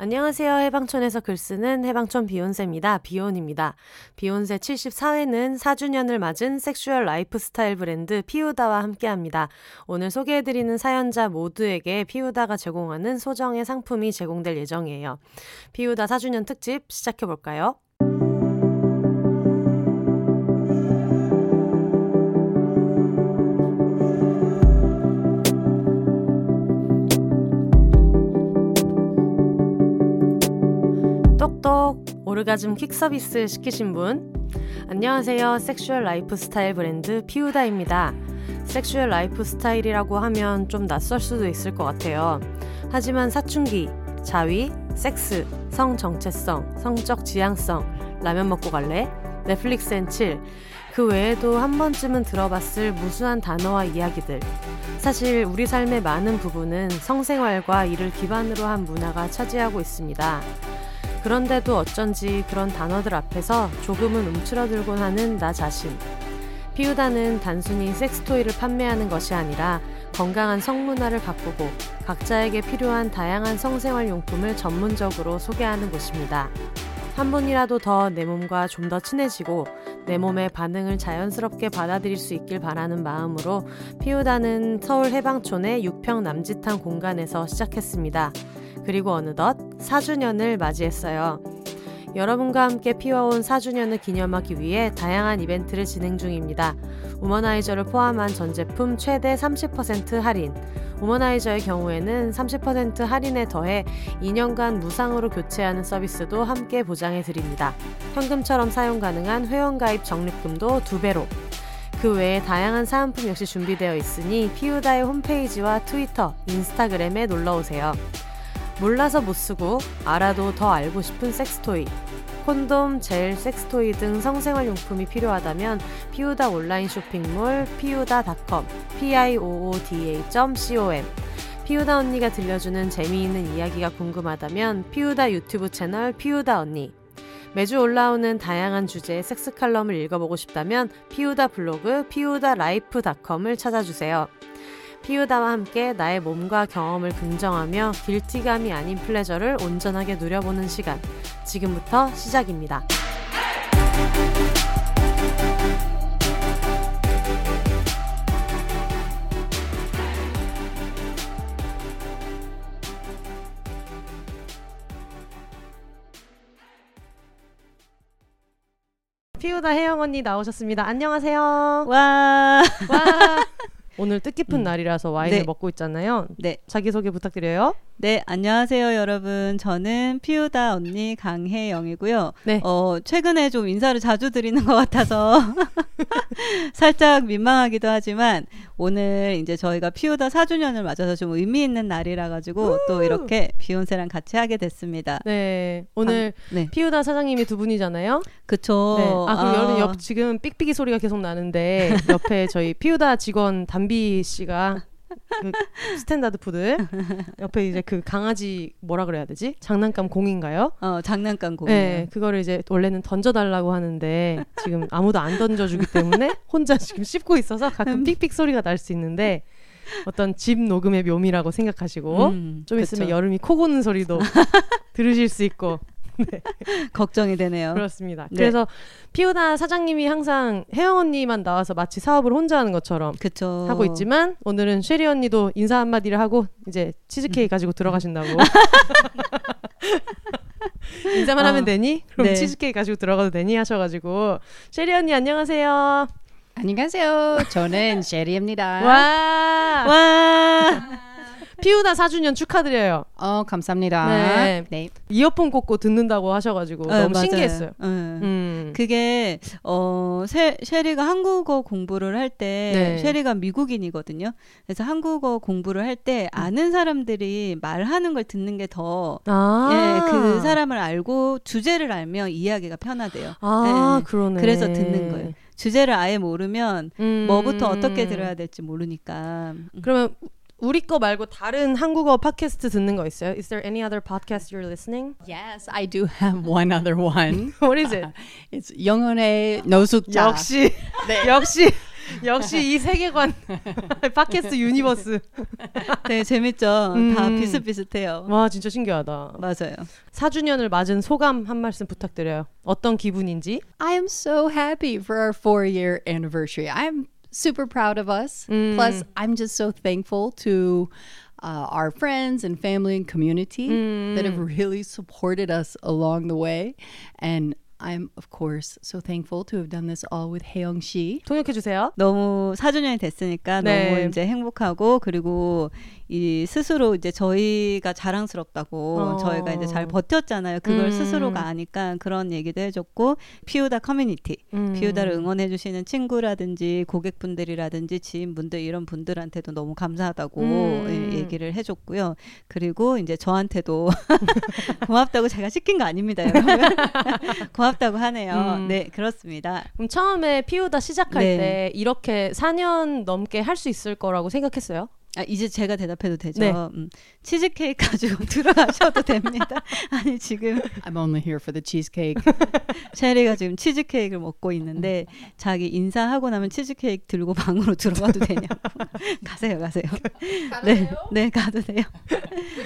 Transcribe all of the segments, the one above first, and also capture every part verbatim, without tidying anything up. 안녕하세요. 해방촌에서 글쓰는 해방촌 비욘세입니다. 비욘입니다. 비욘세 칠십사 회는 사 주년을 맞은 섹슈얼 라이프스타일 브랜드 피우다와 함께합니다. 오늘 소개해드리는 사연자 모두에게 피우다가 제공하는 소정의 상품이 제공될 예정이에요. 피우다 사 주년 특집 시작해볼까요? 똑똑 오르가즘 퀵 서비스 시키신 분, 안녕하세요. 섹슈얼 라이프스타일 브랜드 피우다입니다. 섹슈얼 라이프스타일이라고 하면 좀 낯설 수도 있을 것 같아요. 하지만 사춘기, 자위, 섹스, 성 정체성, 성적 지향성, 라면 먹고 갈래? 넷플릭스 앤 칠, 그 외에도 한 번쯤은 들어봤을 무수한 단어와 이야기들. 사실 우리 삶의 많은 부분은 성생활과 이를 기반으로 한 문화가 차지하고 있습니다. 그런데도 어쩐지 그런 단어들 앞에서 조금은 움츠러들곤 하는 나 자신. 피우다는 단순히 섹스토이를 판매하는 것이 아니라 건강한 성문화를 바꾸고 각자에게 필요한 다양한 성생활용품을 전문적으로 소개하는 곳입니다. 한 분이라도 더 내 몸과 좀 더 친해지고 내 몸의 반응을 자연스럽게 받아들일 수 있길 바라는 마음으로 피우다는 서울 해방촌의 육 평 남짓한 공간에서 시작했습니다. 그리고 어느덧 사 주년을 맞이했어요. 여러분과 함께 피워온 사 주년을 기념하기 위해 다양한 이벤트를 진행 중입니다. 우머나이저를 포함한 전 제품 최대 삼십 퍼센트 할인. 우머나이저의 경우에는 삼십 퍼센트 할인에 더해 이 년간 무상으로 교체하는 서비스도 함께 보장해드립니다. 현금처럼 사용 가능한 회원가입 적립금도 두 배로. 그 외에 다양한 사은품 역시 준비되어 있으니 피우다의 홈페이지와 트위터, 인스타그램에 놀러오세요. 몰라서 못쓰고 알아도 더 알고 싶은 섹스토이, 콘돔, 젤, 섹스토이 등 성생활용품이 필요하다면 피우다 온라인 쇼핑몰 피우다닷컴, 피우다 닷컴 피우다 언니가 들려주는 재미있는 이야기가 궁금하다면 피우다 유튜브 채널 피우다 언니, 매주 올라오는 다양한 주제의 섹스 칼럼을 읽어보고 싶다면 피우다 블로그 피우다 라이프 닷컴을 찾아주세요. 피우다와 함께 나의 몸과 경험을 긍정하며 길티감이 아닌 플레저를 온전하게 누려보는 시간, 지금부터 시작입니다. 피우다 혜영 언니 나오셨습니다. 안녕하세요. 와. 와. 오늘 뜻깊은 음. 날이라서 와인을 네. 먹고 있잖아요. 네. 자기소개 부탁드려요. 네, 안녕하세요, 여러분. 저는 피우다 언니 강혜영이고요. 네. 어, 최근에 좀 인사를 자주 드리는 것 같아서 살짝 민망하기도 하지만 오늘 이제 저희가 피우다 사 주년을 맞아서 좀 의미 있는 날이라 가지고 음~ 또 이렇게 비욘세랑 같이 하게 됐습니다. 네. 오늘 아, 네. 피우다 사장님이 두 분이잖아요. 그쵸. 네. 아, 그럼 아... 여러분 옆 지금 삑삑이 소리가 계속 나는데 옆에 저희 피우다 직원 담비 씨가 그 스탠다드 푸들 옆에 이제 그 강아지 뭐라 그래야 되지? 장난감 공인가요? 어, 장난감 공이에요. 네, 그거를 이제 원래는 던져달라고 하는데 지금 아무도 안 던져주기 때문에 혼자 지금 씹고 있어서 가끔 삑삑 소리가 날 수 있는데 어떤 집 녹음의 묘미라고 생각하시고 음, 좀 그쵸. 있으면 여름이 코 고는 소리도 들으실 수 있고 네. 걱정이 되네요. 그렇습니다. 네. 그래서 피우다 사장님이 항상 혜영 언니만 나와서 마치 사업을 혼자 하는 것처럼 그쵸. 하고 있지만 오늘은 쉐리 언니도 인사 한마디를 하고 이제 치즈케이크 가지고 들어가신다고 인사만 어. 하면 되니? 그럼 네. 치즈케이크 가지고 들어가도 되니? 하셔가지고 쉐리 언니 안녕하세요. 안녕하세요. 저는 쉐리입니다. 와, 와. 피우다 사 주년 축하드려요. 어, 감사합니다. 네. 네. 이어폰 꽂고 듣는다고 하셔가지고 네, 너무 맞아요. 신기했어요. 네. 음. 그게 어, 세, 셰리가 한국어 공부를 할 때 네. 셰리가 미국인이거든요. 그래서 한국어 공부를 할 때 아는 사람들이 말하는 걸 듣는 게 더 아~ 예, 그 사람을 알고 주제를 알면 이야기가 편하대요. 아, 예, 그러네. 그래서 듣는 거예요. 주제를 아예 모르면 음... 뭐부터 어떻게 들어야 될지 모르니까. 그러면 우리 거 말고 다른 한국어 팟캐스트 듣는 거 있어요? Is there any other podcast you're listening? Yes, I do have one other one. What is it? It's 영혼의 노숙자. 역시, 네. 역시. 역시 이 세계관 팟캐스트 유니버스 되게 재밌죠? 음. 다 비슷비슷해요. 와 진짜 신기하다. 맞아요. 사 주년을 맞은 소감 한 말씀 부탁드려요. 어떤 기분인지? I am so happy for our four-year anniversary. I'm super proud of us. 음. Plus, I'm just so thankful to uh, our friends and family and community 음. that have really supported us along the way. And I'm, of course, so thankful to have done this all with 혜영 씨. 통역해주세요. 너무 사 주년이 됐으니까 네. 너무 이제 행복하고 그리고 이 스스로 이제 저희가 자랑스럽다고 어. 저희가 이제 잘 버텼잖아요. 그걸 음. 스스로가 아니까 그런 얘기도 해줬고 피우다 커뮤니티, 음. 피우다를 응원해주시는 친구라든지 고객분들이라든지 지인분들 이런 분들한테도 너무 감사하다고 음. 예, 얘기를 해줬고요. 그리고 이제 저한테도 고맙다고 제가 시킨 거 아닙니다, 여러분. 고맙다고 하네요. 음. 네, 그렇습니다. 그럼 처음에 피우다 시작할 네. 때 이렇게 사 년 넘게 할 수 있을 거라고 생각했어요? 아, 이제 제가 대답해도 되죠? 네. 음, 치즈케이크 가지고 들어가셔도 됩니다. 아니 지금 I'm only here for the cheesecake. 셰리가 지금 치즈케이크를 먹고 있는데 자기 인사하고 나면 치즈케이크 들고 방으로 들어가도 되냐고. 가세요, 가세요. 가도 네, 돼요? 네, 가도 돼요.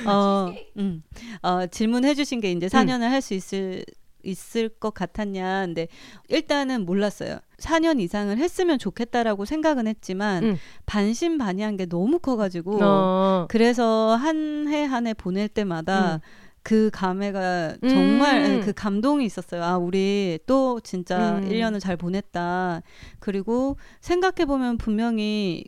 어, 음, 어, 질문해 주신 게 이제 사 년을 음. 할 수 있을 있을 것 같았냐. 근데 일단은 몰랐어요. 사 년 이상을 했으면 좋겠다라고 생각은 했지만 음. 반신반의한 게 너무 커가지고 어. 그래서 한 해 한 해 보낼 때마다 음. 그 감회가 정말 음. 그 감동이 있었어요. 아, 우리 또 진짜 음. 일 년을 잘 보냈다. 그리고 생각해보면 분명히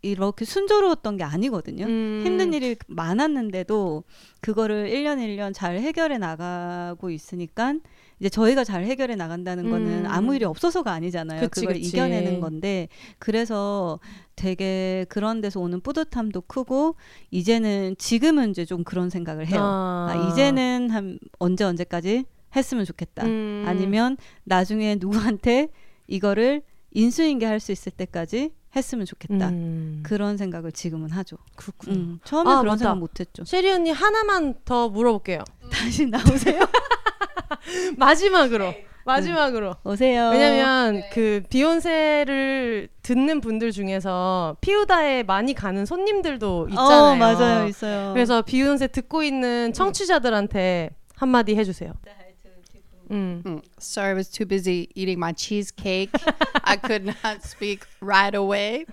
이렇게 순조로웠던 게 아니거든요. 음. 힘든 일이 많았는데도 그거를 일 년 일 년 잘 해결해 나가고 있으니까 이제 저희가 잘 해결해 나간다는 거는 음. 아무 일이 없어서가 아니잖아요. 그치, 그걸 그치. 이겨내는 건데 그래서 되게 그런 데서 오는 뿌듯함도 크고 이제는 지금은 이제 좀 그런 생각을 해요. 아. 아, 이제는 한 언제 언제까지 했으면 좋겠다. 음. 아니면 나중에 누구한테 이거를 인수인계할 수 있을 때까지 했으면 좋겠다. 음. 그런 생각을 지금은 하죠. 그렇군요. 음, 처음에 아, 그런 맞다. 생각 못했죠. 셰리 언니 하나만 더 물어볼게요. 음. 다시 나오세요. 마지막으로. 마지막으로. 네. 오세요. 왜냐면 네. 그 비욘세를 듣는 분들 중에서 피우다에 많이 가는 손님들도 있잖아요. 어, 맞아요. 있어요. 그래서 비욘세 듣고 있는 청취자들한테 한마디 해주세요. Mm. Mm. Sorry, I was too busy eating my cheesecake. I could not speak right away.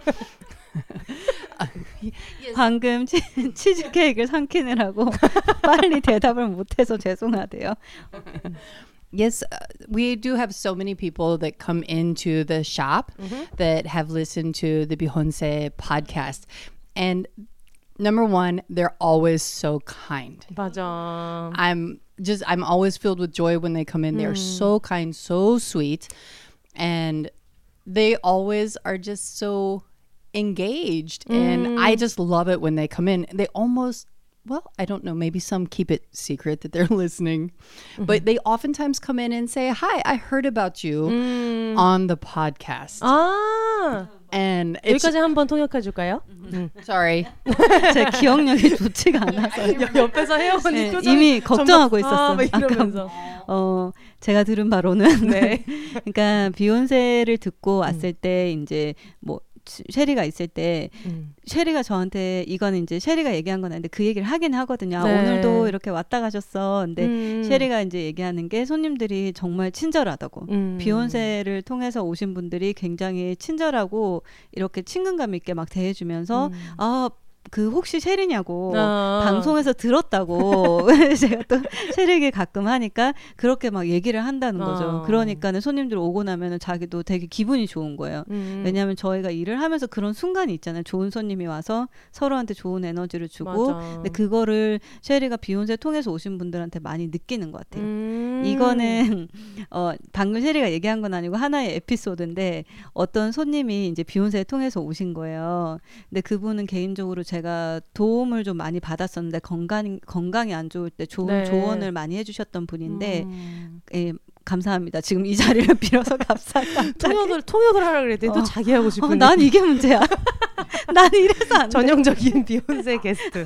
방금 치, 치즈케이크를 삼키느라고 빨리 대답을 못해서 죄송하대요. Yes, uh, we do have so many people that come into the shop mm-hmm. that have listened to the Behonse podcast. And number one, they're always so kind. 맞아. I'm... Just, I'm always filled with joy when they come in. They are mm. so kind, so sweet, and they always are just so engaged. Mm. And I just love it when they come in. They almost, well, I don't know, maybe some keep it secret that they're listening, mm-hmm. but they oftentimes come in and say, "Hi, I heard about you mm. on the podcast." Ah. And 여기까지 한번 통역해 줄까요? 음. Sorry. 제 기억력이 좋지가 않아서 옆에서 헤어보니 네, 이미 걱정하고 있었어요. 아, 이러면서. 아까, 어, 제가 들은 바로는 네. 그러니까 비욘세를 듣고 왔을 음. 때 이제 뭐 셰리가 있을 때 음. 셰리가 저한테 이건 이제 셰리가 얘기한 건 아닌데 그 얘기를 하긴 하거든요. 네. 아, 오늘도 이렇게 왔다 가셨어. 근데 음. 셰리가 이제 얘기하는 게 손님들이 정말 친절하다고. 음. 비욘세를 통해서 오신 분들이 굉장히 친절하고 이렇게 친근감 있게 막 대해주면서 음. 아 그 혹시 셰리냐고 어. 방송에서 들었다고 제가 또 셰리에게 가끔 하니까 그렇게 막 얘기를 한다는 거죠. 어. 그러니까는 손님들 오고 나면은 자기도 되게 기분이 좋은 거예요. 음. 왜냐하면 저희가 일을 하면서 그런 순간이 있잖아요. 좋은 손님이 와서 서로한테 좋은 에너지를 주고. 맞아. 근데 그거를 셰리가 비욘세 통해서 오신 분들한테 많이 느끼는 것 같아요. 음. 이거는 어, 방금 셰리가 얘기한 건 아니고 하나의 에피소드인데 어떤 손님이 이제 비욘세 통해서 오신 거예요. 근데 그분은 개인적으로 제가 도움을 좀 많이 받았었는데 건강, 건강이 안 좋을 때 좋은 네. 조언을 많이 해주셨던 분인데 음. 예, 감사합니다. 지금 이 자리를 빌어서 감사합니다. 통역을, 통역을 하라 그랬더니 어. 또 자기 하고 싶은데 어, 난 이게 문제야. 난 이래서 안 돼. 전형적인 비욘세 게스트.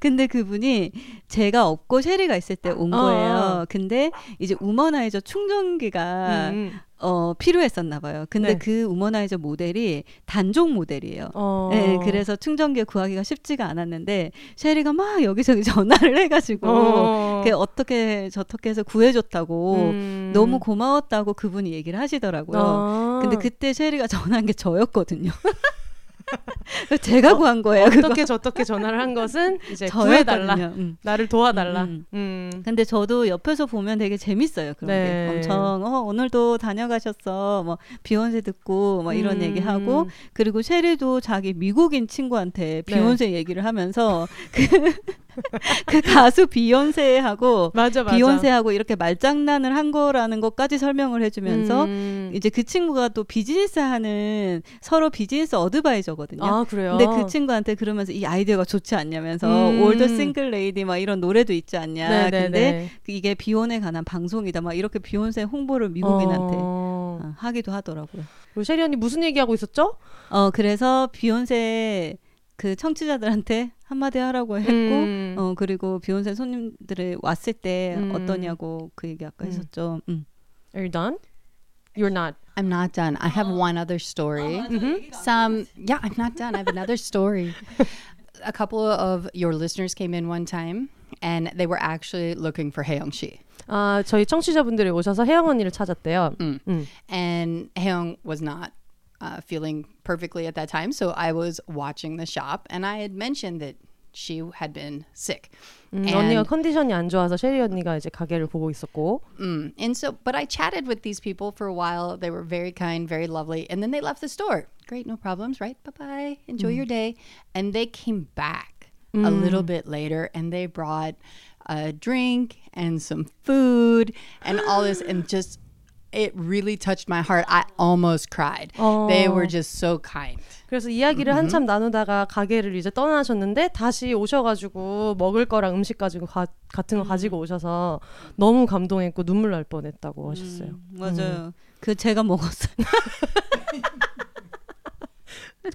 근데 그분이 제가 없고 셰리가 있을 때 온 거예요. 어. 근데 이제 우머나이저 충전기가 음. 어, 필요했었나 봐요. 근데 네. 그 우머나이저 모델이 단종 모델이에요. 어. 네, 그래서 충전기 구하기가 쉽지가 않았는데 셰리가 막 여기저기 전화를 해가지고 어. 어떻게 저렇게 해서 구해줬다고 음. 너무 고마웠다고 그분이 얘기를 하시더라고요. 어. 근데 그때 셰리가 전화한 게 저였거든요. 제가 어, 구한 거예요. 어떻게 저떻게 전화를 한 것은 이제 구해달라. 음. 나를 도와달라. 음. 음. 근데 저도 옆에서 보면 되게 재밌어요. 그런 네. 게 엄청 어, 오늘도 다녀가셨어. 뭐 비욘세 듣고 막 이런 음. 얘기하고 그리고 셰리도 자기 미국인 친구한테 비욘세 네. 얘기를 하면서 그, 그 가수 비욘세하고 맞아, 맞아. 비욘세하고 이렇게 말장난을 한 거라는 것까지 설명을 해주면서 음. 이제 그 친구가 또 비즈니스 하는 서로 비즈니스 어드바이저 거든요. 아, 그래요? 근데 그 친구한테 그러면서 이 아이디어가 좋지 않냐면서 음. 올더 싱글 레이디 막 이런 노래도 있지 않냐. 네네네. 근데 이게 비욘에 관한 방송이다. 막 이렇게 비욘세 홍보를 미국인한테 어. 하기도 하더라고요. 우리 셰리 언니 무슨 얘기하고 있었죠? 어, 그래서 비욘세 그 청취자들한테 한마디 하라고 했고 음. 어, 그리고 비욘세 손님들이 왔을 때 음. 어떠냐고 그 얘기 아까 음. 했었죠. 음. Are you done? You're not. I'm not done. I have one other story. Mm-hmm. Some, yeah, I'm not done. I have another story. A couple of your listeners came in one time, and they were actually looking for 혜영 씨. 아, 저희 청취자분들이 오셔서 혜영 언니를 찾았대요. 음. 음. And 혜영 was not uh, feeling perfectly at that time, so I was watching the shop, and I had mentioned that she had been sick. 음, 언니가 컨디션이 안 좋아서 셰리 언니가 이제 가게를 보고 있었고. 음, and so, but I chatted with these people for a while. They were very kind, very lovely, and then they left the store. Great, no problems, right? Bye bye. Enjoy 음. your day. And they came back 음. a little bit later, and they brought a drink and some food and all this, and just it really touched my heart. I almost cried. 어. They were just so kind. 그래서 이야기를 mm-hmm. 한참 나누다가 가게를 이제 떠나셨는데 다시 오셔가지고 먹을 거랑 음식 가지고 가, 같은 거 mm-hmm. 가지고 오셔서 너무 감동했고 눈물 날 뻔했다고 하셨어요. 음, 맞아요. 음. 그 제가 먹었어요.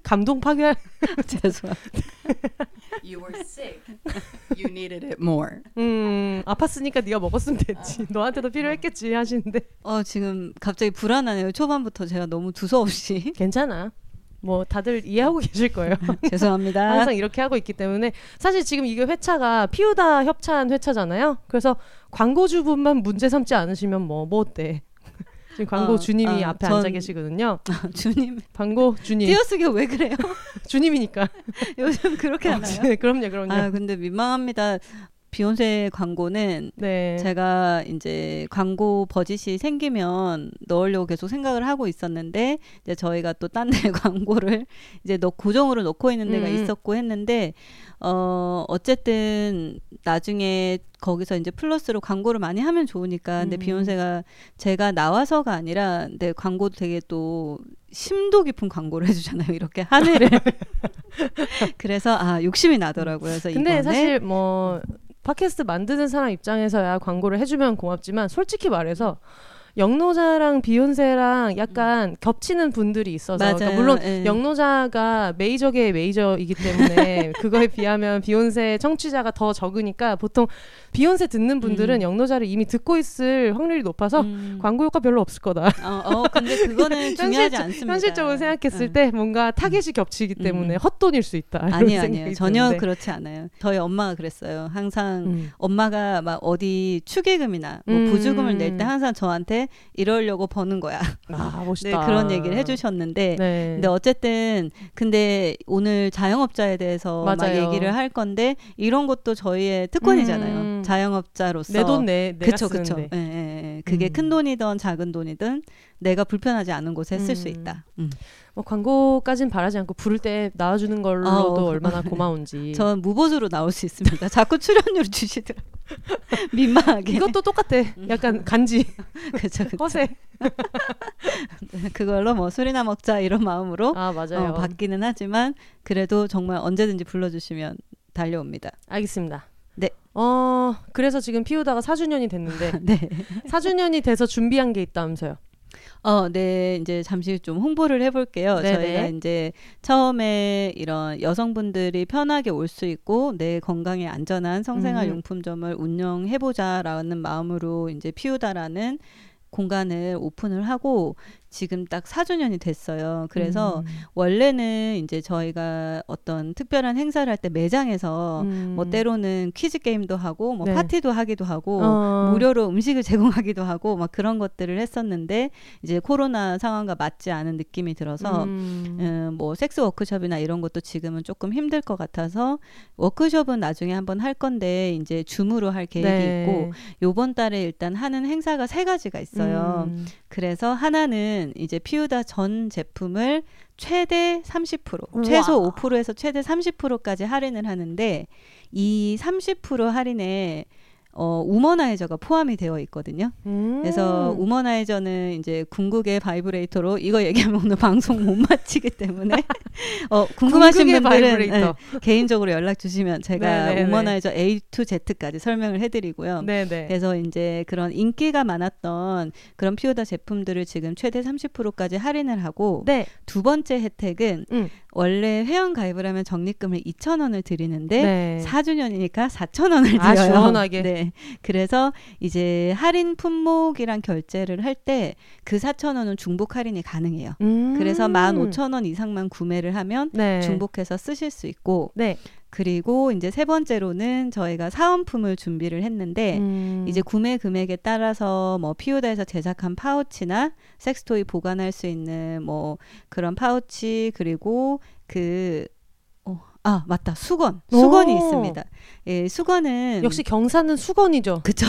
감동 파괴. 죄송합니다. You were sick. You needed it more. 음, 아팠으니까 네가 먹었으면 됐지. 너한테도 필요했겠지 하시는데. 어, 지금 갑자기 불안하네요. 초반부터 제가 너무 두서없이. 괜찮아. 뭐 다들 이해하고 계실 거예요. 죄송합니다. 항상 이렇게 하고 있기 때문에 사실 지금 이게 회차가 피우다 협찬 회차잖아요. 그래서 광고주분만 문제 삼지 않으시면 뭐, 뭐 어때? 지금 광고 어, 주님이 어, 앞에 전... 앉아 계시거든요. 아, 주님. 광고 주님. 띄어쓰기가 왜 그래요? 주님이니까. 요즘 그렇게 어, 하나요? 네, 그럼요, 그럼요. 아, 근데 민망합니다. 비욘세 광고는 네. 제가 이제 광고 버짓이 생기면 넣으려고 계속 생각을 하고 있었는데 이제 저희가 또 딴 데 광고를 이제 넣, 고정으로 넣고 있는 데가 음. 있었고 했는데 어, 어쨌든 나중에 거기서 이제 플러스로 광고를 많이 하면 좋으니까. 근데 음. 비욘세가 제가 나와서가 아니라 근데 광고도 되게 또 심도 깊은 광고를 해주잖아요. 이렇게 한 해를. 그래서 아 욕심이 나더라고요. 그래서 근데 이번에 사실 뭐 팟캐스트 만드는 사람 입장에서야 광고를 해주면 고맙지만 솔직히 말해서 영노자랑 비욘세랑 약간 겹치는 분들이 있어서 그러니까 물론 네. 영노자가 메이저계의 메이저이기 때문에 그거에 비하면 비욘세 청취자가 더 적으니까 보통 비욘세 듣는 분들은 음. 영노자를 이미 듣고 있을 확률이 높아서 음. 광고 효과 별로 없을 거다. 어, 어 근데 그거는 중요하지 않습니다. 현실적으로 생각했을 음. 때 뭔가 타겟이 겹치기 때문에 음. 헛돈일 수 있다. 아니요, 아니요. 전혀 드는데. 그렇지 않아요. 저희 엄마가 그랬어요. 항상 음. 엄마가 막 어디 축의금이나 뭐 음. 보조금을 낼 때 항상 저한테 했는데 이러려고 버는 거야. 아, 멋있다. 네, 그런 얘기를 해주셨는데 네. 근데 어쨌든 근데 오늘 자영업자에 대해서 맞아요. 막 얘기를 할 건데 이런 것도 저희의 특권이잖아요. 음. 자영업자로서 내 돈 내, 내가 그쵸, 쓰는데. 그쵸. 예, 예, 예. 그게 음. 큰 돈이든 작은 돈이든 내가 불편하지 않은 곳에 쓸 수 음. 있다. 음. 뭐 광고까진 바라지 않고 부를 때 나와주는 걸로도 어, 얼마나 고마운지. 전 무보수로 나올 수 있습니다. 자꾸 출연료를 주시더라고. 민망하게. 이것도 똑같아. 약간 간지. 그쵸, 그쵸. 허세. 그걸로 뭐 술이나 먹자 이런 마음으로 아, 맞아요. 어, 받기는 하지만 그래도 정말 언제든지 불러주시면 달려옵니다. 알겠습니다. 네. 어 그래서 지금 피우다가 사 주년이 됐는데 네. 사 주년이 돼서 준비한 게 있다면서요. 어, 네, 이제 잠시 좀 홍보를 해볼게요. 네네. 저희가 이제 처음에 이런 여성분들이 편하게 올 수 있고 내 건강에 안전한 성생활 음. 용품점을 운영해보자라는 마음으로 이제 피우다라는 공간을 오픈을 하고 지금 딱 사 주년이 됐어요. 그래서 음. 원래는 이제 저희가 어떤 특별한 행사를 할 때 매장에서 음. 뭐 때로는 퀴즈 게임도 하고 뭐 네. 파티도 하기도 하고 어. 무료로 음식을 제공하기도 하고 막 그런 것들을 했었는데 이제 코로나 상황과 맞지 않은 느낌이 들어서 음. 음, 뭐 섹스 워크숍이나 이런 것도 지금은 조금 힘들 것 같아서 워크숍은 나중에 한번 할 건데 이제 줌으로 할 계획이 네. 있고 요번 달에 일단 하는 행사가 세 가지가 있어요. 음. 그래서 하나는 이제 피우다 전 제품을 최대 삼십 퍼센트 우와. 최소 오 퍼센트에서 최대 삼십 퍼센트까지 할인을 하는데 이 삼십 퍼센트 할인에 어, 우머나이저가 포함이 되어 있거든요. 음. 그래서 우머나이저는 이제 궁극의 바이브레이터로 이거 얘기하면 오늘 방송 못 마치기 때문에 어, 궁금하신 분들은 네, 개인적으로 연락 주시면 제가 네네네. 우머나이저 에이 투 제트까지 설명을 해드리고요. 네네. 그래서 이제 그런 인기가 많았던 그런 피우다 제품들을 지금 최대 삼십 퍼센트까지 할인을 하고 네. 두 번째 혜택은 음. 원래 회원 가입을 하면 적립금을 이천 원을 드리는데 네. 사 주년이니까 사천 원을 드려요. 아, 시원하게. 네. 그래서 이제 할인 품목이랑 결제를 할 때 그 사천 원은 중복 할인이 가능해요. 음~ 그래서 만 오천 원 이상만 구매를 하면 네. 중복해서 쓰실 수 있고 네. 그리고 이제 세 번째로는 저희가 사은품을 준비를 했는데 음. 이제 구매 금액에 따라서 뭐 피우다에서 제작한 파우치나 섹스토이 보관할 수 있는 뭐 그런 파우치 그리고 그 아 맞다 수건 수건이 있습니다. 예, 수건은 역시 경사는 수건이죠. 그쵸.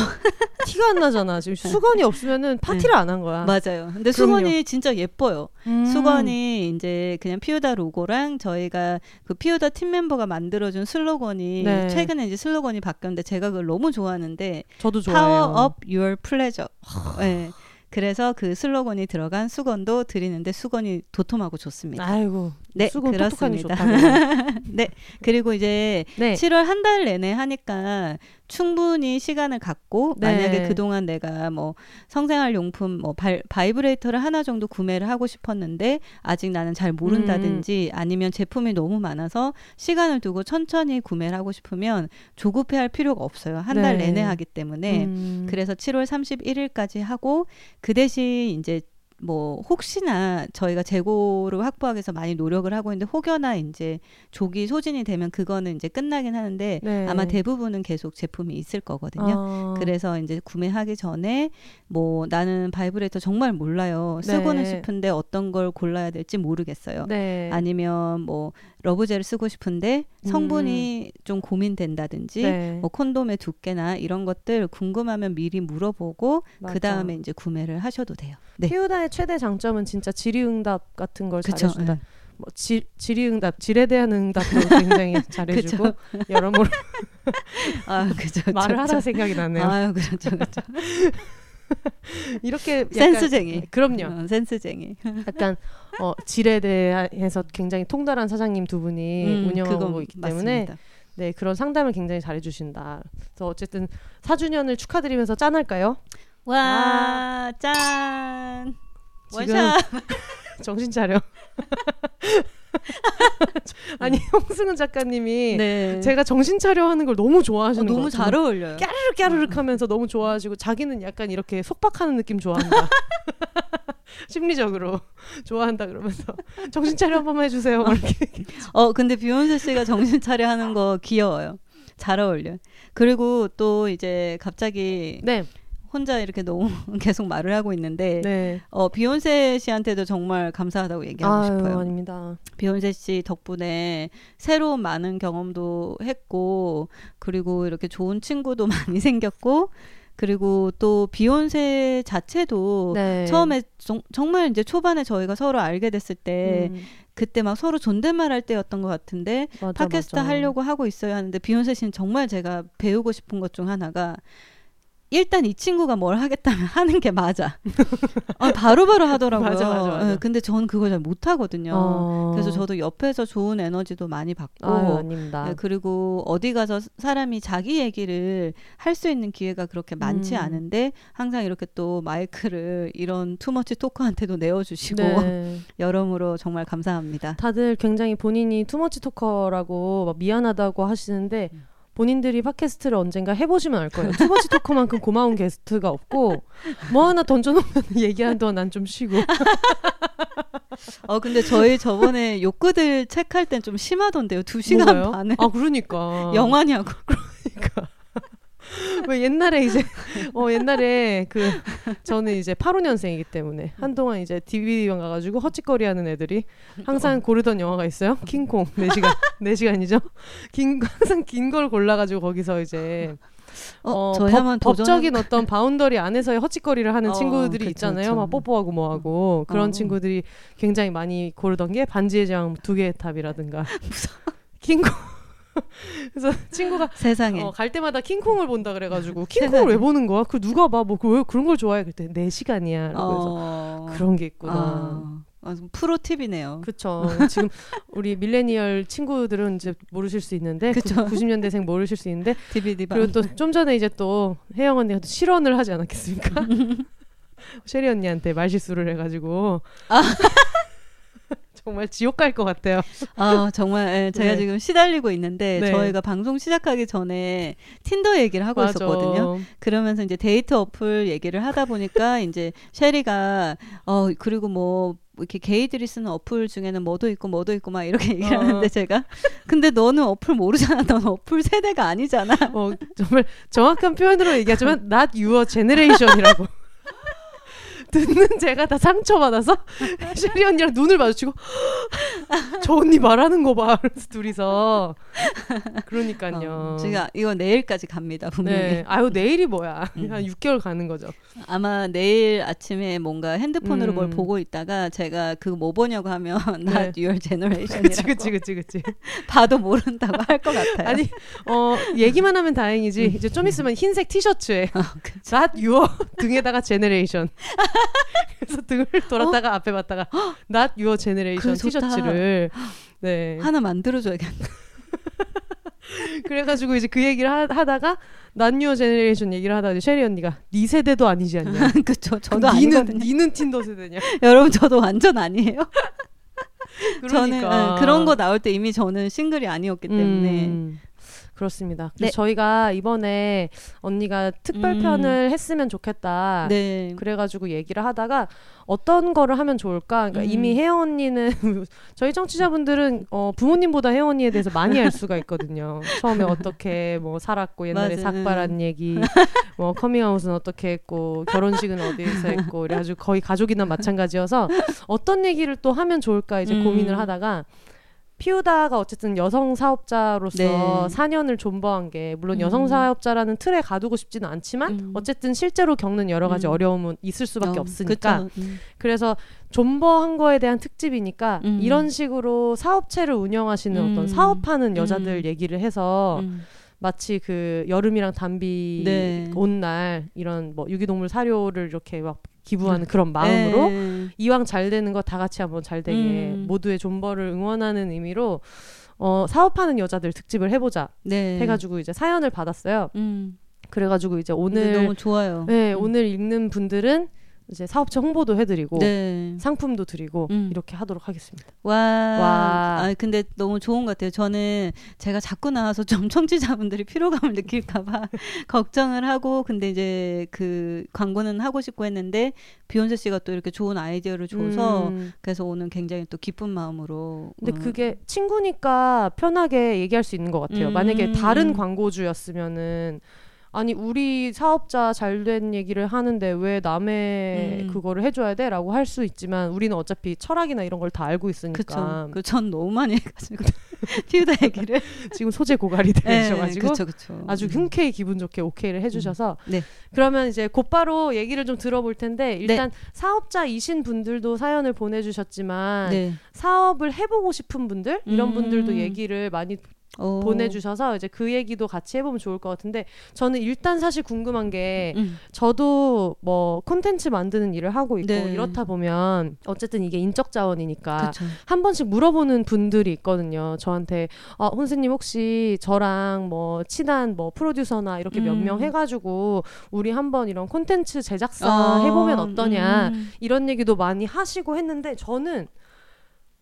티가 안 나잖아. 지금 수건이 없으면은 파티를 네. 안 한 거야. 맞아요. 근데 그럼요. 수건이 진짜 예뻐요. 음. 수건이 이제 그냥 피우다 로고랑 저희가 그 피우다 팀 멤버가 만들어준 슬로건이 네. 최근에 이제 슬로건이 바뀌었는데 제가 그걸 너무 좋아하는데 저도 좋아해요. Power up your pleasure. 네. 그래서 그 슬로건이 들어간 수건도 드리는데 수건이 도톰하고 좋습니다. 아이고. 네, 수건 그렇습니다. 네, 그리고 이제 네. 칠월 한 달 내내 하니까 충분히 시간을 갖고 네. 만약에 그동안 내가 뭐 성생활 용품 뭐 바, 바이브레이터를 하나 정도 구매를 하고 싶었는데 아직 나는 잘 모른다든지 음. 아니면 제품이 너무 많아서 시간을 두고 천천히 구매를 하고 싶으면 조급해할 필요가 없어요. 한 달 네. 내내 하기 때문에 음. 그래서 칠월 삼십일일까지 하고 그 대신 이제 뭐 혹시나 저희가 재고를 확보하기 위해서 많이 노력을 하고 있는데 혹여나 이제 조기 소진이 되면 그거는 이제 끝나긴 하는데 네. 아마 대부분은 계속 제품이 있을 거거든요. 어. 그래서 이제 구매하기 전에 뭐 나는 바이브레이터 정말 몰라요. 네. 쓰고는 싶은데 어떤 걸 골라야 될지 모르겠어요. 네. 아니면 뭐 러브젤을 쓰고 싶은데 성분이 음. 좀 고민된다든지 네. 뭐 콘돔의 두께나 이런 것들 궁금하면 미리 물어보고 그 다음에 이제 구매를 하셔도 돼요. 네. 피우다의 최대 장점은 진짜 질의응답 같은 걸 잘해준다. 네. 뭐 지, 질의응답, 질에 대한 응답도 굉장히 잘해주고 여러모로 아, 그쵸, 그쵸, 말을 하다 생각이 나네요. 아유, 그렇죠, 그렇죠. 이렇게 센스쟁이. 그럼요. 어, 센스쟁이. 약간 어, 질에 대해서 굉장히 통달한 사장님 두 분이 음, 운영하고 있기 때문에 맞습니다. 네 그런 상담을 굉장히 잘해주신다. 그래서 어쨌든 사 주년을 축하드리면서 짠할까요? 와, 와. 짠. 지금 원샷. 정신 차려. 아니 홍승은 작가님이 네. 제가 정신 차려 하는 걸 너무 좋아하시는 거 어, 너무 것 잘 어울려요. 깨르륵 깨르륵 하면서 너무 좋아하시고 자기는 약간 이렇게 속박하는 느낌 좋아한다. 심리적으로 좋아한다 그러면서 정신 차려 한 번만 해주세요. 어 근데 비욘세 씨가 정신 차려 하는 거 귀여워요. 잘 어울려. 그리고 또 이제 갑자기 네. 혼자 이렇게 너무 계속 말을 하고 있는데 네. 어, 비욘세 씨한테도 정말 감사하다고 얘기하고 아유, 싶어요. 아닙니다. 비욘세 씨 덕분에 새로운 많은 경험도 했고 그리고 이렇게 좋은 친구도 많이 생겼고 그리고 또 비욘세 자체도 네. 처음에 정, 정말 이제 초반에 저희가 서로 알게 됐을 때 음. 그때 막 서로 존댓말 할 때였던 것 같은데 맞아, 팟캐스트 맞아. 하려고 하고 있어야 하는데 비욘세 씨는 정말 제가 배우고 싶은 것 중 하나가 일단 이 친구가 뭘 하겠다면 하는 게 맞아. 바로바로 아, 바로 하더라고요. 맞아, 맞아, 맞아. 네, 근데 전 그걸 잘 못하거든요. 어... 그래서 저도 옆에서 좋은 에너지도 많이 받고 아유, 아닙니다. 네, 그리고 어디 가서 사람이 자기 얘기를 할 수 있는 기회가 그렇게 많지 음. 않은데 항상 이렇게 또 마이크를 이런 투머치 토커한테도 내어주시고 네. 여러모로 정말 감사합니다. 다들 굉장히 본인이 투머치 토커라고 막 미안하다고 하시는데 본인들이 팟캐스트를 언젠가 해보시면 알 거예요. 투머치 토커만큼 고마운 게스트가 없고 뭐 하나 던져놓으면 얘기하는 동안 난 좀 쉬고 어 근데 저희 저번에 욕구들 체크할 땐 좀 심하던데요. 두 시간 뭐예요? 반에 아 그러니까 영화냐고 그러니까 왜 옛날에 이제 어 옛날에 그 저는 이제 팔십오년생이기 때문에 한동안 이제 디비디방 가가지고 헛짓거리하는 애들이 항상 고르던 영화가 있어요. 킹콩 네 시간 네 시간이죠. 긴 항상 긴 걸 골라가지고 거기서 이제 어, 어, 법, 법적인 어떤 바운더리 안에서의 헛짓거리를 하는 어, 친구들이 그쵸, 있잖아요. 그쵸. 막 뽀뽀하고 뭐하고 그런 어. 친구들이 굉장히 많이 고르던 게 반지의 제왕 두 개의 탑이라든가 무서워. 킹콩 그래서 친구가 세상에 어, 갈 때마다 킹콩을 본다 그래가지고 킹콩을 세상에. 왜 보는 거야? 그 누가 봐? 뭐 그 왜 그런 걸 좋아해? 그때 네 시간이야. 어... 그래서 그런 게 있구나. 어... 아, 프로 팁이네요. 그렇죠. 지금 우리 밀레니얼 친구들은 이제 모르실 수 있는데 그쵸? 구십년대생 모르실 수 있는데 디비디방 그리고 또 좀 전에 이제 또 혜영 언니가 또 실언을 하지 않았겠습니까? 셰리 언니한테 말실수를 해가지고. 아. 정말 지옥 갈 것 같아요. 아 정말 예, 제가 네. 지금 시달리고 있는데 네. 저희가 방송 시작하기 전에 틴더 얘기를 하고 맞아. 있었거든요. 그러면서 이제 데이트 어플 얘기를 하다 보니까 이제 셰리가 어 그리고 뭐 이렇게 게이들이 쓰는 어플 중에는 뭐도 있고 뭐도 있고 막 이렇게 얘기를 어. 하는데 제가 근데 너는 어플 모르잖아. 넌 어플 세대가 아니잖아. 어 정말 정확한 표현으로 얘기하지만 not your generation이라고. 듣는 제가 다 상처받아서 셰리 언니랑 눈을 마주치고 저 언니 말하는 거 봐. 그래서 둘이서 그러니까요. 어, 제가 이거 내일까지 갑니다. 분명히. 네. 아유 내일이 뭐야. 음. 한 육 개월 가는 거죠. 아마 내일 아침에 뭔가 핸드폰으로 음. 뭘 보고 있다가 제가 그 뭐 보냐고 하면 나 뉴얼 제너레이션이라고. 그치 그치 그치 그치. 봐도 모른다고 할 것 같아요. 아니 어 얘기만 하면 다행이지 이제 좀 있으면 흰색 티셔츠에 나 뉴얼 등에다가 제너레이션. 그래서 등을 돌았다가 어? 앞에 봤다가 Not Your Generation 티셔츠를 네. 하나 만들어줘야겠네. 그래가지고 이제 그 얘기를 하, 하다가 Not Your Generation 얘기를 하다가 셰리 언니가 네 세대도 아니지 않냐. 그쵸. 저도 아니거든요. 니는 틴더 세대냐. 여러분 저도 완전 아니에요. 그러니까. 저는 아, 그런 거 나올 때 이미 저는 싱글이 아니었기 때문에 음. 그렇습니다. 네. 저희가 이번에 언니가 특별편을 음. 했으면 좋겠다. 네. 그래가지고 얘기를 하다가 어떤 거를 하면 좋을까? 그러니까 음. 이미 혜영 언니는 저희 청취자분들은 어, 부모님보다 혜영 언니에 대해서 많이 알 수가 있거든요. 처음에 어떻게 뭐 살았고 옛날에 맞아. 삭발한 얘기, 뭐 커밍아웃은 어떻게 했고 결혼식은 어디에서 했고 그래가지고 거의 가족이나 마찬가지여서 어떤 얘기를 또 하면 좋을까 이제 음. 고민을 하다가. 피우다가 어쨌든 여성 사업자로서 네. 사년을 존버한 게 물론 여성 사업자라는 틀에 가두고 싶지는 않지만 음. 어쨌든 실제로 겪는 여러 가지 음. 어려움은 있을 수밖에 어, 없으니까 음. 그래서 존버한 거에 대한 특집이니까 음. 이런 식으로 사업체를 운영하시는 음. 어떤 사업하는 여자들 음. 얘기를 해서 음. 마치 그 여름이랑 담비 네. 온 날 이런 뭐 유기동물 사료를 이렇게 막 기부하는 그런 마음으로 에이. 이왕 잘 되는 거 다 같이 한번 잘 되게 음. 모두의 존버를 응원하는 의미로 어, 사업하는 여자들 특집을 해보자 네. 해가지고 이제 사연을 받았어요. 음. 그래가지고 이제 오늘 너무 좋아요. 네, 음. 오늘 읽는 분들은 이제 사업체 홍보도 해드리고 네. 상품도 드리고 음. 이렇게 하도록 하겠습니다. 와, 와. 아, 근데 너무 좋은 것 같아요. 저는 제가 자꾸 나와서 좀 청취자분들이 피로감을 느낄까봐 걱정을 하고 근데 이제 그 광고는 하고 싶고 했는데 비욘세 씨가 또 이렇게 좋은 아이디어를 줘서 음. 그래서 오늘 굉장히 또 기쁜 마음으로 근데 음. 그게 친구니까 편하게 얘기할 수 있는 것 같아요. 음. 만약에 다른 광고주였으면은 아니 우리 사업자 잘된 얘기를 하는데 왜 남의 음. 그거를 해줘야 돼? 라고 할 수 있지만 우리는 어차피 철학이나 이런 걸 다 알고 있으니까. 그쵸. 전 너무 많이 해가지고 피우다 얘기를 지금 소재 고갈이 되셔가지고 네, 그쵸, 그쵸. 아주 흔쾌히 기분 좋게 오케이를 해주셔서 음. 네. 그러면 이제 곧바로 얘기를 좀 들어볼 텐데 일단 네. 사업자이신 분들도 사연을 보내주셨지만 네. 사업을 해보고 싶은 분들 이런 분들도 음. 얘기를 많이 오. 보내주셔서 이제 그 얘기도 같이 해보면 좋을 것 같은데 저는 일단 사실 궁금한 게 음. 저도 뭐 콘텐츠 만드는 일을 하고 있고 네. 이렇다 보면 어쨌든 이게 인적 자원이니까 그쵸. 한 번씩 물어보는 분들이 있거든요. 저한테 어, 혼세님 혹시 저랑 뭐 친한 뭐 프로듀서나 이렇게 음. 몇 명 해가지고 우리 한번 이런 콘텐츠 제작사 아. 해보면 어떠냐 음. 이런 얘기도 많이 하시고 했는데 저는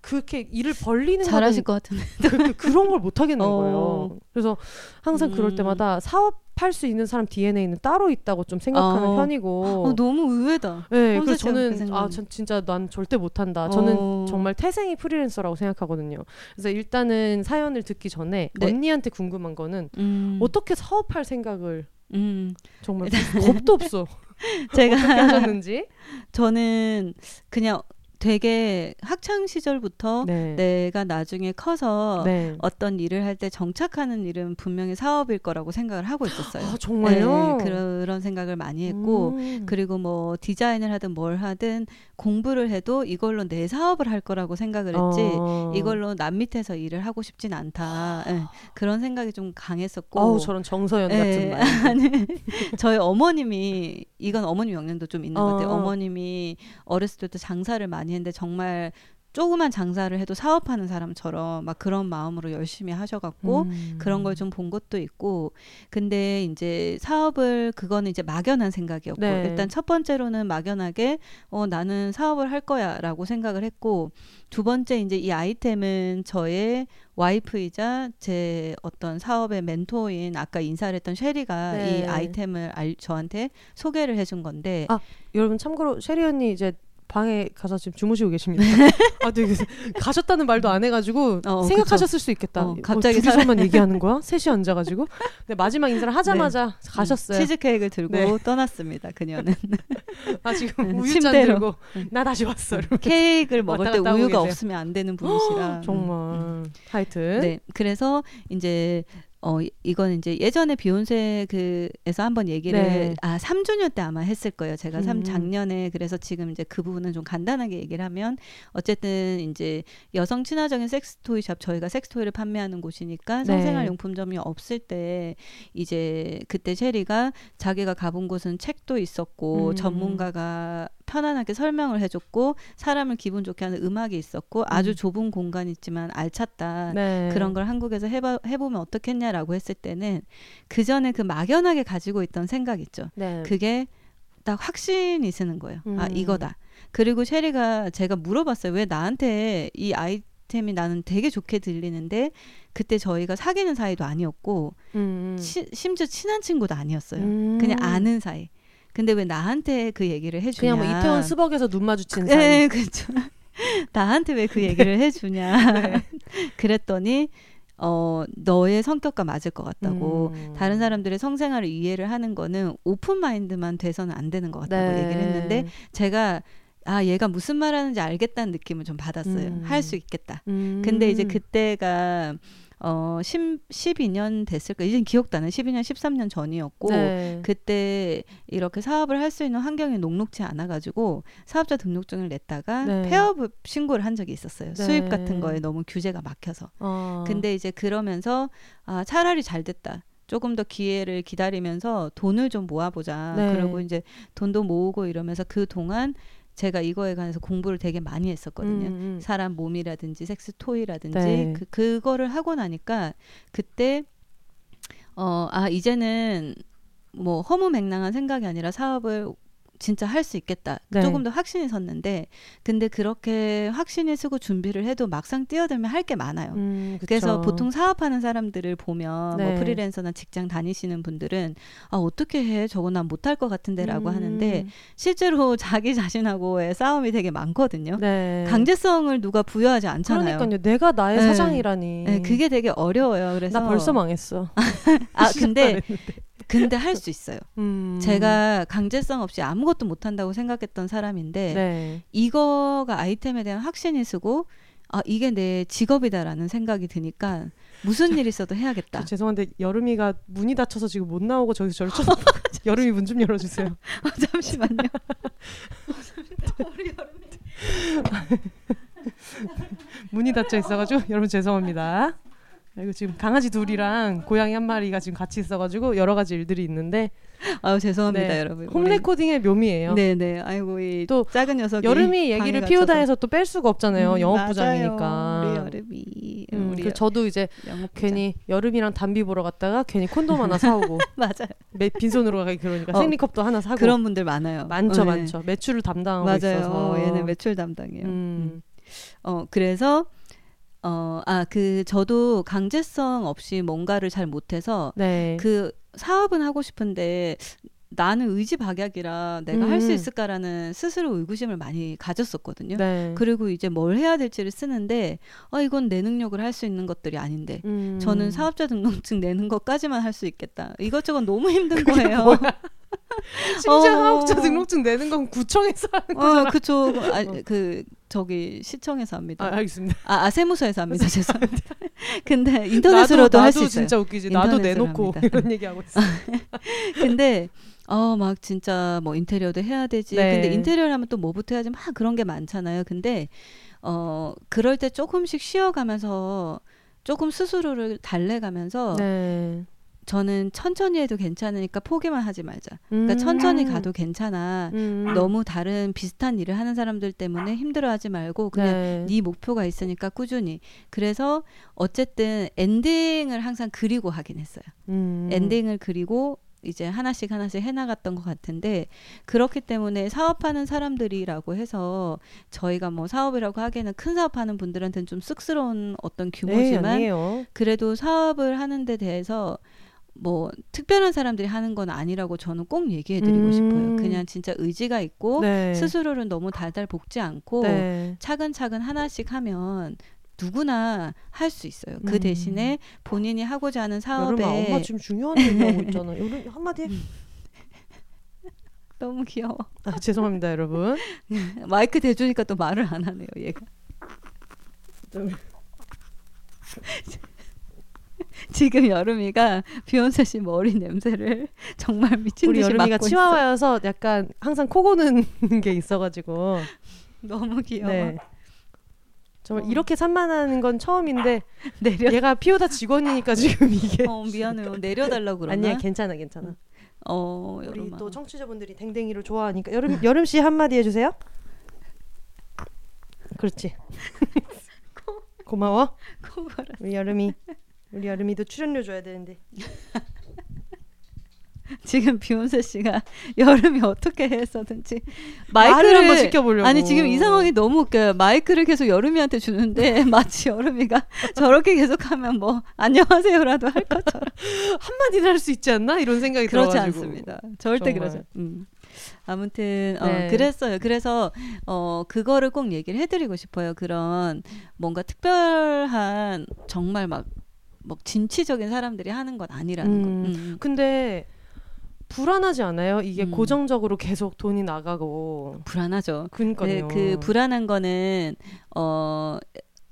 그렇게 일을 벌리는 잘하실 것 같은데 그, 그런 걸 못 하겠는 어. 거예요. 그래서 항상 음. 그럴 때마다 사업할 수 있는 사람 디엔에이는 따로 있다고 좀 생각하는 어. 편이고 어, 너무 의외다. 네, 그래서 저는 그 아, 전 진짜 난 절대 못한다. 어. 저는 정말 태생이 프리랜서라고 생각하거든요. 그래서 일단은 사연을 듣기 전에 네. 언니한테 궁금한 거는 음. 어떻게 사업할 생각을 음. 정말 겁도 없어. 제가 어떻게 하셨는지 저는 그냥 되게 학창 시절부터 네. 내가 나중에 커서 네. 어떤 일을 할 때 정착하는 일은 분명히 사업일 거라고 생각을 하고 있었어요. 아, 정말요? 네, 그런 생각을 많이 했고 음. 그리고 뭐 디자인을 하든 뭘 하든 공부를 해도 이걸로 내 사업을 할 거라고 생각을 했지 어. 이걸로 남 밑에서 일을 하고 싶진 않다. 네, 그런 생각이 좀 강했었고 아우 저런 정서연 네. 같은 말. 네. 저희 어머님이 이건 어머님 영향도 좀 있는 어. 것 같아요. 어머님이 어렸을 때부터 장사를 많이 했는데 정말 조그만 장사를 해도 사업하는 사람처럼 막 그런 마음으로 열심히 하셔갖고 음. 그런 걸 좀 본 것도 있고 근데 이제 사업을 그거는 이제 막연한 생각이었고 네. 일단 첫 번째로는 막연하게 어, 나는 사업을 할 거야 라고 생각을 했고 두 번째 이제 이 아이템은 저의 와이프이자 제 어떤 사업의 멘토인 아까 인사를 했던 쉐리가 네. 이 아이템을 알, 저한테 소개를 해준 건데 아 여러분 참고로 쉐리 언니 이제 방에 가서 지금 주무시고 계십니다. 아, 되게 가셨다는 말도 안 해가지고 어, 생각하셨을 그쵸. 수 있겠다. 어, 갑자기 어, 둘이서만 사람... 얘기하는 거야? 셋이 앉아가지고 네, 마지막 인사를 하자마자 네. 가셨어요. 치즈 케이크를 들고 네. 떠났습니다. 그녀는 아 지금 우유잔 들고 나 다시 왔어. 케이크를 먹을 때 우유가 계세요. 없으면 안 되는 분이시라 정말 음. 하여튼 네 그래서 이제. 어 이건 이제 예전에 비욘세 그에서 한번 얘기를 네. 아 삼 주년 때 아마 했을 거예요. 제가 삼, 작년에 그래서 지금 이제 그 부분은 좀 간단하게 얘기를 하면 어쨌든 이제 여성 친화적인 섹스토이샵 저희가 섹스토이를 판매하는 곳이니까 성생활 용품점이 없을 때 이제 그때 셰리가 자기가 가본 곳은 책도 있었고 음. 전문가가 편안하게 설명을 해줬고 사람을 기분 좋게 하는 음악이 있었고 아주 음. 좁은 공간이지만 알찼다. 네. 그런 걸 한국에서 해봐, 해보면 어떻겠냐라고 했을 때는 그전에 그 막연하게 가지고 있던 생각 있죠. 네. 그게 딱 확신이 쓰는 거예요. 음. 아 이거다. 그리고 셰리가 제가 물어봤어요. 왜 나한테 이 아이템이 나는 되게 좋게 들리는데 그때 저희가 사귀는 사이도 아니었고 음. 시, 심지어 친한 친구도 아니었어요. 음. 그냥 아는 사이. 근데 왜 나한테 그 얘기를 해주냐. 그냥 뭐 이태원 수벅에서 눈 마주친 사이. 네, 그렇죠. 나한테 왜 그 얘기를 네. 해주냐. 네. 그랬더니 어, 너의 성격과 맞을 것 같다고. 음. 다른 사람들의 성생활을 이해를 하는 거는 오픈마인드만 돼서는 안 되는 것 같다고 네. 얘기를 했는데 제가 아 얘가 무슨 말하는지 알겠다는 느낌을 좀 받았어요. 음. 할 수 있겠다. 음. 근데 이제 그때가 어, 십이 년 됐을까? 이젠 기억도 안 나요. 십이 년, 십삼 년 전이었고 네. 그때 이렇게 사업을 할 수 있는 환경이 녹록지 않아가지고 사업자 등록증을 냈다가 네. 폐업 신고를 한 적이 있었어요. 네. 수입 같은 거에 너무 규제가 막혀서. 어. 근데 이제 그러면서 아, 차라리 잘 됐다. 조금 더 기회를 기다리면서 돈을 좀 모아보자. 네. 그리고 이제 돈도 모으고 이러면서 그동안 제가 이거에 관해서 공부를 되게 많이 했었거든요. 음, 음. 사람 몸이라든지 섹스 토이라든지 네. 그, 그거를 하고 나니까 그때 어, 아 이제는 뭐 허무맹랑한 생각이 아니라 사업을 진짜 할 수 있겠다. 네. 조금 더 확신이 섰는데 근데 그렇게 확신이 쓰고 준비를 해도 막상 뛰어들면 할 게 많아요. 음, 그래서 보통 사업하는 사람들을 보면 네. 뭐 프리랜서나 직장 다니시는 분들은 아 어떻게 해? 저거 난 못할 것 같은데 라고 음. 하는데 실제로 자기 자신하고의 싸움이 되게 많거든요. 네. 강제성을 누가 부여하지 않잖아요. 그러니까요. 내가 나의 네. 사장이라니. 네, 그게 되게 어려워요. 그래서 나 벌써 망했어. 아 근데 근데 할 수 있어요. 음. 제가 강제성 없이 아무것도 못한다고 생각했던 사람인데 네. 이거가 아이템에 대한 확신이 쓰고 아 이게 내 직업이다라는 생각이 드니까 무슨 일 있어도 해야겠다. 죄송한데 여름이가 문이 닫혀서 지금 못 나오고 저기서 저를 쳐서 여름이 문 좀 열어주세요. 아, 잠시만요. 우리 여름이 문이 닫혀 있어가지고 여러분 죄송합니다. 이거 지금 강아지 둘이랑 고양이 한 마리가 지금 같이 있어가지고 여러 가지 일들이 있는데 아유 죄송합니다 네, 여러분. 홈레코딩의 묘미예요. 네네. 아이고 이 또 작은 녀석이 여름이 얘기를 피우다에서 또 뺄 수가 없잖아요. 음, 영업부장이니까. 우리 여름이. 음, 우리 저도 이제 괜히 여름이랑 담비 보러 갔다가 괜히 콘돔 하나 사오고. 맞아요. 매, 빈손으로 가기 그러니까 어, 생리컵도 하나 사고. 그런 분들 많아요. 많죠 네. 많죠. 매출을 담당하고 맞아요. 있어서. 맞아요. 어, 얘는 매출 담당이에요. 음. 음. 어 그래서. 어, 아, 그, 저도 강제성 없이 뭔가를 잘 못해서, 네. 그, 사업은 하고 싶은데, 나는 의지박약이라 내가 음. 할 수 있을까라는 스스로 의구심을 많이 가졌었거든요. 네. 그리고 이제 뭘 해야 될지를 쓰는데 아 이건 내 능력을 할 수 있는 것들이 아닌데 음. 저는 사업자 등록증 내는 것까지만 할 수 있겠다. 이것저것 너무 힘든 거예요. 심지어 사업자 어... 등록증 내는 건 구청에서 하는 거잖아. 어, 그쵸. 아, 그 저기 시청에서 합니다. 아, 알겠습니다. 아, 아 세무서에서 합니다. 죄송합니다. 근데 인터넷으로도 할 수 있어요. 나도 진짜 웃기지. 나도 내놓고 합니다. 이런 얘기하고 있어. 근데 어, 막 진짜 뭐 인테리어도 해야 되지. 네. 근데 인테리어를 하면 또 뭐부터 해야지 막 그런 게 많잖아요. 근데 어, 그럴 때 조금씩 쉬어가면서 조금 스스로를 달래가면서 네. 저는 천천히 해도 괜찮으니까 포기만 하지 말자. 그러니까 음. 천천히 가도 괜찮아. 음. 너무 다른 비슷한 일을 하는 사람들 때문에 힘들어하지 말고 그냥 네, 네 목표가 있으니까 꾸준히. 그래서 어쨌든 엔딩을 항상 그리고 하긴 했어요. 음. 엔딩을 그리고 이제 하나씩 하나씩 해나갔던 것 같은데 그렇기 때문에 사업하는 사람들이라고 해서 저희가 뭐 사업이라고 하기에는 큰 사업하는 분들한테는 좀 쑥스러운 어떤 규모지만 네, 그래도 사업을 하는 데 대해서 뭐 특별한 사람들이 하는 건 아니라고 저는 꼭 얘기해드리고 음. 싶어요. 그냥 진짜 의지가 있고 네, 스스로를 너무 달달 볶지 않고 네, 차근차근 하나씩 하면 누구나 할 수 있어요. 그 음. 대신에 본인이 하고자 하는 사업에 여름아 엄마 지금 중요한 얘기하고 있잖아. 여름 한마디 해. 너무 귀여워. 아, 죄송합니다 여러분. 마이크 대주니까 또 말을 안 하네요 얘가. 지금 여름이가 비욘세 씨 머리 냄새를 정말 미친 듯이 맡고 있어. 우리 여름이가 치와와여서 약간 항상 코 고는 게 있어가지고 너무 귀여워. 네. 정말 어. 이렇게 산만한 건 처음인데 내려... 얘가 피오다 직원이니까 지금 이게 어 미안해요. 내려달라고 그러나? 아니야 괜찮아 괜찮아. 어 여름아. 우리 또 청취자분들이 댕댕이를 좋아하니까 여름, 여름 씨 한마디 해주세요. 그렇지. 고마워. 우리 여름이 우리 여름이도 출연료 줘야 되는데. 지금 비욘세 씨가 여름이 어떻게 해서든지 마이크를 한번 시켜보려고. 아니 지금 이 상황이 너무 웃겨요. 마이크를 계속 여름이한테 주는데 마치 여름이가 저렇게 계속하면 뭐 안녕하세요라도 할 것처럼 한마디는 할 수 있지 않나 이런 생각이 그렇지 들어가지고. 그렇지 않습니다. 절대 그러지 않습니다. 음. 아무튼 어, 네. 그랬어요. 그래서 어, 그거를 꼭 얘기를 해드리고 싶어요. 그런 뭔가 특별한 정말 막, 막 진취적인 사람들이 하는 건 아니라는 음. 거. 음. 근데 불안하지 않아요? 이게 음. 고정적으로 계속 돈이 나가고 불안하죠. 그러니까요. 그 불안한 거는 어,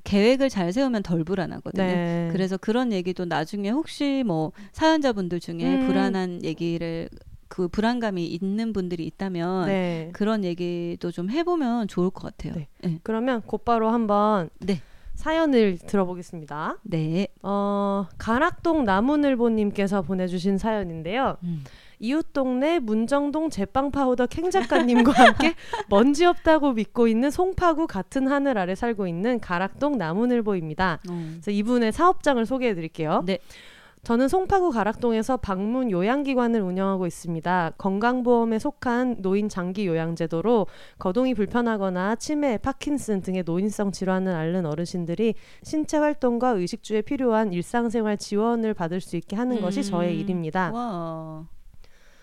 계획을 잘 세우면 덜 불안하거든요. 네. 그래서 그런 얘기도 나중에 혹시 뭐 사연자분들 중에 음. 불안한 얘기를 그 불안감이 있는 분들이 있다면 네, 그런 얘기도 좀 해보면 좋을 것 같아요. 네. 네. 그러면 곧바로 한번 네, 사연을 들어보겠습니다. 네. 어, 가락동 나무늘보님께서 보내주신 사연인데요. 음. 이웃 동네 문정동 제빵 파우더 캥 작가님과 함께 먼지 없다고 믿고 있는 송파구 같은 하늘 아래 살고 있는 가락동 나무늘보입니다. 음. 그래서 이분의 사업장을 소개해드릴게요. 네. 저는 송파구 가락동에서 방문 요양기관을 운영하고 있습니다. 건강보험에 속한 노인 장기 요양제도로 거동이 불편하거나 치매, 파킨슨 등의 노인성 질환을 앓는 어르신들이 신체 활동과 의식주에 필요한 일상생활 지원을 받을 수 있게 하는 음. 것이 저의 일입니다. 와.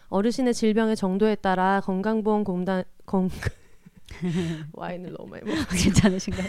어르신의 질병의 정도에 따라 건강보험공단... 건... 와인을 너무 많이 먹어요. 괜찮으신가요?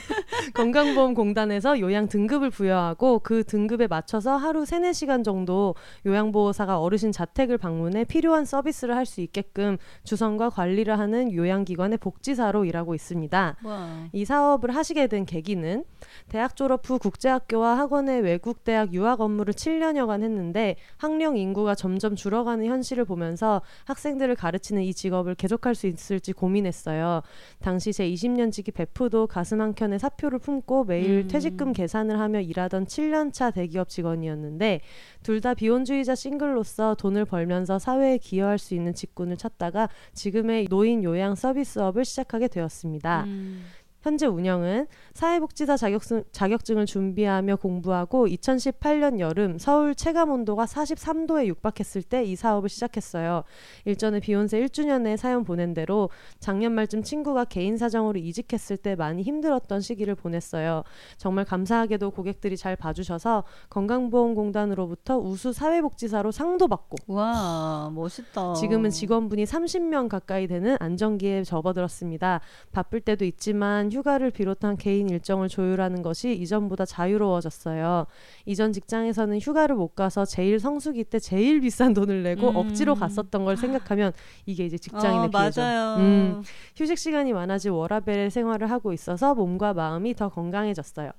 건강보험공단에서 요양 등급을 부여하고 그 등급에 맞춰서 하루 세네 시간 정도 요양보호사가 어르신 자택을 방문해 필요한 서비스를 할 수 있게끔 주선과 관리를 하는 요양기관의 복지사로 일하고 있습니다. 와. 이 사업을 하시게 된 계기는 대학 졸업 후 국제학교와 학원의 외국 대학 유학 업무를 칠 년여간 했는데 학령 인구가 점점 줄어가는 현실을 보면서 학생들을 가르치는 이 직업을 계속할 수 있을지 고민했어요. 당시 제 이십 년지기 베프도 가슴 한켠에 사표를 품고 매일 음. 퇴직금 계산을 하며 일하던 칠 년차 대기업 직원이었는데 둘 다 비혼주의자 싱글로서 돈을 벌면서 사회에 기여할 수 있는 직군을 찾다가 지금의 노인 요양 서비스업을 시작하게 되었습니다. 음. 현재 운영은 사회복지사 자격증, 자격증을 준비하며 공부하고 이천십팔 년 여름 서울 체감온도가 사십삼 도에 육박했을 때 이 사업을 시작했어요. 일전에 비욘세 일 주년에 사연 보낸 대로 작년 말쯤 친구가 개인 사정으로 이직했을 때 많이 힘들었던 시기를 보냈어요. 정말 감사하게도 고객들이 잘 봐주셔서 건강보험공단으로부터 우수 사회복지사로 상도 받고 와 멋있다. 지금은 직원분이 삼십 명 가까이 되는 안정기에 접어들었습니다. 바쁠 때도 있지만 휴가를 비롯한 개인 일정을 조율하는 것이 이전보다 자유로워졌어요. 이전 직장에서는 휴가를 못 가서 제일 성수기 때 제일 비싼 돈을 내고 음. 억지로 갔었던 걸 생각하면 이게 이제 직장인의 어, 비애죠. 음, 휴식 시간이 많아진 워라벨의 생활을 하고 있어서 몸과 마음이 더 건강해졌어요.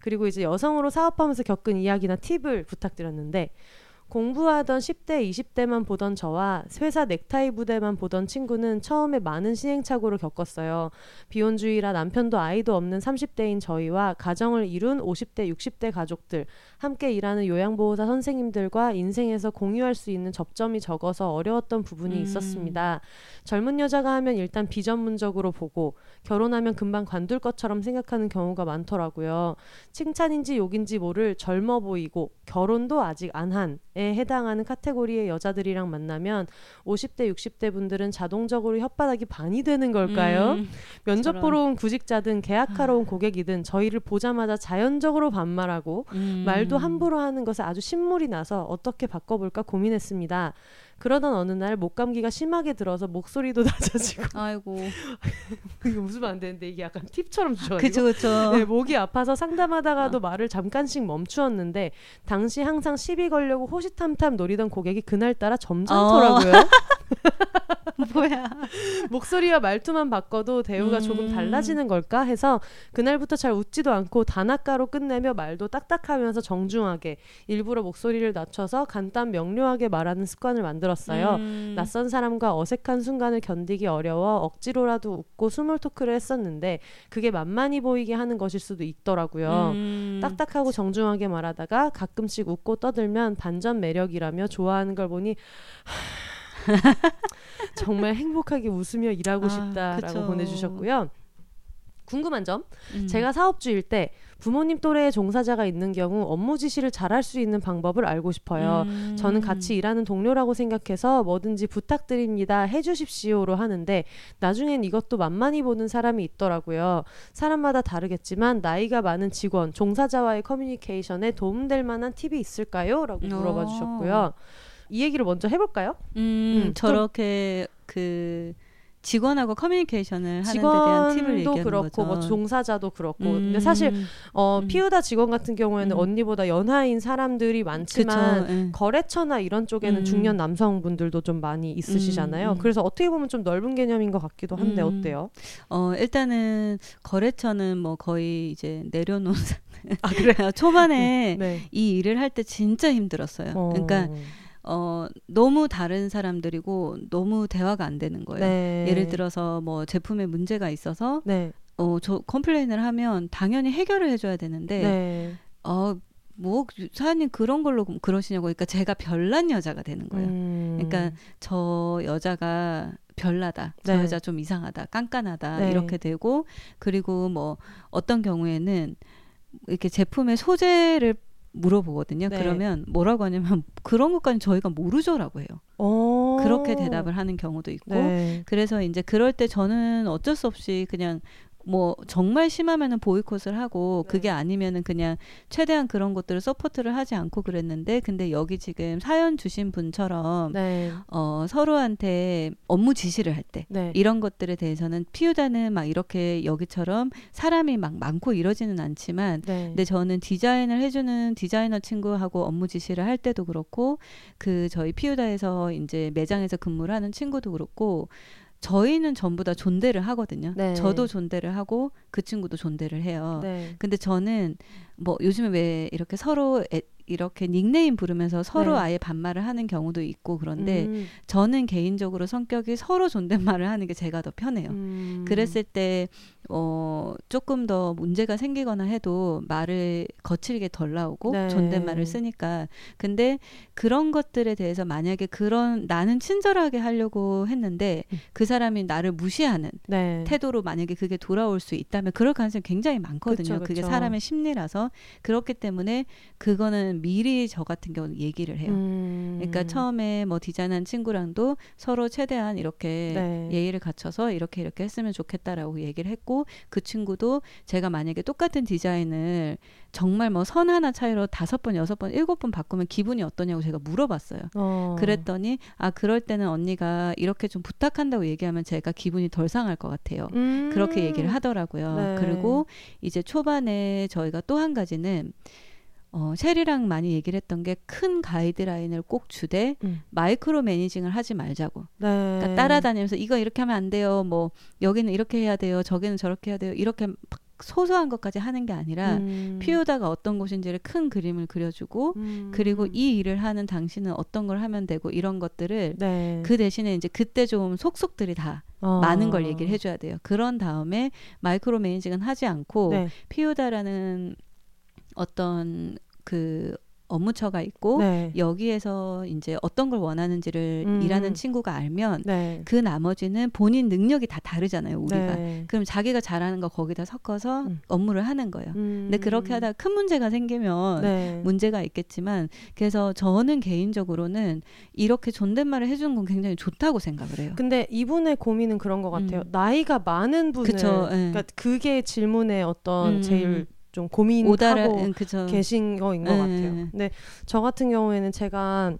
그리고 이제 여성으로 사업하면서 겪은 이야기나 팁을 부탁드렸는데 공부하던 십 대, 이십 대만 보던 저와 회사 넥타이 부대만 보던 친구는 처음에 많은 시행착오를 겪었어요. 비혼주의라 남편도 아이도 없는 삼십 대인 저희와 가정을 이룬 오십 대, 육십 대 가족들, 함께 일하는 요양보호사 선생님들과 인생에서 공유할 수 있는 접점이 적어서 어려웠던 부분이 음. 있었습니다. 젊은 여자가 하면 일단 비전문적으로 보고 결혼하면 금방 관둘 것처럼 생각하는 경우가 많더라고요. 칭찬인지 욕인지 모를 젊어 보이고 결혼도 아직 안 한 에 해당하는 카테고리의 여자들이랑 만나면 오십 대, 육십 대 분들은 자동적으로 혓바닥이 반이 되는 걸까요? 음, 면접 저런. 보러 온 구직자든 계약하러 온 고객이든 저희를 보자마자 자연적으로 반말하고 음. 말도 함부로 하는 것에 아주 신물이 나서 어떻게 바꿔볼까 고민했습니다. 그러던 어느 날 목감기가 심하게 들어서 목소리도 낮아지고 아이고 이거 웃으면 안 되는데 이게 약간 팁처럼 주셔가지고 그쵸 그쵸 네, 목이 아파서 상담하다가도 어. 말을 잠깐씩 멈추었는데 당시 항상 시비 걸려고 호시탐탐 노리던 고객이 그날따라 점잖더라고요. 어. 뭐야 목소리와 말투만 바꿔도 대우가 음. 조금 달라지는 걸까 해서 그날부터 잘 웃지도 않고 단아까로 끝내며 말도 딱딱하면서 정중하게 일부러 목소리를 낮춰서 간단 명료하게 말하는 습관을 만들었어요. 음. 낯선 사람과 어색한 순간을 견디기 어려워 억지로라도 웃고 스몰 토크를 했었는데 그게 만만히 보이게 하는 것일 수도 있더라고요. 음. 딱딱하고 정중하게 말하다가 가끔씩 웃고 떠들면 반전 매력이라며 좋아하는 걸 보니 정말 행복하게 웃으며 일하고 아, 싶다라고 그쵸. 보내주셨고요. 궁금한 점, 음. 제가 사업주일 때 부모님 또래의 종사자가 있는 경우 업무 지시를 잘할 수 있는 방법을 알고 싶어요. 음. 저는 같이 일하는 동료라고 생각해서 뭐든지 부탁드립니다. 해주십시오로 하는데 나중엔 이것도 만만히 보는 사람이 있더라고요. 사람마다 다르겠지만 나이가 많은 직원, 종사자와의 커뮤니케이션에 도움될 만한 팁이 있을까요? 라고 물어봐 주셨고요. 이 얘기를 먼저 해볼까요? 음, 음, 저렇게 좀, 그 직원하고 커뮤니케이션을 하는 데 대한 팁을 얘기하는 그렇고, 거죠. 뭐 종사자도 그렇고 음. 근데 사실 어, 음. 피우다 직원 같은 경우에는 음. 언니보다 연하인 사람들이 많지만 그쵸, 거래처나 이런 쪽에는 음. 중년 남성분들도 좀 많이 있으시잖아요. 음. 그래서 어떻게 보면 좀 넓은 개념인 것 같기도 한데 음. 어때요? 어, 일단은 거래처는 뭐 거의 이제 내려놓은 아, 그래요? 초반에 네. 이 일을 할 때 진짜 힘들었어요. 어. 그러니까 어, 너무 다른 사람들이고 너무 대화가 안 되는 거예요. 네. 예를 들어서 뭐 제품에 문제가 있어서 네. 어, 저 컴플레인을 하면 당연히 해결을 해줘야 되는데 네. 어, 뭐 사장님 그런 걸로 그러시냐고 그러니까 제가 별난 여자가 되는 거예요. 음. 그러니까 저 여자가 별나다. 저 네. 여자 좀 이상하다. 깐깐하다. 네. 이렇게 되고 그리고 뭐 어떤 경우에는 이렇게 제품의 소재를 물어보거든요. 네. 그러면 뭐라고 하냐면 그런 것까지 저희가 모르죠라고 해요. 오. 그렇게 대답을 하는 경우도 있고 네. 그래서 이제 그럴 때 저는 어쩔 수 없이 그냥 뭐 정말 심하면은 보이콧을 하고 네. 그게 아니면은 그냥 최대한 그런 것들을 서포트를 하지 않고 그랬는데, 근데 여기 지금 사연 주신 분처럼 네. 어, 서로한테 업무 지시를 할 때 네. 이런 것들에 대해서는 피우다는 막 이렇게 여기처럼 사람이 막 많고 이러지는 않지만 네. 근데 저는 디자인을 해주는 디자이너 친구하고 업무 지시를 할 때도 그렇고 그 저희 피우다에서 이제 매장에서 근무를 하는 친구도 그렇고 저희는 전부 다 존대를 하거든요. 네. 저도 존대를 하고 그 친구도 존대를 해요. 네. 근데 저는 뭐 요즘에 왜 이렇게 서로 애, 이렇게 닉네임 부르면서 서로 네. 아예 반말을 하는 경우도 있고 그런데 음. 저는 개인적으로 성격이 서로 존댓말을 하는 게 제가 더 편해요. 음. 그랬을 때 어, 조금 더 문제가 생기거나 해도 말을 거칠게 덜 나오고 네. 존댓말을 쓰니까. 근데 그런 것들에 대해서 만약에 그런 나는 친절하게 하려고 했는데 음. 그 사람이 나를 무시하는 네. 태도로 만약에 그게 돌아올 수 있다면 그럴 가능성이 굉장히 많거든요. 그쵸, 그쵸. 그게 사람의 심리라서. 그렇기 때문에 그거는 미리 저 같은 경우는 얘기를 해요. 음. 그러니까 처음에 뭐 디자인한 친구랑도 서로 최대한 이렇게 네. 예의를 갖춰서 이렇게 이렇게 했으면 좋겠다라고 얘기를 했고, 그 친구도 제가 만약에 똑같은 디자인을 정말 뭐 선 하나 차이로 다섯 번, 여섯 번, 일곱 번 바꾸면 기분이 어떠냐고 제가 물어봤어요. 어. 그랬더니 아 그럴 때는 언니가 이렇게 좀 부탁한다고 얘기하면 제가 기분이 덜 상할 것 같아요. 음. 그렇게 얘기를 하더라고요. 네. 그리고 이제 초반에 저희가 또 한 가지는 어, 셰리랑 많이 얘기를 했던 게 큰 가이드라인을 꼭 주되 음. 마이크로 매니징을 하지 말자고. 네. 그러니까 따라다니면서 이거 이렇게 하면 안 돼요. 뭐 여기는 이렇게 해야 돼요. 저기는 저렇게 해야 돼요. 이렇게 막 소소한 것까지 하는 게 아니라 음. 피우다가 어떤 곳인지를 큰 그림을 그려주고 음. 그리고 이 일을 하는 당신은 어떤 걸 하면 되고 이런 것들을 네. 그 대신에 이제 그때 좀 속속들이 다 어. 많은 걸 얘기를 해줘야 돼요. 그런 다음에 마이크로 매니징은 하지 않고 네. 피우다라는 어떤 그 업무처가 있고 네. 여기에서 이제 어떤 걸 원하는지를 음. 일하는 친구가 알면 네. 그 나머지는 본인 능력이 다 다르잖아요, 우리가. 네. 그럼 자기가 잘하는 거 거기다 섞어서 음. 업무를 하는 거예요. 음. 근데 그렇게 하다가 큰 문제가 생기면 네. 문제가 있겠지만, 그래서 저는 개인적으로는 이렇게 존댓말을 해주는 건 굉장히 좋다고 생각을 해요. 근데 이분의 고민은 그런 것 같아요. 음. 나이가 많은 분을 그쵸, 그러니까 그게 질문의 어떤 음. 제일 좀 고민하고 오다라, 그쵸. 계신 거인 것 네. 같아요. 근데 저 같은 경우에는 제가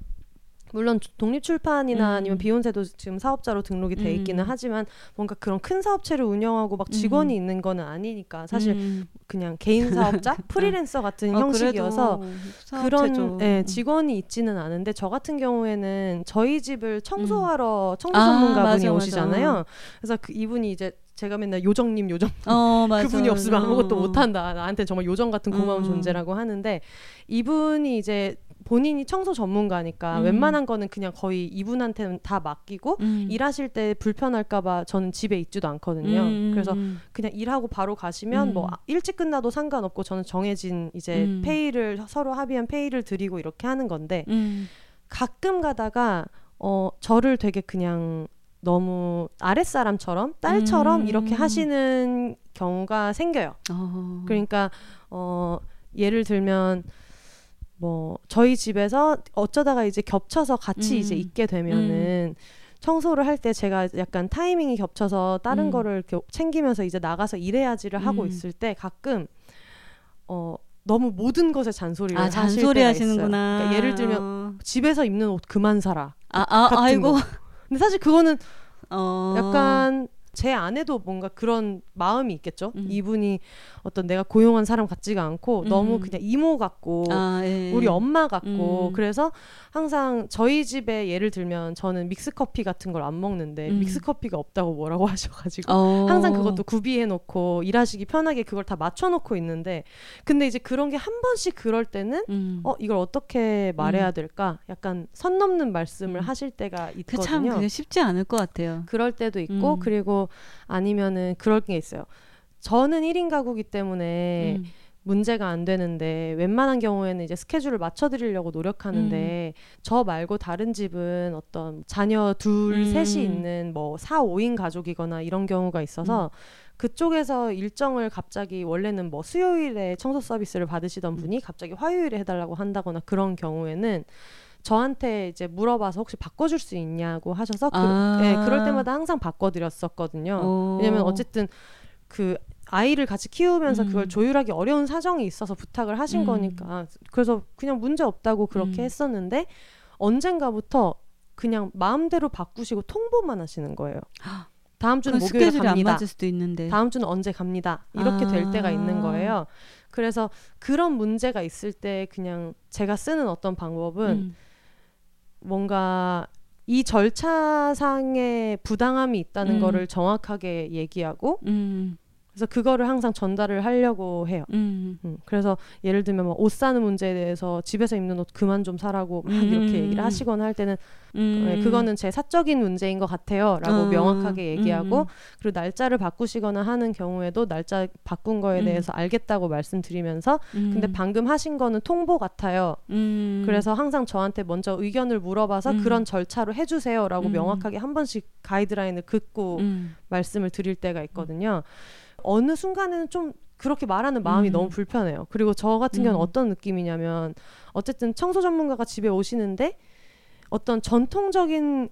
물론 독립출판이나 음. 아니면 비욘세도 지금 사업자로 등록이 돼 있기는 음. 하지만 뭔가 그런 큰 사업체를 운영하고 막 직원이 음. 있는 거는 아니니까 사실 음. 그냥 개인 사업자? 프리랜서 같은 어, 형식이어서 그런 네, 직원이 있지는 않은데, 저 같은 경우에는 저희 집을 청소하러 음. 청소 전문가분이 아, 오시잖아요. 맞아. 그래서 그 이분이 이제 제가 맨날 요정님 요정 어, 그분이 없으면 아무것도 어. 못한다, 나한테 정말 요정 같은 고마운 음. 존재라고 하는데, 이분이 이제 본인이 청소 전문가니까 음. 웬만한 거는 그냥 거의 이분한테는 다 맡기고 음. 일하실 때 불편할까봐 저는 집에 있지도 않거든요. 음. 그래서 그냥 일하고 바로 가시면 음. 뭐 일찍 끝나도 상관없고 저는 정해진 이제 음. 페이를 서로 합의한 페이를 드리고 이렇게 하는 건데 음. 가끔 가다가 어, 저를 되게 그냥 너무 아랫사람처럼 딸처럼 음. 이렇게 하시는 경우가 생겨요. 어허. 그러니까 어, 예를 들면 뭐 저희 집에서 어쩌다가 이제 겹쳐서 같이 음. 이제 있게 되면은 음. 청소를 할 때 제가 약간 타이밍이 겹쳐서 다른 음. 거를 이렇게 챙기면서 이제 나가서 일해야지를 음. 하고 있을 때 가끔 어, 너무 모든 것에 잔소리를 아, 하실 잔소리 때가 하시는구나. 있어요. 그러니까 예를 들면 집에서 입는 옷 그만 사라. 아, 아, 같은 아이고. 거. 근데 사실 그거는 어... 약간 제 안에도 뭔가 그런 마음이 있겠죠. 음. 이분이 어떤 내가 고용한 사람 같지가 않고 음. 너무 그냥 이모 같고 아, 예. 우리 엄마 같고 음. 그래서 항상 저희 집에 예를 들면 저는 믹스커피 같은 걸 안 먹는데 음. 믹스커피가 없다고 뭐라고 하셔가지고 어. 항상 그것도 구비해놓고 일하시기 편하게 그걸 다 맞춰놓고 있는데, 근데 이제 그런 게 한 번씩 그럴 때는 음. 어 이걸 어떻게 말해야 될까 약간 선 넘는 말씀을 음. 하실 때가 있거든요. 그 참 그게 쉽지 않을 것 같아요. 그럴 때도 있고 음. 그리고 아니면은 그럴 게 있어요. 저는 일 인 가구기 때문에 음. 문제가 안 되는데 웬만한 경우에는 이제 스케줄을 맞춰드리려고 노력하는데 음. 저 말고 다른 집은 어떤 자녀 둘, 음. 셋이 있는 뭐 사, 오인 가족이거나 이런 경우가 있어서 음. 그쪽에서 일정을 갑자기 원래는 뭐 수요일에 청소 서비스를 받으시던 분이 갑자기 화요일에 해달라고 한다거나 그런 경우에는 저한테 이제 물어봐서 혹시 바꿔줄 수 있냐고 하셔서 그, 아~ 예, 그럴 때마다 항상 바꿔드렸었거든요. 왜냐면 어쨌든 그 아이를 같이 키우면서 음. 그걸 조율하기 어려운 사정이 있어서 부탁을 하신 음. 거니까 그래서 그냥 문제 없다고 그렇게 음. 했었는데 언젠가부터 그냥 마음대로 바꾸시고 통보만 하시는 거예요. 다음 주는 목요일에 갑니다. 수도 있는데. 다음 주는 언제 갑니다. 이렇게 아. 될 때가 있는 거예요. 그래서 그런 문제가 있을 때 그냥 제가 쓰는 어떤 방법은 음. 뭔가 이 절차상의 부당함이 있다는 음. 거를 정확하게 얘기하고 음. 그래서 그거를 항상 전달을 하려고 해요. 음. 음. 그래서 예를 들면 뭐 옷 사는 문제에 대해서 집에서 입는 옷 그만 좀 사라고 막 음. 이렇게 얘기를 하시거나 할 때는 음. 네, 그거는 제 사적인 문제인 것 같아요 라고 어. 명확하게 얘기하고 음. 그리고 날짜를 바꾸시거나 하는 경우에도 날짜 바꾼 거에 음. 대해서 알겠다고 말씀드리면서 음. 근데 방금 하신 거는 통보 같아요. 음. 그래서 항상 저한테 먼저 의견을 물어봐서 음. 그런 절차로 해주세요 라고 음. 명확하게 한 번씩 가이드라인을 긋고 음. 말씀을 드릴 때가 있거든요. 어느 순간에는 좀 그렇게 말하는 마음이 음. 너무 불편해요. 그리고 저 같은 경우는 음. 어떤 느낌이냐면 어쨌든 청소 전문가가 집에 오시는데 어떤 전통적인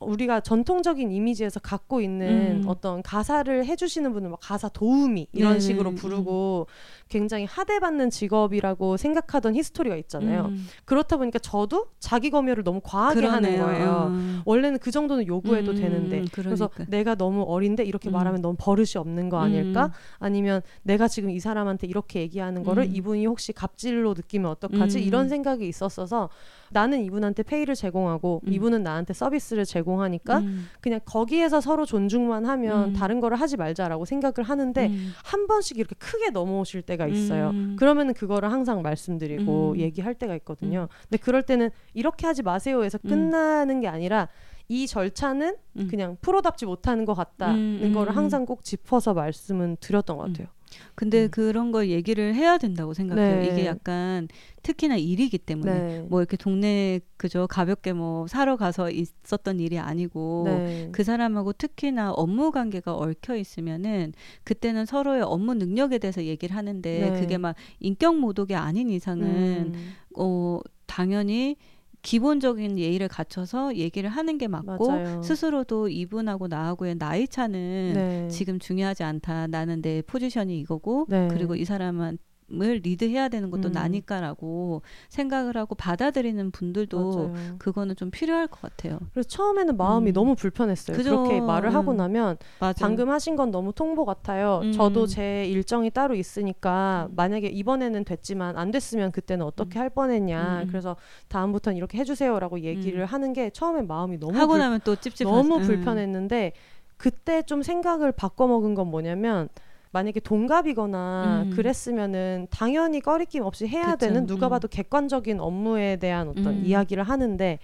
우리가 전통적인 이미지에서 갖고 있는 음. 어떤 가사를 해주시는 분은 막 가사 도우미 이런 네. 식으로 부르고 굉장히 하대받는 직업이라고 생각하던 히스토리가 있잖아요. 음. 그렇다 보니까 저도 자기 검열을 너무 과하게 그러네요. 하는 거예요. 음. 원래는 그 정도는 요구해도 음. 되는데 그러니까. 그래서 내가 너무 어린데 이렇게 음. 말하면 너무 버릇이 없는 거 아닐까? 음. 아니면 내가 지금 이 사람한테 이렇게 얘기하는 거를 음. 이분이 혹시 갑질로 느끼면 어떡하지? 음. 이런 생각이 있었어서 나는 이분한테 페이를 제공하고 음. 이분은 나한테 서비스를 제공하니까 음. 그냥 거기에서 서로 존중만 하면 음. 다른 거를 하지 말자라고 생각을 하는데 음. 한 번씩 이렇게 크게 넘어오실 때가 있어요. 음. 그러면은 그거를 항상 말씀드리고 음. 얘기할 때가 있거든요. 근데 그럴 때는 이렇게 하지 마세요 해서 끝나는 음. 게 아니라 이 절차는 음. 그냥 프로답지 못하는 것 같다는 음. 거를 항상 꼭 짚어서 말씀은 드렸던 것 같아요. 음. 근데 음. 그런 걸 얘기를 해야 된다고 생각해요. 네. 이게 약간 특히나 일이기 때문에 네. 뭐 이렇게 동네 그저 가볍게 뭐 사러 가서 있었던 일이 아니고 네. 그 사람하고 특히나 업무 관계가 얽혀 있으면은 그때는 서로의 업무 능력에 대해서 얘기를 하는데 네. 그게 막 인격 모독이 아닌 이상은 음. 어, 당연히 기본적인 예의를 갖춰서 얘기를 하는 게 맞고 맞아요. 스스로도 이분하고 나하고의 나이 차는 네. 지금 중요하지 않다. 나는 내 포지션이 이거고 네. 그리고 이 사람은 을 리드해야 되는 것도 음. 나니까라고 생각을 하고 받아들이는 분들도 맞아요. 그거는 좀 필요할 것 같아요. 그래서 처음에는 마음이 음. 너무 불편했어요. 그죠. 그렇게 말을 음. 하고 나면 맞아요. 방금 하신 건 너무 통보 같아요. 음. 저도 제 일정이 따로 있으니까 만약에 이번에는 됐지만 안 됐으면 그때는 어떻게 음. 할 뻔했냐. 음. 그래서 다음부터는 이렇게 해주세요라고 얘기를 음. 하는 게 처음에 마음이 너무 하고 불... 나면 또 찝찝 너무 음. 불편했는데 그때 좀 생각을 바꿔먹은 건 뭐냐면. 만약에 동갑이거나 음. 그랬으면은 당연히 꺼리낌 없이 해야 그쵸. 되는 누가 봐도 음. 객관적인 업무에 대한 어떤 음. 이야기를 하는데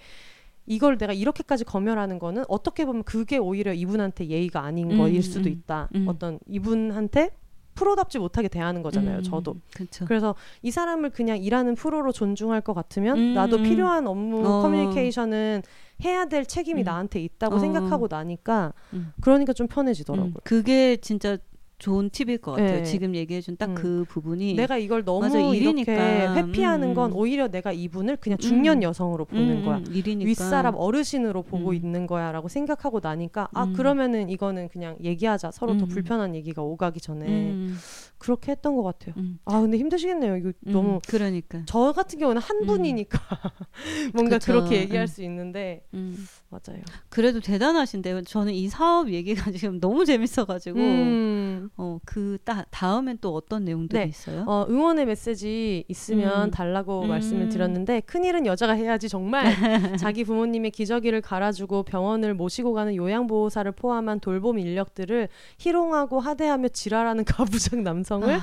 이걸 내가 이렇게까지 검열하는 거는 어떻게 보면 그게 오히려 이분한테 예의가 아닌 음. 거일 수도 있다. 음. 어떤 이분한테 프로답지 못하게 대하는 거잖아요. 음. 저도. 그쵸. 그래서 이 사람을 그냥 일하는 프로로 존중할 것 같으면 음. 나도 필요한 업무 어. 커뮤니케이션은 해야 될 책임이 음. 나한테 있다고 어. 생각하고 나니까 음. 그러니까 좀 편해지더라고요. 음. 그게 진짜 좋은 팁일 것 같아요. 네. 지금 얘기해준 딱 그 음. 부분이 내가 이걸 너무 맞아, 이렇게 회피하는 음. 건 오히려 내가 이분을 그냥 중년 음. 여성으로 보는 음. 거야. 일이니까. 윗사람 어르신으로 보고 음. 있는 거야 라고 생각하고 나니까 아 음. 그러면은 이거는 그냥 얘기하자. 서로 음. 더 불편한 얘기가 오가기 전에 음. 그렇게 했던 것 같아요. 음. 아 근데 힘드시겠네요. 이거 음. 너무 그러니까 저 같은 경우는 한 분이니까 음. 뭔가 그쵸. 그렇게 얘기할 음. 수 있는데 음. 맞아요. 그래도 대단하신데요. 저는 이 사업 얘기가 지금 너무 재밌어가지고 음. 어, 그 따, 다음엔 또 어떤 내용들이 네. 있어요? 어, 응원의 메시지 있으면 음. 달라고 음. 말씀을 드렸는데 큰일은 여자가 해야지 정말 자기 부모님의 기저귀를 갈아주고 병원을 모시고 가는 요양보호사를 포함한 돌봄 인력들을 희롱하고 하대하며 지랄하는 가부장 남성을 아.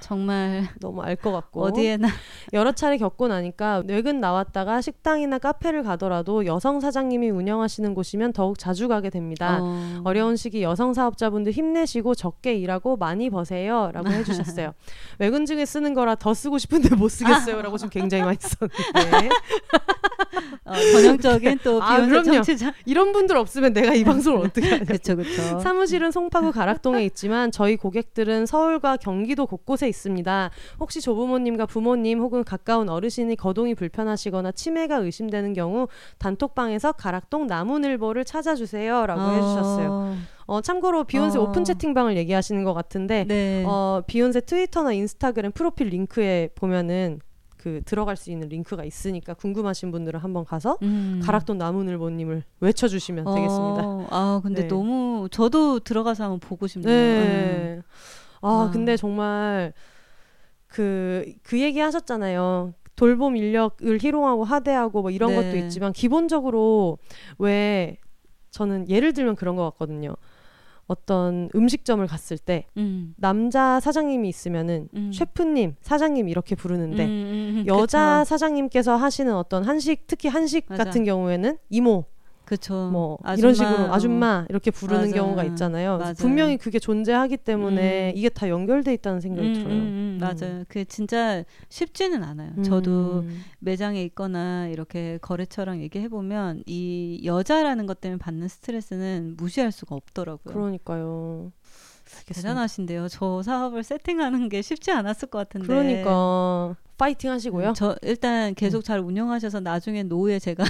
정말 너무 알 것 같고 어디에나 여러 차례 겪고 나니까 외근 나왔다가 식당이나 카페를 가더라도 여성 사장님이 운영하시는 곳이면 더욱 자주 가게 됩니다. 어. 어려운 시기 여성 사업자분들 힘내시고 적게 일하고 많이 버세요 라고 해주셨어요. 외근증에 쓰는 거라 더 쓰고 싶은데 못 쓰겠어요 아. 라고 좀 굉장히 많이 썼는데 어, 전형적인 또 비욘세 아, 청취자. 이런 분들 없으면 내가 이 방송을 어떻게 하냐. 그렇죠. 그렇죠. 사무실은 송파구 가락동에 있지만 저희 고객들은 서울과 경기도 곳곳에 있습니다. 혹시 조부모님과 부모님 혹은 가까운 어르신이 거동이 불편하시거나 치매가 의심되는 경우 단톡방에서 가락동 남훈일보를 찾아주세요 라고 아... 해주셨어요. 어, 참고로 비욘세 어... 오픈 채팅방을 얘기하시는 것 같은데 네. 어, 비욘세 트위터나 인스타그램 프로필 링크에 보면은 그 들어갈 수 있는 링크가 있으니까 궁금하신 분들은 한번 가서 음. 가락돈 남훈일보님을 외쳐주시면 어... 되겠습니다. 아 근데 네. 너무 저도 들어가서 한번 보고 싶네요. 네. 음. 아, 아 근데 정말 그, 그 얘기 하셨잖아요. 돌봄 인력을 희롱하고 하대하고 뭐 이런 네. 것도 있지만 기본적으로 왜 저는 예를 들면 그런 것 같거든요. 어떤 음식점을 갔을 때 음. 남자 사장님이 있으면은 음. 셰프님, 사장님 이렇게 부르는데 음, 여자 그쵸. 사장님께서 하시는 어떤 한식, 특히 한식 맞아. 같은 경우에는 이모, 그쵸. 뭐 아줌마, 이런 식으로 아줌마 이렇게 부르는 맞아. 경우가 있잖아요. 맞아. 분명히 그게 존재하기 때문에 음. 이게 다 연결돼 있다는 생각이 음, 들어요. 음. 맞아요. 그게 진짜 쉽지는 않아요. 음. 저도 매장에 있거나 이렇게 거래처랑 얘기해보면 이 여자라는 것 때문에 받는 스트레스는 무시할 수가 없더라고요. 그러니까요. 대단하신데요. 저 사업을 세팅하는 게 쉽지 않았을 것 같은데. 그러니까 파이팅 하시고요. 음, 저 일단 계속 음. 잘 운영하셔서 나중에 노후에 제가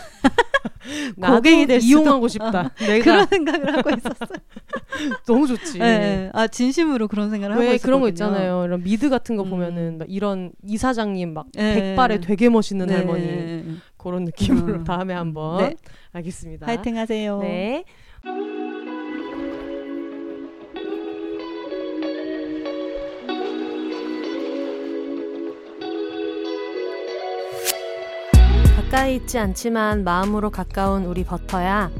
고객이 될 이용하고 수도. 싶다. 어, 내가 그런 생각을 하고 있었어요. 너무 좋지. 네, 아 진심으로 그런 생각을 하고 있었거든요. 왜 그런 거 있잖아요. 이런 미드 같은 거 음. 보면은 막 이런 이사장님 막 네. 백발에 되게 멋있는 네. 할머니 네. 그런 느낌으로 음. 다음에 한번 네. 알겠습니다. 파이팅 하세요. 네. 가까이 있지 않지만 마음으로 가까운 우리 버터야.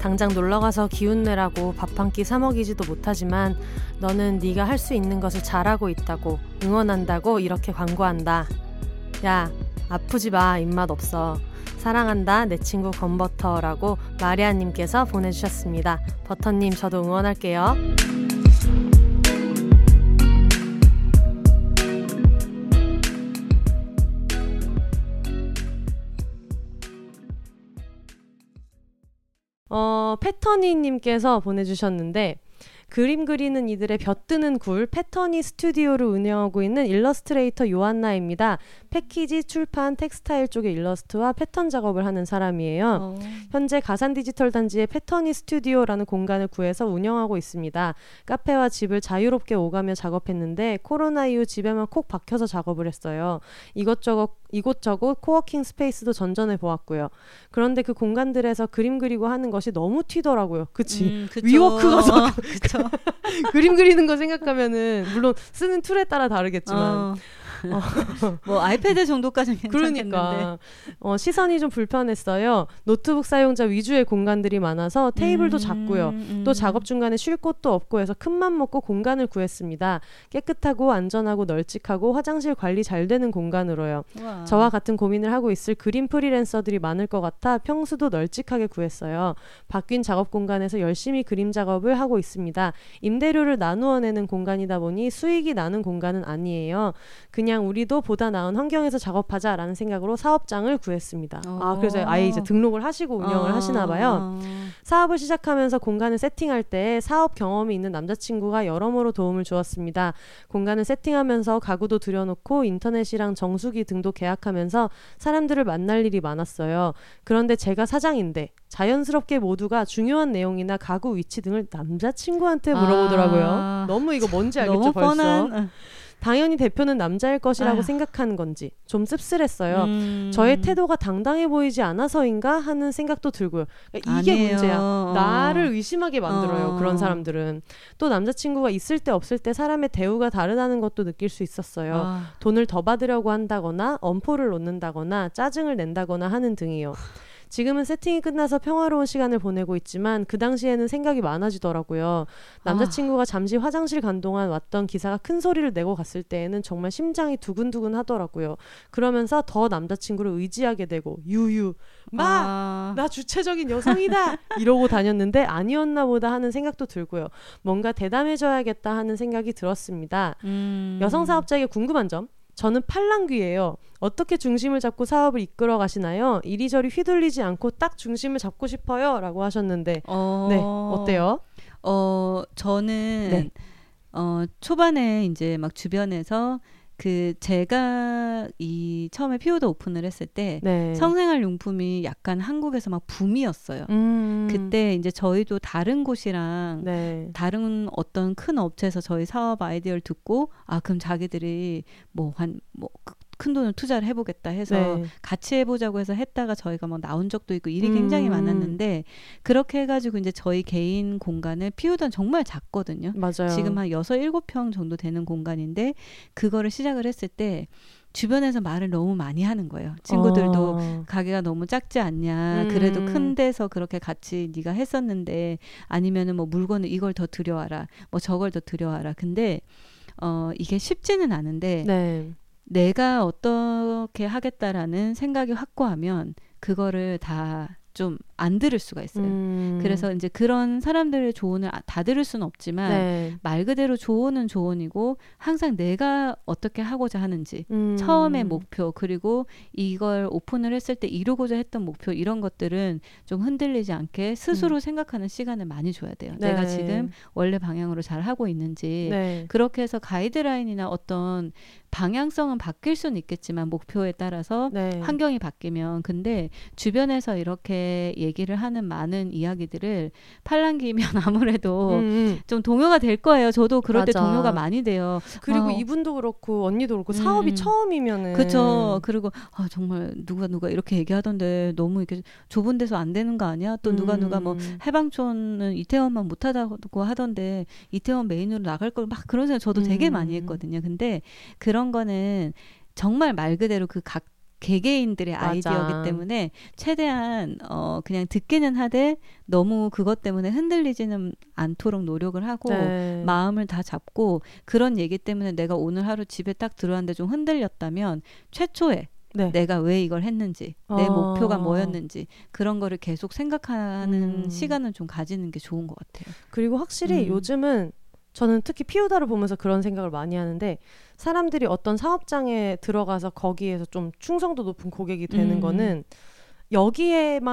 당장 놀러가서 기운내라고 밥 한 끼 사 먹이지도 못하지만 너는 네가 할 수 있는 것을 잘하고 있다고 응원한다고 이렇게 광고한다. 야, 아프지 마, 입맛 없어. 사랑한다, 내 친구 건버터라고 마리아님께서 보내주셨습니다. 버터님, 저도 응원할게요. 어, 패터니님께서 보내주셨는데, 그림 그리는 이들의 벼뜨는 굴 패터니 스튜디오를 운영하고 있는 일러스트레이터 요한나입니다. 패키지, 출판, 텍스타일 쪽의 일러스트와 패턴 작업을 하는 사람이에요. 어. 현재 가산 디지털 단지의 패터니 스튜디오라는 공간을 구해서 운영하고 있습니다. 카페와 집을 자유롭게 오가며 작업했는데 코로나 이후 집에만 콕 박혀서 작업을 했어요. 이것저것 이곳저곳 코워킹 스페이스도 전전해 보았고요. 그런데 그 공간들에서 그림 그리고 하는 것이 너무 튀더라고요. 그치? 음, 위워크 가서 어, 그쵸. 그림 그리는 거 생각하면은 물론 쓰는 툴에 따라 다르겠지만 어. 어. 뭐 아이패드 정도까지는 괜찮겠는데 그러니까 어, 시선이 좀 불편했어요. 노트북 사용자 위주의 공간들이 많아서 테이블도 음, 작고요. 음. 또 작업 중간에 쉴 곳도 없고 해서 큰맘 먹고 공간을 구했습니다. 깨끗하고 안전하고 널찍하고 화장실 관리 잘 되는 공간으로요. 우와. 저와 같은 고민을 하고 있을 그림 프리랜서들이 많을 것 같아 평수도 널찍하게 구했어요. 바뀐 작업 공간에서 열심히 그림 작업을 하고 있습니다. 임대료를 나누어내는 공간이다 보니 수익이 나는 공간은 아니에요. 그냥 그냥 우리도 보다 나은 환경에서 작업하자 라는 생각으로 사업장을 구했습니다. 어. 아, 그래서 아예 이제 등록을 하시고 운영을 어. 하시나 봐요. 어. 사업을 시작하면서 공간을 세팅할 때 사업 경험이 있는 남자친구가 여러모로 도움을 주었습니다. 공간을 세팅하면서 가구도 들여놓고 인터넷이랑 정수기 등도 계약하면서 사람들을 만날 일이 많았어요. 그런데 제가 사장인데 자연스럽게 모두가 중요한 내용이나 가구 위치 등을 남자친구한테 물어보더라고요. 아. 너무 이거 뭔지 알겠죠? 너무 뻔한... 벌써. 당연히 대표는 남자일 것이라고 아휴. 생각한 건지 좀 씁쓸했어요. 음. 저의 태도가 당당해 보이지 않아서인가 하는 생각도 들고요. 그러니까 이게 아니에요. 문제야. 어. 나를 의심하게 만들어요. 어. 그런 사람들은. 또 남자친구가 있을 때 없을 때 사람의 대우가 다르다는 것도 느낄 수 있었어요. 어. 돈을 더 받으려고 한다거나 엄포를 놓는다거나 짜증을 낸다거나 하는 등이요. 지금은 세팅이 끝나서 평화로운 시간을 보내고 있지만 그 당시에는 생각이 많아지더라고요. 남자친구가 잠시 화장실 간 동안 왔던 기사가 큰 소리를 내고 갔을 때에는 정말 심장이 두근두근 하더라고요. 그러면서 더 남자친구를 의지하게 되고 유유 마! 아... 나 주체적인 여성이다! 이러고 다녔는데 아니었나 보다 하는 생각도 들고요. 뭔가 대담해져야겠다 하는 생각이 들었습니다. 음... 여성 사업자에게 궁금한 점 저는 팔랑귀예요. 어떻게 중심을 잡고 사업을 이끌어 가시나요? 이리저리 휘둘리지 않고 딱 중심을 잡고 싶어요. 라고 하셨는데 어... 네, 어때요? 어, 저는 네. 어, 초반에 이제 막 주변에서 그 제가 이 처음에 피오다 오픈을 했을 때 네. 성생활 용품이 약간 한국에서 막 붐이었어요. 음. 그때 이제 저희도 다른 곳이랑 네. 다른 어떤 큰 업체에서 저희 사업 아이디어를 듣고 아 그럼 자기들이 뭐 한 뭐 큰 돈을 투자를 해보겠다 해서 네. 같이 해보자고 해서 했다가 저희가 막 나온 적도 있고 일이 굉장히 음. 많았는데 그렇게 해가지고 이제 저희 개인 공간을 피우던 정말 작거든요. 맞아요. 지금 한 육, 칠 평 정도 되는 공간인데 그거를 시작을 했을 때 주변에서 말을 너무 많이 하는 거예요. 친구들도 어. 가게가 너무 작지 않냐. 음. 그래도 큰 데서 그렇게 같이 네가 했었는데 아니면은 뭐 물건을 이걸 더 들여와라. 뭐 저걸 더 들여와라. 근데 어, 이게 쉽지는 않은데 네. 내가 어떻게 하겠다라는 생각이 확고하면 그거를 다 좀 안 들을 수가 있어요. 음. 그래서 이제 그런 사람들의 조언을 다 들을 수는 없지만 네. 말 그대로 조언은 조언이고 항상 내가 어떻게 하고자 하는지 음. 처음의 목표 그리고 이걸 오픈을 했을 때 이루고자 했던 목표 이런 것들은 좀 흔들리지 않게 스스로 음. 생각하는 시간을 많이 줘야 돼요. 네. 내가 지금 원래 방향으로 잘 하고 있는지 네. 그렇게 해서 가이드라인이나 어떤 방향성은 바뀔 수는 있겠지만 목표에 따라서 네. 환경이 바뀌면 근데 주변에서 이렇게 얘기를 하는 많은 이야기들을 팔랑귀면 아무래도 음. 좀 동요가 될 거예요. 저도 그럴 맞아. 때 동요가 많이 돼요. 그리고 어. 이분도 그렇고 언니도 그렇고 음. 사업이 처음이면은 그렇죠. 그리고 아, 정말 누가 누가 이렇게 얘기하던데 너무 이렇게 좁은 데서 안 되는 거 아니야? 또 누가 음. 누가 뭐 해방촌은 이태원만 못하다고 하던데 이태원 메인으로 나갈 걸 막 그런 생각 저도 되게 음. 많이 했거든요. 근데 그런 그런 거는 정말 말 그대로 그 각 개개인들의 맞아. 아이디어이기 때문에 최대한 어 그냥 듣기는 하되 너무 그것 때문에 흔들리지는 않도록 노력을 하고 네. 마음을 다 잡고 그런 얘기 때문에 내가 오늘 하루 집에 딱 들어왔는데 좀 흔들렸다면 최초에 네. 내가 왜 이걸 했는지 내 어... 목표가 뭐였는지 그런 거를 계속 생각하는 음. 시간은 좀 가지는 게 좋은 것 같아요. 그리고 확실히 음. 요즘은 저는 특히 피우다를 보면서 그런 생각을 많이 하는데 사람들이 어떤 사업장에 들어가서 거기에서 좀 충성도 높은 고객이 되는 음. 거는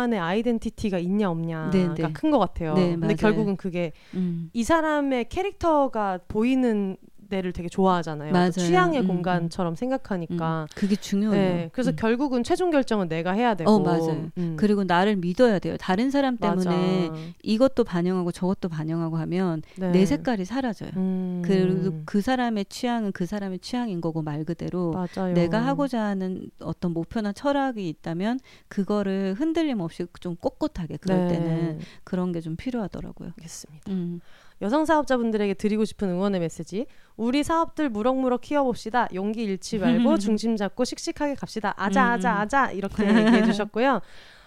여기에만의 아이덴티티가 있냐 없냐가 큰 것 같아요. 네, 근데 맞아요. 결국은 그게 음. 이 사람의 캐릭터가 보이는 데를 되게 좋아하잖아요. 맞아요. 취향의 음. 공간처럼 생각하니까 음. 그게 중요해요. 네, 그래서 음. 결국은 최종 결정은 내가 해야 되고 어, 맞아요. 음. 그리고 나를 믿어야 돼요. 다른 사람 때문에 맞아. 이것도 반영하고 저것도 반영하고 하면 네. 내 색깔이 사라져요. 음. 그리고 그 사람의 취향은 그 사람의 취향인 거고 말 그대로 맞아요. 내가 하고자 하는 어떤 목표나 철학이 있다면 그거를 흔들림 없이 좀 꼿꼿하게 그럴 네. 때는 그런 게 좀 필요하더라고요. 알겠습니다. 음. 여성 사업자분들에게 드리고 싶은 응원의 메시지. 우리 사업들 무럭무럭 키워봅시다. 용기 잃지 말고 중심 잡고 씩씩하게 갑시다. 아자 아자 아자 이렇게 얘기해 주셨고요.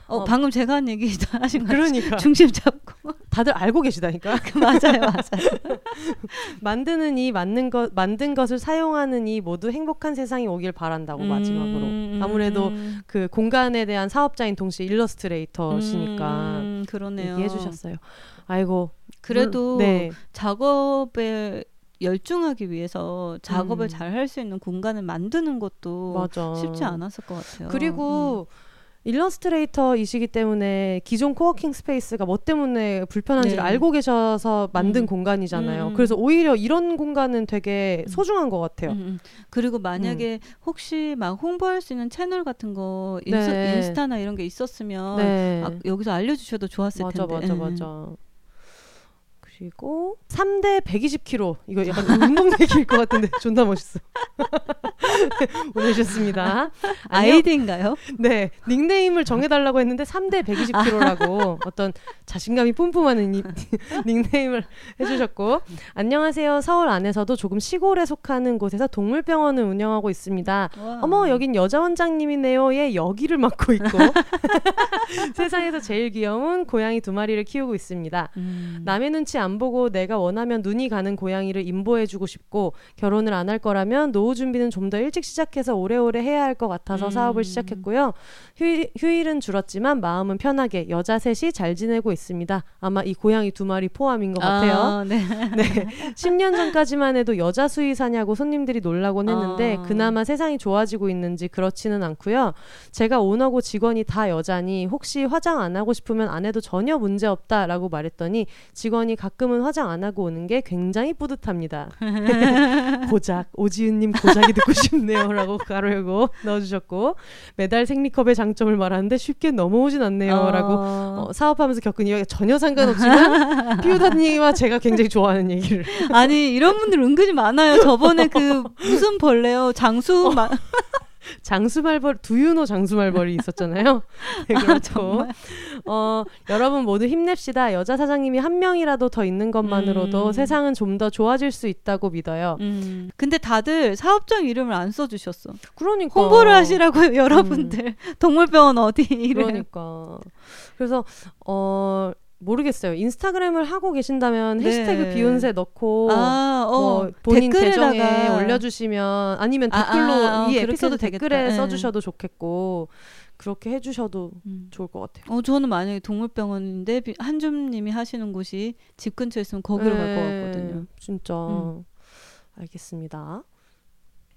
어, 어, 방금 제가 한 얘기 다 하신 거죠? 그러니까. 중심 잡고. 다들 알고 계시다니까. 맞아요. 맞아요. 만드는 이, 만든 것, 만든 것을 사용하는 이 모두 행복한 세상이 오길 바란다고 음, 마지막으로. 아무래도 음. 그 공간에 대한 사업자인 동시에 일러스트레이터시니까. 음, 그러네요. 얘기해 주셨어요. 아이고. 그래도 물, 네. 작업에 열중하기 위해서 작업을 음. 잘 할 수 있는 공간을 만드는 것도 맞아. 쉽지 않았을 것 같아요. 그리고 음. 일러스트레이터이시기 때문에 기존 코워킹 스페이스가 뭐 때문에 불편한지를 네. 알고 계셔서 만든 음. 공간이잖아요. 음. 그래서 오히려 이런 공간은 되게 소중한 것 같아요. 음. 그리고 만약에 음. 혹시 막 홍보할 수 있는 채널 같은 거 인스, 네. 인스타나 이런 게 있었으면 네. 아, 여기서 알려주셔도 좋았을 맞아, 텐데. 맞아. 맞아. 맞아. 그리고 삼 대 백이십 킬로그램 이거 약간 운동 얘기일 것 같은데 존나 멋있어. 오셨습니다. 아이디인가요? 네. 닉네임을 정해달라고 했는데 삼 대 백이십 킬로그램라고 어떤 자신감이 뿜뿜하는 이, 닉네임을 해주셨고 안녕하세요. 서울 안에서도 조금 시골에 속하는 곳에서 동물병원을 운영하고 있습니다. 와. 어머 여긴 여자 원장님이네요의 여기를 맡고 있고 세상에서 제일 귀여운 고양이 두 마리를 키우고 있습니다. 음. 남의 눈치 안 안 보고 내가 원하면 눈이 가는 고양이를 임보해주고 싶고, 결혼을 안 할 거라면 노후 준비는 좀 더 일찍 시작해서 오래오래 해야 할 것 같아서 음. 사업을 시작했고요. 휴일, 휴일은 줄었지만 마음은 편하게 여자 셋이 잘 지내고 있습니다. 아마 이 고양이 두 마리 포함인 것 같아요. 아, 네. 네. 십 년 전까지만 해도 여자 수의사냐고 손님들이 놀라곤 했는데 아. 그나마 세상이 좋아지고 있는지 그렇지는 않고요. 제가 오너고 직원이 다 여자니 혹시 화장 안 하고 싶으면 안 해도 전혀 문제없다라고 말했더니 직원이 가끔은 화장 안 하고 오는 게 굉장히 뿌듯합니다. 고작 오지은님 고작이 듣고 싶네요 라고 가로 열고 넣어주셨고, 매달 생리컵의 장점을 말하는데 쉽게 넘어오진 않네요 어... 라고 어, 사업하면서 겪은 이야기가 전혀 상관없지만 피우다님과 제가 굉장히 좋아하는 얘기를 아니 이런 분들 은근히 많아요. 저번에 그 무슨 벌레요 장수 마... 장수말벌, 두유노 장수말벌이 있었잖아요. 네, 그렇고 아, 어, 여러분 모두 힘냅시다. 여자 사장님이 한 명이라도 더 있는 것만으로도 음. 세상은 좀 더 좋아질 수 있다고 믿어요. 음. 근데 다들 사업장 이름을 안 써주셨어. 그러니까 홍보를 하시라고요. 여러분들 음. 동물병원 어디 이래요. 그러니까 그래서 어... 모르겠어요. 인스타그램을 하고 계신다면 네. 해시태그 비욘세 넣고 아, 어. 뭐 본인 댓글에다가... 계정에 올려주시면, 아니면 댓글로 아, 아, 이 에피소드 댓글에 네. 써주셔도 좋겠고, 그렇게 해주셔도 음. 좋을 것 같아요. 어, 저는 만약에 동물병원인데 한줌님이 하시는 곳이 집 근처에 있으면 거기로 갈 것 같거든요. 진짜 음. 알겠습니다.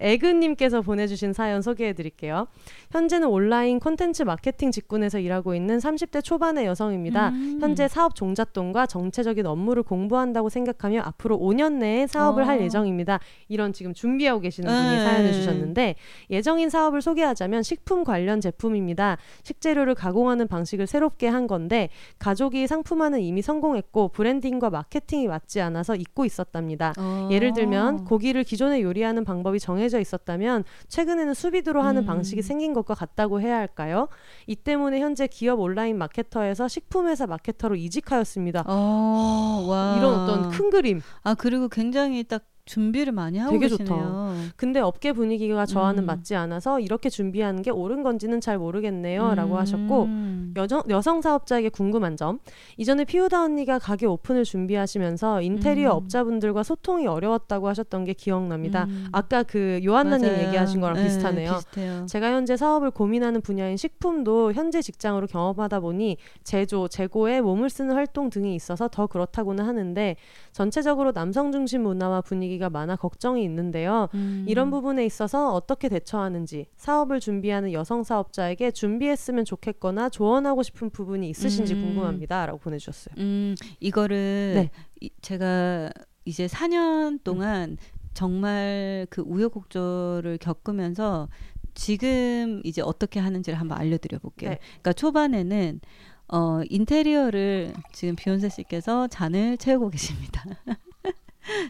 에그님께서 보내주신 사연 소개해드릴게요. 현재는 온라인 콘텐츠 마케팅 직군에서 일하고 있는 삼십 대 초반의 여성입니다. 음. 현재 사업 종잣돈과 정체적인 업무를 공부한다고 생각하며 앞으로 오 년 내에 사업을 어. 할 예정입니다. 이런 지금 준비하고 계시는 분이 에이. 사연을 주셨는데, 예정인 사업을 소개하자면 식품 관련 제품입니다. 식재료를 가공하는 방식을 새롭게 한 건데, 가족이 상품화는 이미 성공했고 브랜딩과 마케팅이 맞지 않아서 잊고 있었답니다. 어. 예를 들면 고기를 기존에 요리하는 방법이 정해져 있었다면 최근에는 수비드로 하는 음. 방식이 생긴 것과 같다고 해야 할까요? 이 때문에 현재 기업 온라인 마케터에서 식품회사 마케터로 이직하였습니다. 오, 와. 이런 어떤 큰 그림. 아, 그리고 굉장히 딱 준비를 많이 하고 되게 계시네요. 좋다. 근데 업계 분위기가 저와는 음. 맞지 않아서 이렇게 준비하는 게 옳은 건지는 잘 모르겠네요. 음. 라고 하셨고, 여정, 여성 사업자에게 궁금한 점. 이전에 피우다 언니가 가게 오픈을 준비하시면서 인테리어 음. 업자분들과 소통이 어려웠다고 하셨던 게 기억납니다. 음. 아까 그 요한나님 얘기하신 거랑 비슷하네요. 네, 비슷해요. 제가 현재 사업을 고민하는 분야인 식품도 현재 직장으로 경험하다 보니 제조, 재고에 몸을 쓰는 활동 등이 있어서 더 그렇다고는 하는데, 전체적으로 남성 중심 문화와 분위기 가 많아 걱정이 있는데요. 음. 이런 부분에 있어서 어떻게 대처하는지, 사업을 준비하는 여성 사업자에게 준비했으면 좋겠거나 조언하고 싶은 부분이 있으신지 음. 궁금합니다. 라고 보내주셨어요. 음, 이거를 네. 이, 제가 이제 사 년 동안 음. 정말 그 우여곡절을 겪으면서 지금 이제 어떻게 하는지를 한번 알려드려 볼게요. 네. 그러니까 초반에는 어, 인테리어를 지금 비욘세 씨께서 잔을 채우고 계십니다.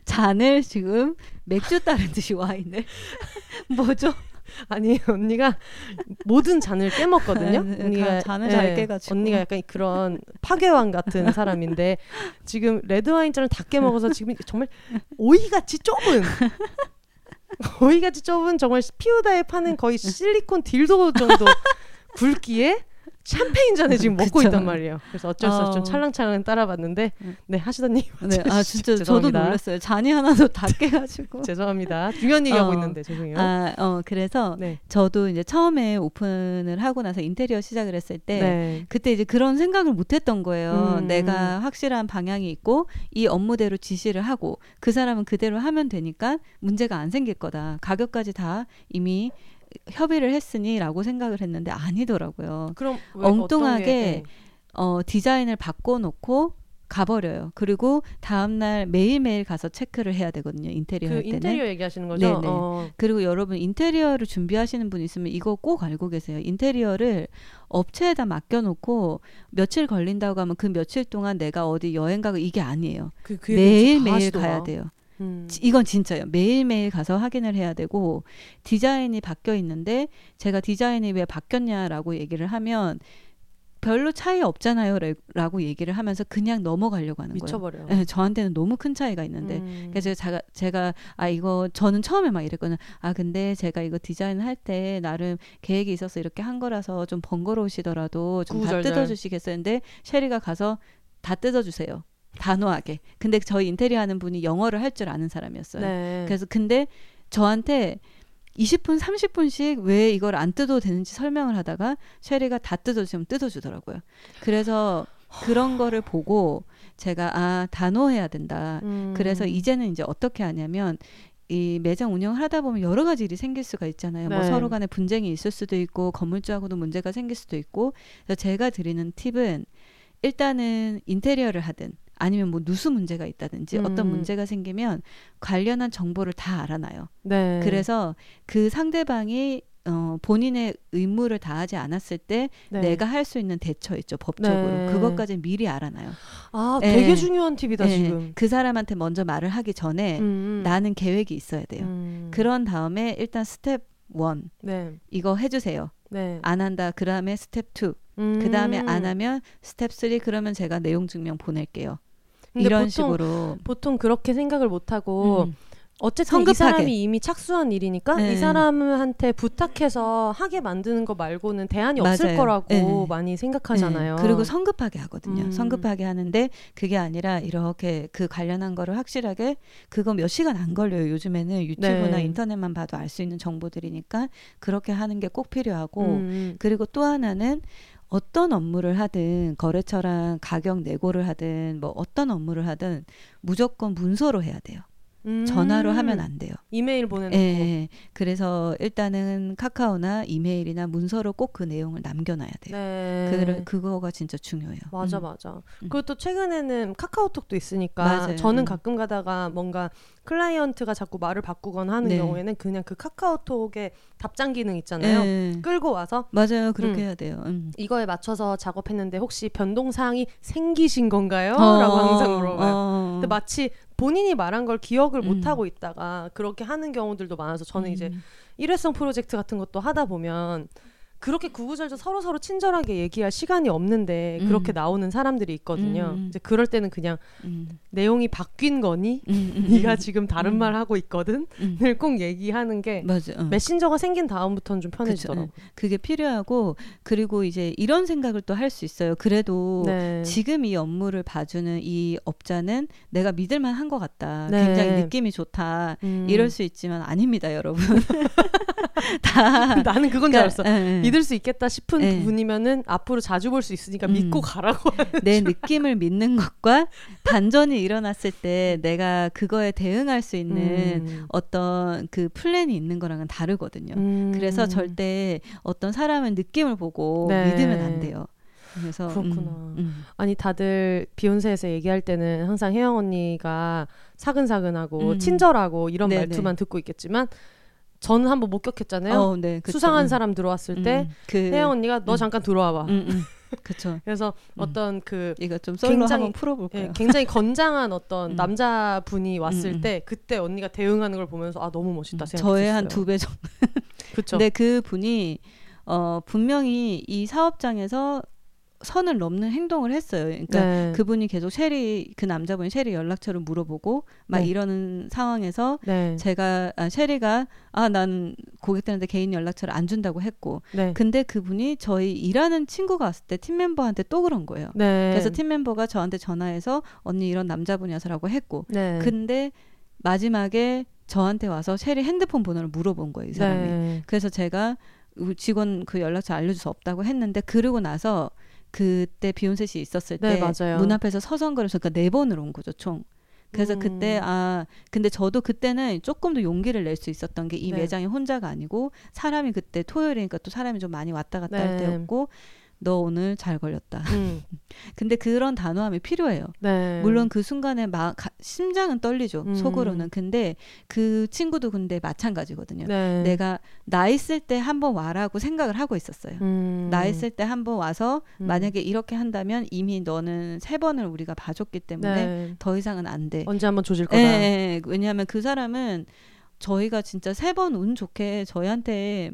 잔을 지금 맥주 따른 듯이 와인을 뭐죠? 아니 언니가 모든 잔을 깨먹거든요. 언니가 잔을 예, 잘 깨가지고 언니가 약간 그런 파괴왕 같은 사람인데 지금 레드와인 잔을 다 깨먹어서 지금 정말 오이같이 좁은 오이같이 좁은 정말 피우다에 파는 거의 실리콘 딜도 정도 굵기에 샴페인 잔에 지금 먹고 그쵸. 있단 말이에요. 그래서 어쩔 수 없이 어... 좀 찰랑찰랑 따라봤는데 네 하시더니 네, 아 진짜 저도 놀랐어요. 잔이 하나도 다 깨가지고 죄송합니다. 중요한 얘기하고 어, 있는데 죄송해요. 아, 어, 그래서 네. 저도 이제 처음에 오픈을 하고 나서 인테리어 시작을 했을 때 네. 그때 이제 그런 생각을 못했던 거예요. 음. 내가 확실한 방향이 있고 이 업무대로 지시를 하고 그 사람은 그대로 하면 되니까 문제가 안 생길 거다. 가격까지 다 이미 협의를 했으니 라고 생각을 했는데 아니더라고요. 그럼 왜, 엉뚱하게 게, 어, 디자인을 바꿔놓고 가버려요. 그리고 다음날 매일매일 가서 체크를 해야 되거든요. 인테리어 그 할 때는. 인테리어 얘기하시는 거죠? 어. 그리고 여러분 인테리어를 준비하시는 분 있으면 이거 꼭 알고 계세요. 인테리어를 업체에다 맡겨놓고 며칠 걸린다고 하면 그 며칠 동안 내가 어디 여행 가고 이게 아니에요. 그, 그 매일매일 가야 돼요. 음. 이건 진짜예요. 매일매일 가서 확인을 해야 되고, 디자인이 바뀌어 있는데 제가 디자인이 왜 바뀌었냐라고 얘기를 하면 별로 차이 없잖아요 라고 얘기를 하면서 그냥 넘어가려고 하는 미쳐버려요. 거예요. 네, 저한테는 너무 큰 차이가 있는데 음. 그래서 제가, 제가 아 이거 저는 처음에 막 이랬거든요. 아 근데 제가 이거 디자인할 때 나름 계획이 있어서 이렇게 한 거라서 좀 번거로우시더라도 좀 다 뜯어주시겠어요. 근데 셰리가 가서 다 뜯어주세요. 단호하게. 근데 저희 인테리어 하는 분이 영어를 할 줄 아는 사람이었어요. 네. 그래서 근데 저한테 이십 분, 삼십 분씩 왜 이걸 안 뜯어도 되는지 설명을 하다가 쉐리가 다 뜯어주면 뜯어주더라고요. 그래서 그런 거를 보고 제가 아, 단호해야 된다. 음. 그래서 이제는 이제 어떻게 하냐면 이 매장 운영을 하다 보면 여러 가지 일이 생길 수가 있잖아요. 네. 뭐 서로 간에 분쟁이 있을 수도 있고 건물주하고도 문제가 생길 수도 있고. 그래서 제가 드리는 팁은 일단은 인테리어를 하든 아니면 뭐 누수 문제가 있다든지 음. 어떤 문제가 생기면 관련한 정보를 다 알아놔요. 네. 그래서 그 상대방이 어, 본인의 의무를 다하지 않았을 때 네. 내가 할 수 있는 대처 있죠. 법적으로. 네. 그것까지 미리 알아놔요. 아, 네. 되게 중요한 팁이다. 네. 지금. 그 사람한테 먼저 말을 하기 전에 음. 나는 계획이 있어야 돼요. 음. 그런 다음에 일단 스텝 일 네. 이거 해주세요. 네. 안 한다. 그 다음에 스텝 이 음. 그 다음에 안 하면 스텝 삼 그러면 제가 내용 증명 보낼게요. 이런 보통, 식으로. 보통 그렇게 생각을 못하고 음. 어쨌든 성급하게. 이 사람이 이미 착수한 일이니까 네. 이 사람한테 부탁해서 하게 만드는 거 말고는 대안이 맞아요. 없을 거라고 네. 많이 생각하잖아요. 네. 그리고 성급하게 하거든요. 음. 성급하게 하는데 그게 아니라 이렇게 그 관련한 거를 확실하게 그거 몇 시간 안 걸려요. 요즘에는 유튜브나 네. 인터넷만 봐도 알 수 있는 정보들이니까 그렇게 하는 게 꼭 필요하고 음. 그리고 또 하나는 어떤 업무를 하든 거래처랑 가격 내고를 하든 뭐 어떤 업무를 하든 무조건 문서로 해야 돼요. 음. 전화로 하면 안 돼요. 이메일 보내놓고. 예, 그래서 일단은 카카오나 이메일이나 문서로 꼭 그 내용을 남겨놔야 돼요. 네. 그, 그거가 진짜 중요해요. 맞아 음. 맞아. 음. 그리고 또 최근에는 카카오톡도 있으니까 맞아요. 저는 가끔 가다가 뭔가 클라이언트가 자꾸 말을 바꾸거나 하는 네. 경우에는 그냥 그 카카오톡에 답장 기능 있잖아요. 네. 끌고 와서 맞아요. 그렇게 음. 해야 돼요. 음. 이거에 맞춰서 작업했는데 혹시 변동사항이 생기신 건가요? 어, 라고 항상 물어봐요. 어. 근데 마치 본인이 말한 걸 기억을 음. 못하고 있다가 그렇게 하는 경우들도 많아서 저는 음. 이제 일회성 프로젝트 같은 것도 하다 보면 그렇게 구구절절 서로서로 친절하게 얘기할 시간이 없는데 음. 그렇게 나오는 사람들이 있거든요. 음. 이제 그럴 때는 그냥 음. 내용이 바뀐 거니? 음. 네가 지금 다른 음. 말 하고 있거든? 음. 늘 꼭 얘기하는 게 맞아, 어. 메신저가 생긴 다음부터는 좀 편해지더라고요. 그쵸, 그게 필요하고 그리고 이제 이런 생각을 또 할 수 있어요. 그래도 네. 지금 이 업무를 봐주는 이 업자는 내가 믿을 만한 것 같다. 네. 굉장히 느낌이 좋다. 음. 이럴 수 있지만 아닙니다, 여러분. 다 나는 그건 그러니까, 줄 알았어. 에, 에. 믿을 수 있겠다 싶은 네. 부분이면은 앞으로 자주 볼 수 있으니까 음. 믿고 가라고 내 느낌을 믿는 것과 반전이 일어났을 때 내가 그거에 대응할 수 있는 음. 어떤 그 플랜이 있는 거랑은 다르거든요. 음. 그래서 절대 어떤 사람은 느낌을 보고 네. 믿으면 안 돼요. 그래서 그렇구나. 음, 음. 아니 다들 비욘세에서 얘기할 때는 항상 혜영 언니가 사근사근하고 음. 친절하고 이런 네네. 말투만 듣고 있겠지만 저는 한번 목격했잖아요. 어, 네, 그쵸. 수상한 사람 들어왔을 때 혜영 음, 그, 언니가 너 음. 잠깐 들어와봐. 음, 음. 그렇죠. 그래서 음. 어떤 그 이거 좀 솔로 굉장히, 한번 풀어볼까요? 예, 굉장히 건장한 어떤 음. 남자분이 왔을 음. 때 그때 언니가 대응하는 걸 보면서 아 너무 멋있다 음. 생각했어요. 저의 한 두 배 정도. 그렇죠. 근데 그 분이 어, 분명히 이 사업장에서 선을 넘는 행동을 했어요. 그러니까 네. 그분이 계속 쉐리 그 남자분이 쉐리 연락처를 물어보고 막 네. 이러는 상황에서 네. 제가 아, 쉐리가 아, 난 고객들한테 개인 연락처를 안 준다고 했고 네. 근데 그분이 저희 일하는 친구가 왔을 때 팀 멤버한테 또 그런 거예요. 네. 그래서 팀 멤버가 저한테 전화해서 언니 이런 남자분이어서라고 했고 네. 근데 마지막에 저한테 와서 쉐리 핸드폰 번호를 물어본 거예요. 이 사람이. 네. 그래서 제가 직원 그 연락처 알려줄 수 없다고 했는데 그러고 나서 그때 비욘세 씨 있었을 때 문 네, 앞에서 서성거려서 그러니까 네 번을 온 거죠 총. 그래서 음. 그때 아 근데 저도 그때는 조금 더 용기를 낼 수 있었던 게 이 네. 매장이 혼자가 아니고 사람이 그때 토요일이니까 또 사람이 좀 많이 왔다 갔다 네. 할 때였고 너 오늘 잘 걸렸다. 음. 근데 그런 단호함이 필요해요. 네. 물론 그 순간에 막 심장은 떨리죠. 음. 속으로는. 근데 그 친구도 근데 마찬가지거든요. 네. 내가 나 있을 때 한번 와라고 생각을 하고 있었어요. 음. 나 있을 때 한번 와서 음. 만약에 이렇게 한다면 이미 너는 세 번을 우리가 봐줬기 때문에 네. 더 이상은 안 돼. 언제 한번 조질 거다. 네. 왜냐하면 그 사람은 저희가 진짜 세 번 운 좋게 저희한테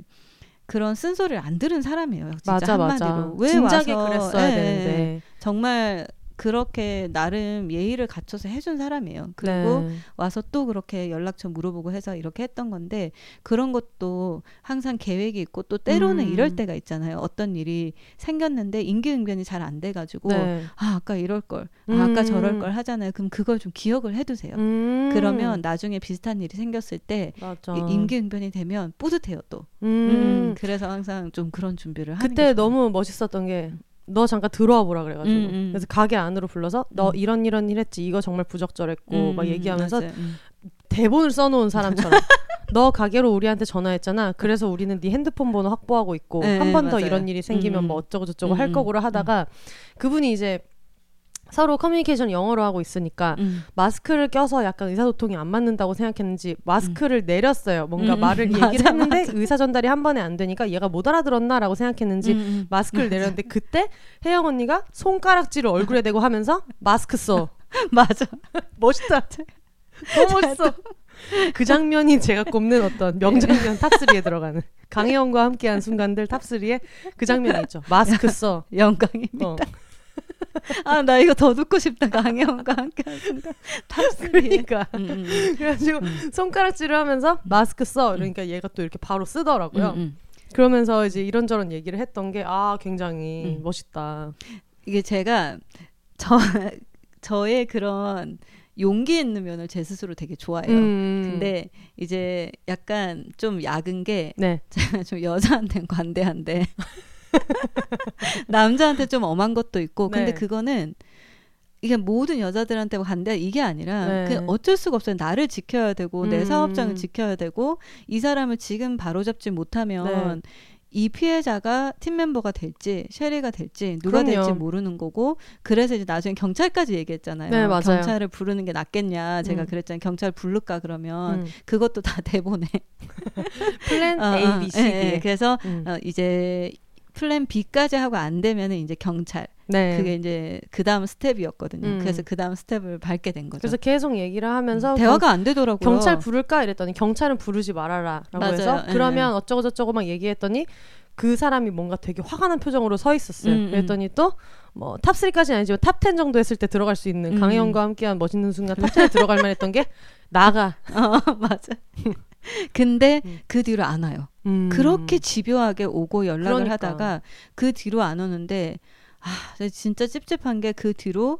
그런 쓴소리를 안 들은 사람이에요. 진짜 맞아, 한마디로. 맞아. 왜 진작에 와서, 그랬어야 예, 되는데. 정말 그렇게 나름 예의를 갖춰서 해준 사람이에요. 그리고 네. 와서 또 그렇게 연락처 물어보고 해서 이렇게 했던 건데 그런 것도 항상 계획이 있고 또 때로는 음. 이럴 때가 있잖아요. 어떤 일이 생겼는데 임기응변이 잘 안 돼가지고 네. 아, 아까 이럴 걸, 아, 음. 아까 저럴 걸 하잖아요. 그럼 그걸 좀 기억을 해두세요. 음. 그러면 나중에 비슷한 일이 생겼을 때 맞아. 임기응변이 되면 뿌듯해요 또. 음. 음. 그래서 항상 좀 그런 준비를 하는 게 그때 너무 멋있었던 게 너 잠깐 들어와 보라 그래가지고 음, 음. 그래서 가게 안으로 불러서 너 음. 이런 이런 일 했지 이거 정말 부적절했고 음, 막 얘기하면서 음. 대본을 써놓은 사람처럼 너 가게로 우리한테 전화했잖아 그래서 우리는 네 핸드폰 번호 확보하고 있고 한 번 더 이런 일이 생기면 음. 뭐 어쩌고 저쩌고 음, 할 거고로 하다가 음. 그분이 이제 서로 커뮤니케이션 영어로 하고 있으니까 음. 마스크를 껴서 약간 의사소통이 안 맞는다고 생각했는지 마스크를 음. 내렸어요. 뭔가 음. 말을 맞아, 얘기를 했는데 맞아. 의사 전달이 한 번에 안 되니까 얘가 못 알아들었나라고 생각했는지 음. 마스크를 맞아. 내렸는데 그때 혜영 언니가 손가락질을 얼굴에 대고 하면서 마스크 써. 맞아. 멋있다. 너무 멋있어. 그 장면이 제가 꼽는 어떤 명장면 탑삼에 들어가는 강혜영과 함께한 순간들 탑삼에 그 장면이 있죠. 마스크 써. 영광입니다. 어. 아, 나 이거 더 듣고 싶다. 강혜원과 함께 하신다. 그러니까. 음, 음. 그래가지고 음. 손가락질을 하면서 마스크 써. 그러니까 음. 얘가 또 이렇게 바로 쓰더라고요. 음, 음. 그러면서 이제 이런저런 얘기를 했던 게 아, 굉장히 음. 멋있다. 이게 제가 저, 저의 그런 용기 있는 면을 제 스스로 되게 좋아해요. 음. 근데 이제 약간 좀 약은 게 네. 제가 좀 여자한테는 관대한데 남자한테 좀 엄한 것도 있고 근데 네. 그거는 이게 모든 여자들한테 관대 이게 아니라 네. 그냥 어쩔 수가 없어요. 나를 지켜야 되고 음. 내 사업장을 지켜야 되고 이 사람을 지금 바로잡지 못하면 네. 이 피해자가 팀멤버가 될지 셰리가 될지 누가 그럼요. 될지 모르는 거고 그래서 이제 나중에 경찰까지 얘기했잖아요. 네, 맞아요. 경찰을 부르는 게 낫겠냐 제가 음. 그랬잖아요. 경찰 부를까 그러면 음. 그것도 다 대본에 플랜 어, A, B, C, D 예, 예. 그래서 음. 어, 이제 플랜 B까지 하고 안 되면은 이제 경찰. 네. 그게 이제 그 다음 스텝이었거든요. 음. 그래서 그 다음 스텝을 밟게 된 거죠. 그래서 계속 얘기를 하면서 음. 대화가 안 되더라고요. 경찰 부를까 이랬더니 경찰은 부르지 말아라 라고 맞아요. 해서 그러면 네. 어쩌고 저쩌고 막 얘기했더니 그 사람이 뭔가 되게 화가 난 표정으로 서 있었어요. 음, 그랬더니 또 뭐 탑삼까지는 아니지만 탑십 정도 했을 때 들어갈 수 있는 음. 강혜원과 함께한 멋있는 순간 탑십에 들어갈 만했던 게 나가. 어, 맞아. 근데 음. 그 뒤로 안 와요. 음. 그렇게 집요하게 오고 연락을 그러니까. 하다가 그 뒤로 안 오는데 아, 진짜 찝찝한 게 그 뒤로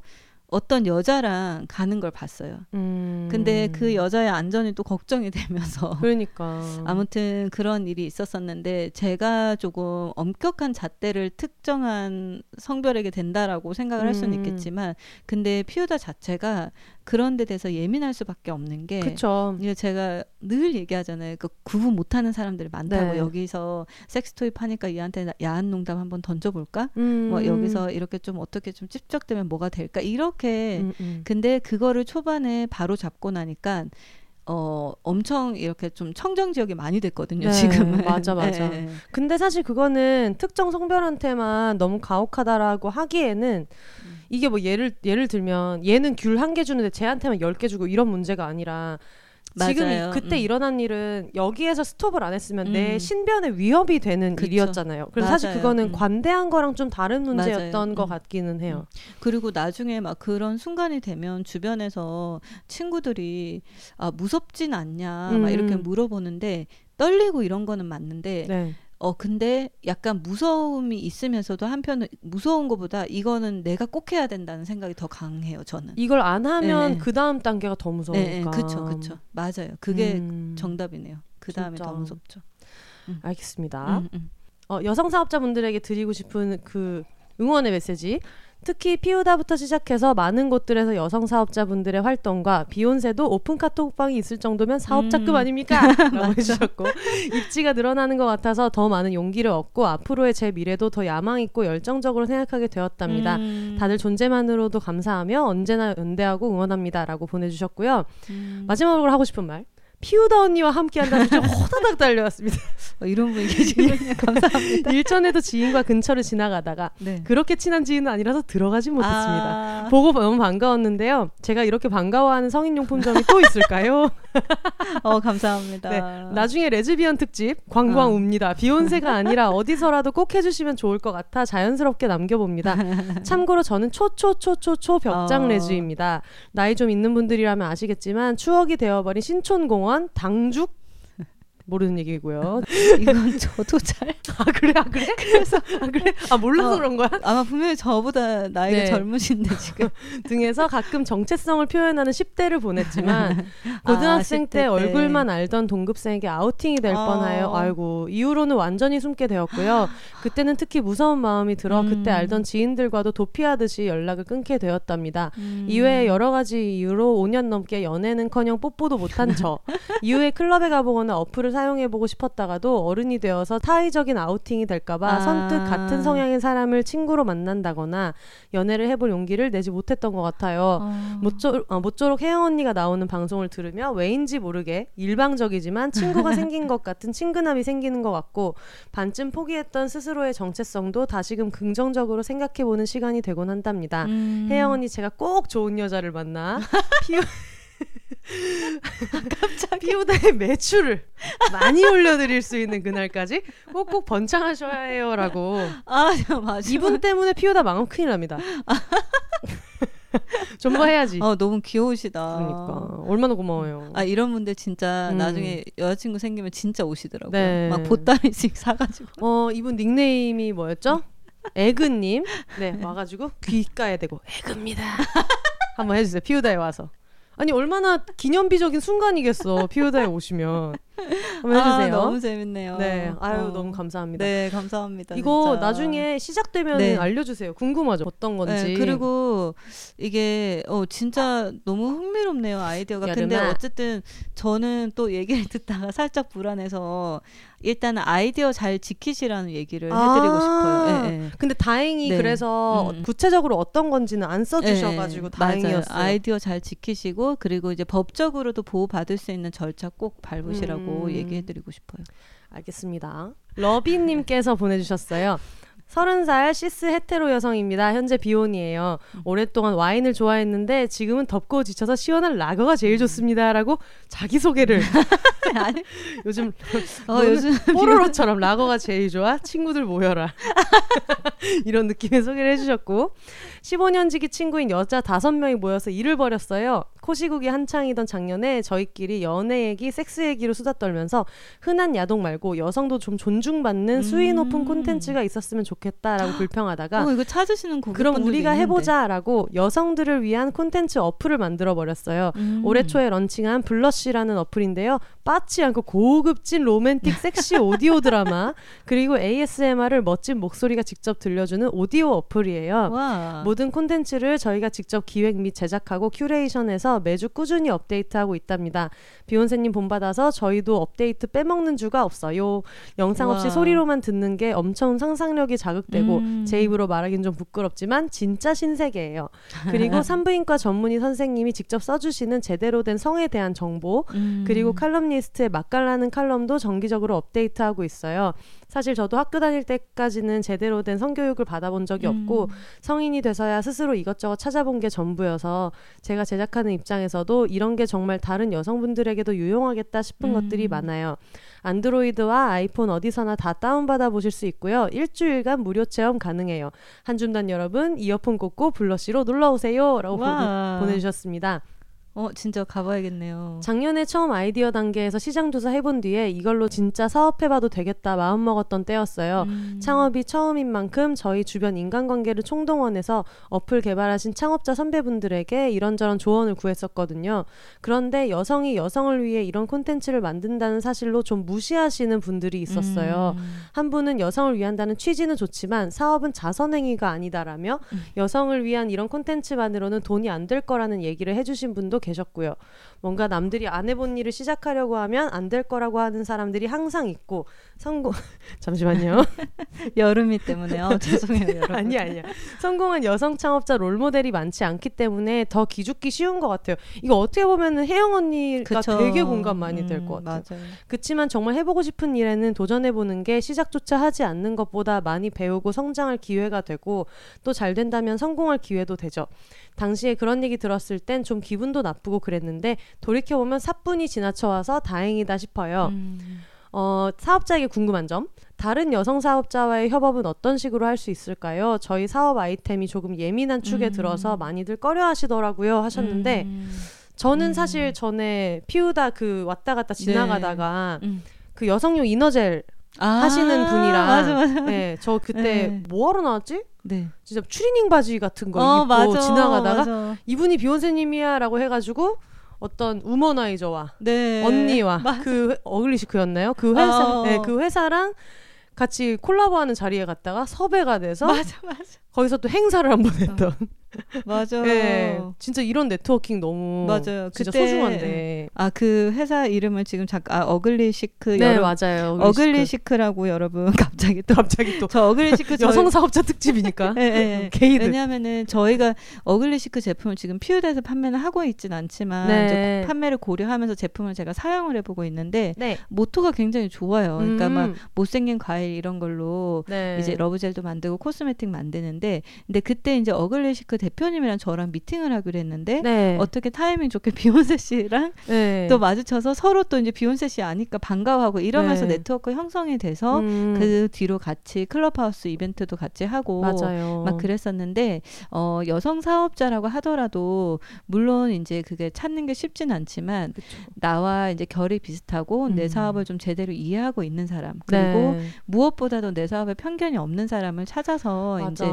어떤 여자랑 가는 걸 봤어요. 음. 근데 그 여자의 안전이 또 걱정이 되면서 그러니까 아무튼 그런 일이 있었었는데 제가 조금 엄격한 잣대를 특정한 성별에게 된다라고 생각을 음. 할 수는 있겠지만 근데 피우다 자체가 그런 데 대해서 예민할 수밖에 없는 게 그쵸. 제가 늘 얘기하잖아요. 그 구분 못하는 사람들이 많다고 네. 여기서 섹스토이 파니까 얘한테 야한 농담 한번 던져볼까? 음. 뭐 여기서 이렇게 좀 어떻게 좀 찝쩍대면 뭐가 될까? 이런 음, 음. 근데 그거를 초반에 바로 잡고 나니까 어, 엄청 이렇게 좀 청정 지역이 많이 됐거든요. 네, 지금은. 맞아 맞아. 네. 근데 사실 그거는 특정 성별한테만 너무 가혹하다라고 하기에는 음. 이게 뭐 예를 예를 들면 얘는 귤 한 개 주는데 쟤한테만 열 개 주고 이런 문제가 아니라 지금 맞아요. 그때 음. 일어난 일은 여기에서 스톱을 안 했으면 음. 내 신변에 위협이 되는 그쵸. 일이었잖아요. 그래서 맞아요. 사실 그거는 음. 관대한 거랑 좀 다른 문제였던 맞아요. 것 음. 같기는 해요. 음. 그리고 나중에 막 그런 순간이 되면 주변에서 친구들이 아, 무섭진 않냐 음. 막 이렇게 물어보는데 떨리고 이런 거는 맞는데 네. 어 근데 약간 무서움이 있으면서도 한편은 무서운 것보다 이거는 내가 꼭 해야 된다는 생각이 더 강해요. 저는 이걸 안 하면 네. 그 다음 단계가 더 무서우니까. 그렇죠, 네, 그렇죠. 맞아요. 그게 음, 정답이네요. 그 다음이 더 무섭죠. 음. 알겠습니다. 음, 음. 어, 여성 사업자분들에게 드리고 싶은 그 응원의 메시지. 특히 피우다부터 시작해서 많은 곳들에서 여성 사업자분들의 활동과 비욘세도 오픈 카톡방이 있을 정도면 사업자급 음. 아닙니까? 라고 해주셨고 입지가 늘어나는 것 같아서 더 많은 용기를 얻고 앞으로의 제 미래도 더 야망있고 열정적으로 생각하게 되었답니다. 음. 다들 존재만으로도 감사하며 언제나 연대하고 응원합니다. 라고 보내주셨고요. 음. 마지막으로 하고 싶은 말 피우다 언니와 함께한다는 좀 호다닥 달려왔습니다. 어, 이런 분이 계시군요. 감사합니다. 일전에도 지인과 근처를 지나가다가 네. 그렇게 친한 지인은 아니라서 들어가지 못했습니다. 아~ 보고 너무 반가웠는데요. 제가 이렇게 반가워하는 성인용품점이 또 있을까요? 어, 감사합니다. 네, 나중에 레즈비언 특집 광광 어. 웁니다. 비욘세가 아니라 어디서라도 꼭 해주시면 좋을 것 같아 자연스럽게 남겨봅니다. 참고로 저는 초초초초초 벽장 어. 레즈입니다. 나이 좀 있는 분들이라면 아시겠지만 추억이 되어버린 신촌공원 당죽 모르는 얘기고요. 이건 저도 잘 아 그래 아 그래 그래서 아 그래 아 몰라서 어, 그런 거야? 아마 분명히 저보다 나이가 네. 젊으신데 지금 등에서 가끔 정체성을 표현하는 십 대를 보냈지만 고등학생 아, 때, 때 얼굴만 알던 동급생에게 아우팅이 될 아. 뻔하여 아이고 이후로는 완전히 숨게 되었고요. 그때는 특히 무서운 마음이 들어 음. 그때 알던 지인들과도 도피하듯이 연락을 끊게 되었답니다. 음. 이외에 여러 가지 이유로 오 년 넘게 연애는커녕 뽀뽀도 못한 저 이후에 클럽에 가보거나 어플을 사용해보고 싶었다가도 어른이 되어서 타의적인 아우팅이 될까봐 아~ 선뜻 같은 성향인 사람을 친구로 만난다거나 연애를 해볼 용기를 내지 못했던 것 같아요. 아~ 모쪼, 어, 모쪼록 혜영 언니가 나오는 방송을 들으며 왜인지 모르게 일방적이지만 친구가 생긴 것 같은 친근함이 생기는 것 같고 반쯤 포기했던 스스로의 정체성도 다시금 긍정적으로 생각해보는 시간이 되곤 한답니다. 음~ 혜영 언니 제가 꼭 좋은 여자를 만나 피우... 피우다의 매출을 많이 올려드릴 수 있는 그날까지 꼭꼭 번창하셔야 해요 라고. 아, 맞아요. 이분 때문에 피우다 망하면 큰일 납니다. 존버해야지. 아, 너무 귀여우시다. 그러니까 얼마나 고마워요. 아, 이런 분들 진짜 음. 나중에 여자친구 생기면 진짜 오시더라고요. 네. 막 보따리씩 사가지고. 어, 이분 닉네임이 뭐였죠? 에그님. 네, 와가지고 귀가에 대고 에그입니다 한번 해주세요. 피우다에 와서. 아니 얼마나 기념비적인 순간이겠어. 피우다에 오시면 한번 해주세요. 아, 너무 재밌네요. 네, 아유 어. 너무 감사합니다. 네, 감사합니다. 이거 진짜. 나중에 시작되면 네. 알려주세요. 궁금하죠, 어떤 건지. 네, 그리고 이게 어 진짜 너무 흥미롭네요 아이디어가. 여름아. 근데 어쨌든 저는 또 얘기를 듣다가 살짝 불안해서 일단 아이디어 잘 지키시라는 얘기를 아~ 해드리고 싶어요. 네, 네. 근데 다행히 네. 그래서 음. 구체적으로 어떤 건지는 안 써주셔가지고 네, 다행이었어요. 맞아요. 아이디어 잘 지키시고 그리고 이제 법적으로도 보호받을 수 있는 절차 꼭 밟으시라고 음. 얘기해드리고 싶어요. 알겠습니다. 러비님께서 보내주셨어요. 서른 살 시스 헤테로 여성입니다. 현재 비혼이에요. 오랫동안 와인을 좋아했는데 지금은 덥고 지쳐서 시원한 라거가 제일 좋습니다. 라고 자기소개를 아니, 요즘, 어, 요즘 뽀로로처럼 라거가 제일 좋아? 친구들 모여라. 이런 느낌의 소개를 해주셨고 십오 년 지기 친구인 여자 다섯 명이 모여서 일을 벌였어요. 코시국이 한창이던 작년에 저희끼리 연애 얘기, 섹스 얘기로 수다 떨면서 흔한 야동 말고 여성도 좀 존중받는 음~ 수위 높은 콘텐츠가 있었으면 좋겠다라고 불평하다가 어, 이거 찾으시는 고객분들도 그럼 우리가 있는데. 해보자라고 여성들을 위한 콘텐츠 어플을 만들어버렸어요. 음~ 올해 초에 런칭한 블러쉬라는 어플인데요. 빠지 않고 고급진 로맨틱 섹시 오디오 드라마 그리고 에이에스엠알을 멋진 목소리가 직접 들려주는 오디오 어플이에요. 와. 모든 콘텐츠를 저희가 직접 기획 및 제작하고 큐레이션해서 매주 꾸준히 업데이트하고 있답니다. 비욘세님 본받아서 저희도 업데이트 빼먹는 주가 없어요. 영상 없이 우와. 소리로만 듣는 게 엄청 상상력이 자극되고 음. 제 입으로 말하긴 좀 부끄럽지만 진짜 신세계예요. 그리고 산부인과 전문의 선생님이 직접 써주시는 제대로 된 성에 대한 정보 음. 그리고 칼럼니스트의 맛깔나는 칼럼도 정기적으로 업데이트하고 있어요. 사실 저도 학교 다닐 때까지는 제대로 된 성교육을 받아본 적이 음. 없고 성인이 돼서야 스스로 이것저것 찾아본 게 전부여서 제가 제작하는 입장에서도 이런 게 정말 다른 여성분들에게도 유용하겠다 싶은 음. 것들이 많아요. 안드로이드와 아이폰 어디서나 다 다운받아 보실 수 있고요. 일주일간 무료 체험 가능해요. 한줌단 여러분 이어폰 꽂고 블러쉬로 놀러오세요 라고 보내, 보내주셨습니다. 어, 진짜 가봐야겠네요. 작년에 처음 아이디어 단계에서 시장조사 해본 뒤에 이걸로 진짜 사업해봐도 되겠다 마음먹었던 때였어요. 음. 창업이 처음인 만큼 저희 주변 인간관계를 총동원해서 어플 개발하신 창업자 선배분들에게 이런저런 조언을 구했었거든요. 그런데 여성이 여성을 위해 이런 콘텐츠를 만든다는 사실로 좀 무시하시는 분들이 있었어요. 음. 한 분은 여성을 위한다는 취지는 좋지만 사업은 자선행위가 아니다라며 음. 여성을 위한 이런 콘텐츠만으로는 돈이 안 될 거라는 얘기를 해주신 분도 계셨고요. 뭔가 남들이 안 해본 일을 시작하려고 하면 안 될 거라고 하는 사람들이 항상 있고 성공 잠시만요. 여름이 때문에요. 죄송해요, 여러분. 아니 아니야. 성공한 여성 창업자 롤모델이 많지 않기 때문에 더 기죽기 쉬운 것 같아요. 이거 어떻게 보면은 혜영 언니가 그쵸. 되게 공감 많이 음, 될 것 같아요. 맞아요. 그치만 정말 해보고 싶은 일에는 도전해보는 게 시작조차 하지 않는 것보다 많이 배우고 성장할 기회가 되고 또 잘 된다면 성공할 기회도 되죠. 당시에 그런 얘기 들었을 땐 좀 기분도 나쁘고 그랬는데 돌이켜보면 사뿐히 지나쳐와서 다행이다 싶어요. 음. 어, 사업자에게 궁금한 점. 다른 여성 사업자와의 협업은 어떤 식으로 할 수 있을까요? 저희 사업 아이템이 조금 예민한 축에 음. 들어서 많이들 꺼려하시더라고요 하셨는데 음. 저는 음. 사실 전에 피우다 그 왔다 갔다 지나가다가 네. 음. 그 여성용 이너젤 아~ 하시는 분이랑 맞아, 맞아. 네, 저 그때 네. 뭐하러 나왔지? 네. 진짜 추리닝 바지 같은 거 어, 입고 맞아, 지나가다가 맞아. 이분이 비욘세님이야 라고 해가지고 어떤 우머나이저와 네. 언니와 맞아. 그 어글리 시크였나요? 그 회사 어. 네, 그 회사랑 같이 콜라보하는 자리에 갔다가 섭외가 돼서 맞아, 맞아. 거기서 또 행사를 한번 했던 어. 맞아. 네, 진짜 이런 네트워킹 너무 맞아요. 진짜 그때, 소중한데 아, 그 회사 이름을 지금 잠깐 아, 어글리 시크 네 여러, 맞아요. 어글리 시크라고 여러분 갑자기 또 갑자기 또 저 어글리 시크 저희, 여성 사업자 특집이니까 네, 네, 네. 왜냐하면은 저희가 어글리 시크 제품을 지금 피우다에서 판매는 하고 있진 않지만 네. 이제 판매를 고려하면서 제품을 제가 사용을 해보고 있는데 네. 모토가 굉장히 좋아요. 그러니까 음. 막 못생긴 과일 이런 걸로 네. 이제 러브젤도 만들고 코스메틱 만드는 근데 그때 이제 어글리시크 대표님이랑 저랑 미팅을 하기로 했는데 네. 어떻게 타이밍 좋게 비욘세 씨랑 네. 또 마주쳐서 서로 또 이제 비욘세 씨 아니까 반가워하고 이러면서 네. 네트워크 형성이 돼서 음. 그 뒤로 같이 클럽하우스 이벤트도 같이 하고 맞아요. 막 그랬었는데 어, 여성 사업자라고 하더라도 물론 이제 그게 찾는 게 쉽진 않지만 그쵸. 나와 이제 결이 비슷하고 음. 내 사업을 좀 제대로 이해하고 있는 사람 그리고 네. 무엇보다도 내 사업에 편견이 없는 사람을 찾아서 맞아. 이제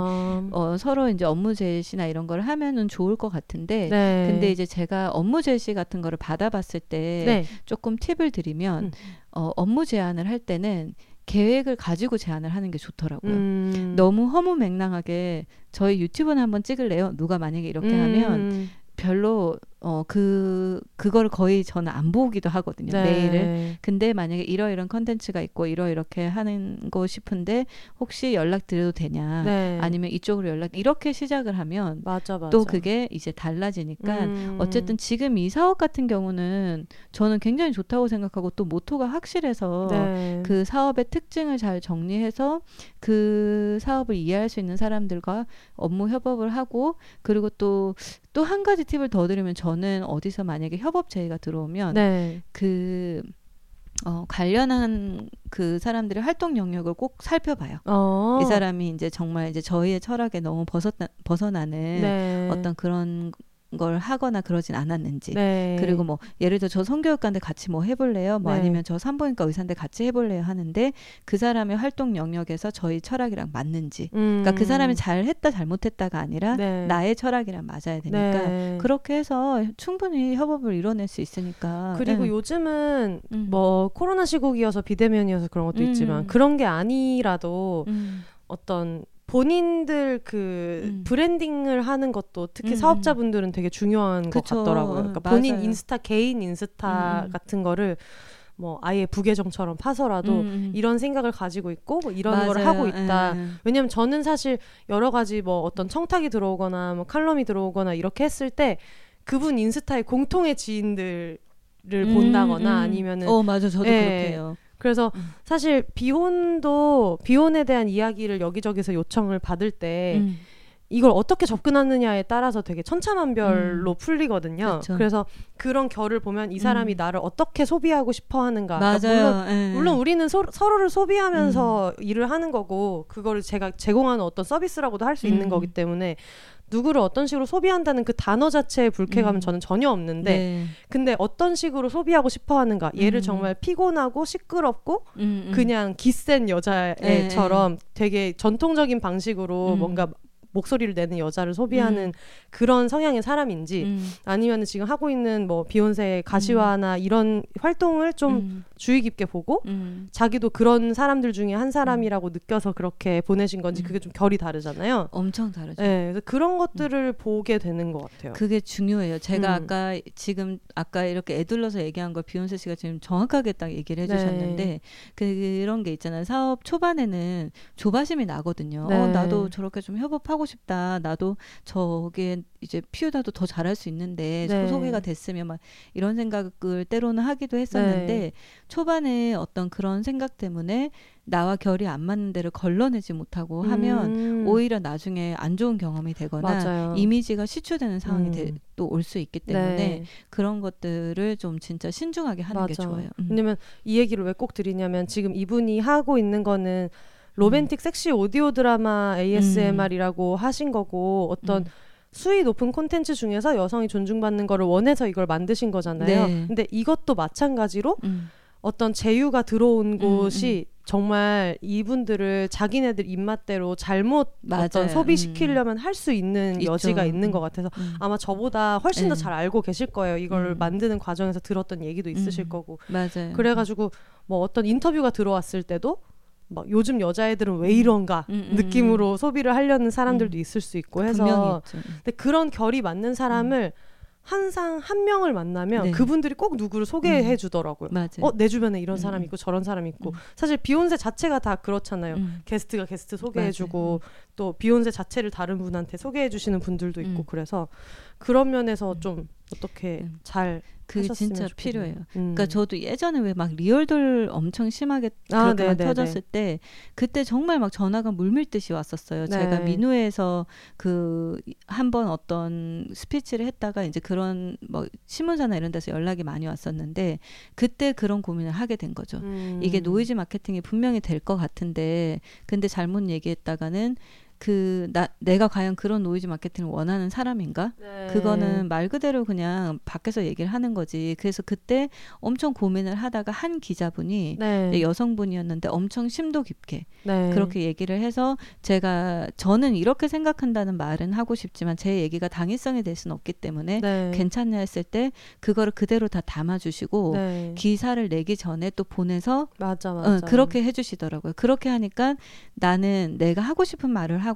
어, 서로 이제 업무 제시나 이런 걸 하면은 좋을 것 같은데 네. 근데 이제 제가 업무 제시 같은 거를 받아봤을 때 네. 조금 팁을 드리면 음. 어, 업무 제안을 할 때는 계획을 가지고 제안을 하는 게 좋더라고요. 음. 너무 허무맹랑하게 저희 유튜브는 한번 찍을래요? 누가 만약에 이렇게 음. 하면 별로 어, 그, 그걸 거의 저는 안 보기도 하거든요. 네. 메일을. 근데 만약에 이러이런 컨텐츠가 있고 이러이렇게 하는 거 싶은데 혹시 연락드려도 되냐. 네. 아니면 이쪽으로 연락. 이렇게 시작을 하면 맞아, 맞아. 또 그게 이제 달라지니까 음. 어쨌든 지금 이 사업 같은 경우는 저는 굉장히 좋다고 생각하고 또 모토가 확실해서 네. 그 사업의 특징을 잘 정리해서 그 사업을 이해할 수 있는 사람들과 업무 협업을 하고 그리고 또 또 한 가지 팁을 더 드리면 저는 저는 어디서 만약에 협업 제의가 들어오면 네. 그 어, 관련한 그 사람들의 활동 영역을 꼭 살펴봐요. 어. 이 사람이 이제 정말 이제 저희의 철학에 너무 벗어나, 벗어나는 네. 어떤 그런 걸 하거나 그러진 않았는지 네. 그리고 뭐 예를 들어 저 성교육과인데 같이 뭐 해볼래요? 뭐 네. 아니면 저 산부인과 의사인데 같이 해볼래요? 하는데 그 사람의 활동 영역에서 저희 철학이랑 맞는지 음. 그러니까 그 사람이 잘했다 잘못했다가 아니라 네. 나의 철학이랑 맞아야 되니까 네. 그렇게 해서 충분히 협업을 이뤄낼 수 있으니까 그리고 응. 요즘은 음. 뭐 코로나 시국이어서 비대면이어서 그런 것도 음. 있지만 그런 게 아니라도 음. 어떤 본인들 그 음. 브랜딩을 하는 것도 특히 음. 사업자분들은 되게 중요한 그쵸. 것 같더라고요. 그러니까 본인 맞아요. 인스타, 개인 인스타 음. 같은 거를 뭐 아예 부계정처럼 파서라도 음. 이런 생각을 가지고 있고 뭐 이런 맞아요. 걸 하고 있다. 음. 왜냐면 저는 사실 여러 가지 뭐 어떤 청탁이 들어오거나 뭐 칼럼이 들어오거나 이렇게 했을 때 그분 인스타의 공통의 지인들을 음. 본다거나 음. 아니면은 어 맞아 저도 예. 그렇게 해요. 그래서 사실 비혼도 비혼에 대한 이야기를 여기저기서 요청을 받을 때 음. 이걸 어떻게 접근하느냐에 따라서 되게 천차만별로 음. 풀리거든요. 그쵸. 그래서 그런 결을 보면 이 사람이 음. 나를 어떻게 소비하고 싶어 하는가. 맞아요. 그러니까 물론, 물론 우리는 소, 서로를 소비하면서 음. 일을 하는 거고 그거를 제가 제공하는 어떤 서비스라고도 할 수 음. 있는 거기 때문에 누구를 어떤 식으로 소비한다는 그 단어 자체의 불쾌감은 음. 저는 전혀 없는데 네. 근데 어떤 식으로 소비하고 싶어 하는가 얘를 음. 정말 피곤하고 시끄럽고 음. 그냥 기센 여자애처럼 네. 되게 전통적인 방식으로 음. 뭔가 목소리를 내는 여자를 소비하는 음. 그런 성향의 사람인지 음. 아니면 지금 하고 있는 뭐 비욘세 가시화나 음. 이런 활동을 좀 음. 주의 깊게 보고 음. 자기도 그런 사람들 중에 한 사람이라고 음. 느껴서 그렇게 보내신 건지 그게 좀 결이 다르잖아요. 엄청 다르죠. 네, 그래서 그런 것들을 음. 보게 되는 것 같아요. 그게 중요해요. 제가 음. 아까 지금 아까 이렇게 애둘러서 얘기한 걸 비욘세 씨가 지금 정확하게 딱 얘기를 해주셨는데 네. 그런 게 있잖아요. 사업 초반에는 조바심이 나거든요. 네. 어, 나도 저렇게 좀 협업하고 싶다. 나도 저게 이제 피우다도 더 잘할 수 있는데 네. 소개가 됐으면 막 이런 생각을 때로는 하기도 했었는데 네. 초반에 어떤 그런 생각 때문에 나와 결이 안 맞는 데를 걸러내지 못하고 음. 하면 오히려 나중에 안 좋은 경험이 되거나 맞아요. 이미지가 시추되는 상황이 음. 또 올 수 있기 때문에 네. 그런 것들을 좀 진짜 신중하게 하는 맞아. 게 좋아요. 음. 왜냐면 이 얘기를 왜 꼭 드리냐면 지금 이분이 하고 있는 거는 로맨틱 음. 섹시 오디오 드라마 에이에스엠알이라고 음. 하신 거고 어떤 음. 수위 높은 콘텐츠 중에서 여성이 존중받는 거를 원해서 이걸 만드신 거잖아요. 네. 근데 이것도 마찬가지로 음. 어떤 제휴가 들어온 음, 곳이 음. 정말 이분들을 자기네들 입맛대로 잘못 맞아요. 어떤 소비시키려면 음. 할 수 있는 있죠. 여지가 있는 것 같아서 음. 아마 저보다 훨씬 네. 더 잘 알고 계실 거예요. 이걸 음. 만드는 과정에서 들었던 얘기도 있으실 음. 거고. 맞아요. 그래가지고 뭐 어떤 인터뷰가 들어왔을 때도 막 요즘 여자애들은 왜 이런가 음, 음, 느낌으로 음. 소비를 하려는 사람들도 음. 있을 수 있고 해서 근데 그런 결이 맞는 사람을 음. 항상 한 명을 만나면 네. 그분들이 꼭 누구를 소개해 음. 주더라고요. 어, 내 주변에 이런 음. 사람 있고 저런 사람 있고 음. 사실 비욘세 자체가 다 그렇잖아요. 음. 게스트가 게스트 소개해 주고 또 비욘세 자체를 다른 분한테 소개해 주시는 분들도 있고 음. 그래서 그런 면에서 음. 좀 어떻게 음. 잘 그게 진짜 좋겠네요. 필요해요. 음. 그러니까 저도 예전에 왜 막 리얼돌 엄청 심하게 아, 그렇게 터졌을 때 그때 정말 막 전화가 물밀듯이 왔었어요. 네. 제가 민우에서 그 한번 어떤 스피치를 했다가 이제 그런 뭐 신문사나 이런 데서 연락이 많이 왔었는데 그때 그런 고민을 하게 된 거죠. 음. 이게 노이즈 마케팅이 분명히 될 것 같은데 근데 잘못 얘기했다가는 그 나, 내가 과연 그런 노이즈 마케팅을 원하는 사람인가? 네. 그거는 말 그대로 그냥 밖에서 얘기를 하는 거지. 그래서 그때 엄청 고민을 하다가 한 기자분이 네. 여성분이었는데 엄청 심도 깊게 네. 그렇게 얘기를 해서 제가 저는 이렇게 생각한다는 말은 하고 싶지만 제 얘기가 당위성이 될 수는 없기 때문에 네. 괜찮냐 했을 때 그거를 그대로 다 담아주시고 네. 기사를 내기 전에 또 보내서 맞아, 맞아. 어, 그렇게 해주시더라고요. 그렇게 하니까 나는 내가 하고 싶은 말을 하고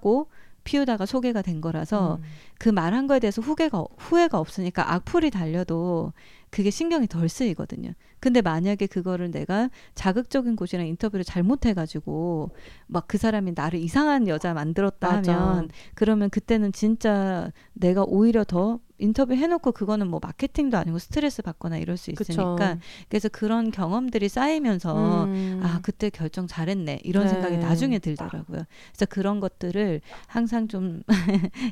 피우다가 소개가 된 거라서 음. 그 말한 거에 대해서 후회가, 후회가 없으니까 악플이 달려도 그게 신경이 덜 쓰이거든요. 근데 만약에 그거를 내가 자극적인 곳이랑 인터뷰를 잘못해가지고 막 그 사람이 나를 이상한 여자 만들었다 맞아. 하면 그러면 그때는 진짜 내가 오히려 더 인터뷰 해놓고 그거는 뭐 마케팅도 아니고 스트레스 받거나 이럴 수 있으니까 그쵸. 그래서 그런 경험들이 쌓이면서 음. 아 그때 결정 잘했네 이런 네. 생각이 나중에 들더라고요. 그래서 그런 것들을 항상 좀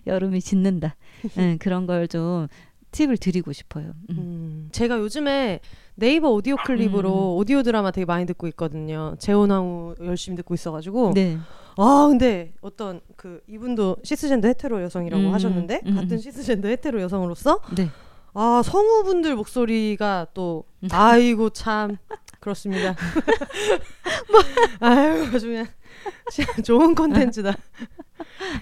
여름이 짓는다 응, 그런 걸 좀 팁을 드리고 싶어요. 음. 음. 제가 요즘에 네이버 오디오 클립으로 음. 오디오 드라마 되게 많이 듣고 있거든요. 재혼하고 열심히 듣고 있어가지고 네. 아 근데 어떤 그 이분도 시스젠더 헤테로 여성이라고 음, 하셨는데 음. 같은 시스젠더 헤테로 여성으로서 네. 아 성우분들 목소리가 또 아이고 참 그렇습니다. 아유 그냥 좋은 콘텐츠다.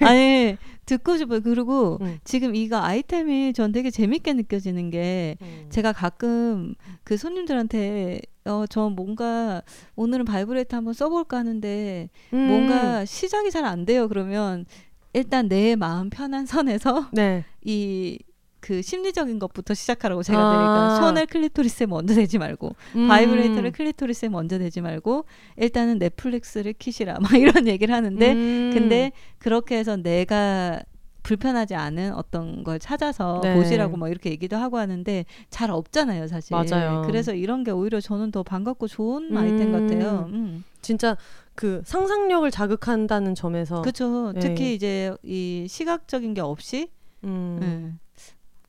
아니 듣고 싶어요. 그리고 음. 지금 이거 아이템이 전 되게 재밌게 느껴지는 게 음. 제가 가끔 그 손님들한테 어, 저 뭔가 오늘은 바이브레이터 한번 써볼까 하는데 음. 뭔가 시작이 잘 안 돼요. 그러면 일단 내 마음 편한 선에서 네. 이 그 심리적인 것부터 시작하라고 제가 아. 드릴까요? 손을 클리토리스에 먼저 대지 말고 음. 바이브레이터를 클리토리스에 먼저 대지 말고 일단은 넷플릭스를 키시라 막 이런 얘기를 하는데 음. 근데 그렇게 해서 내가 불편하지 않은 어떤 걸 찾아서 네. 보시라고 막 이렇게 얘기도 하고 하는데 잘 없잖아요, 사실. 맞아요. 그래서 이런 게 오히려 저는 더 반갑고 좋은 음. 아이템 같아요. 음. 진짜 그 상상력을 자극한다는 점에서 그렇죠. 네. 특히 이제 이 시각적인 게 없이 음. 음.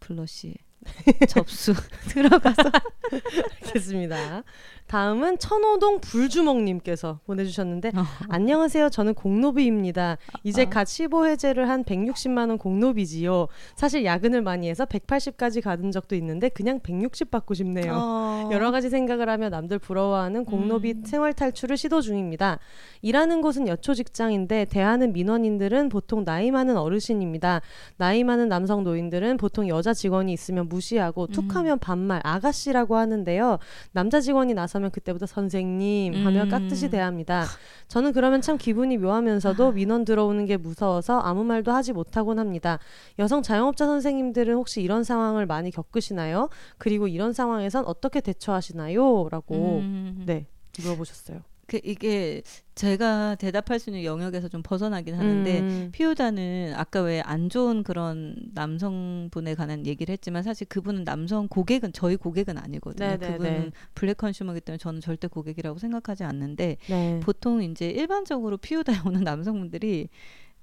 블러쉬 접수 들어가서 알겠습니다. 다음은 천호동 불주먹님께서 보내주셨는데 어. 안녕하세요. 저는 공노비입니다. 이제 갓 십오 회제를 한 백육십만 원 공노비지요. 사실 야근을 많이 해서 백팔십까지 가는 적도 있는데 그냥 백육십 받고 싶네요. 어. 여러 가지 생각을 하며 남들 부러워하는 공노비 음. 생활 탈출을 시도 중입니다. 일하는 곳은 여초 직장인데 대하는 민원인들은 보통 나이 많은 어르신입니다. 나이 많은 남성 노인들은 보통 여자 직원이 있으면 무시하고 툭하면 반말 아가씨라고 하는데요. 남자 직원이 나서면 그때부터 선생님 하며 깍듯이 대합니다. 저는 그러면 참 기분이 묘하면서도 민원 들어오는 게 무서워서 아무 말도 하지 못하곤 합니다. 여성 자영업자 선생님들은 혹시 이런 상황을 많이 겪으시나요? 그리고 이런 상황에선 어떻게 대처하시나요? 라고 네 물어보셨어요. 그 이게 제가 대답할 수 있는 영역에서 좀 벗어나긴 하는데 음. 피우다는 아까 왜 안 좋은 그런 남성분에 관한 얘기를 했지만 사실 그분은 남성 고객은 저희 고객은 아니거든요. 네네네. 그분은 블랙 컨슈머이기 때문에 저는 절대 고객이라고 생각하지 않는데 네. 보통 이제 일반적으로 피우다에 오는 남성분들이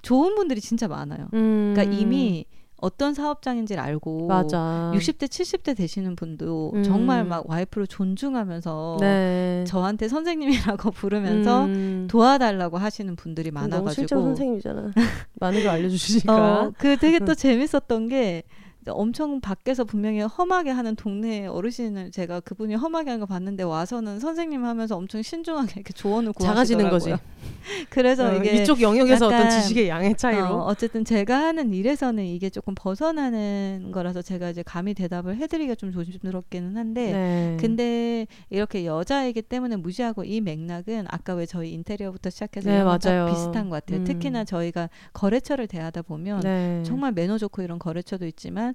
좋은 분들이 진짜 많아요. 음. 그러니까 이미 어떤 사업장인지를 알고 맞아. 육십 대 칠십 대 되시는 분도 음. 정말 막 와이프를 존중하면서 네. 저한테 선생님이라고 부르면서 음. 도와달라고 하시는 분들이 많아가지고 너무 실제 선생님이잖아. 많은 걸 알려주시니까 어, 그 되게 또 재밌었던 게 엄청 밖에서 분명히 험하게 하는 동네 어르신을 제가 그분이 험하게 하는 거 봤는데 와서는 선생님 하면서 엄청 신중하게 이렇게 조언을 구하시더라고요. 작아지는 거지. 그래서 어, 이게 이쪽 영역에서 약간, 어떤 지식의 양의 차이로 어, 어쨌든 제가 하는 일에서는 이게 조금 벗어나는 거라서 제가 이제 감히 대답을 해드리기가 좀 조심스럽기는 한데 네. 근데 이렇게 여자이기 때문에 무시하고 이 맥락은 아까 왜 저희 인테리어부터 시작해서 네, 맞아요. 비슷한 것 같아요. 음. 특히나 저희가 거래처를 대하다 보면 네. 정말 매너 좋고 이런 거래처도 있지만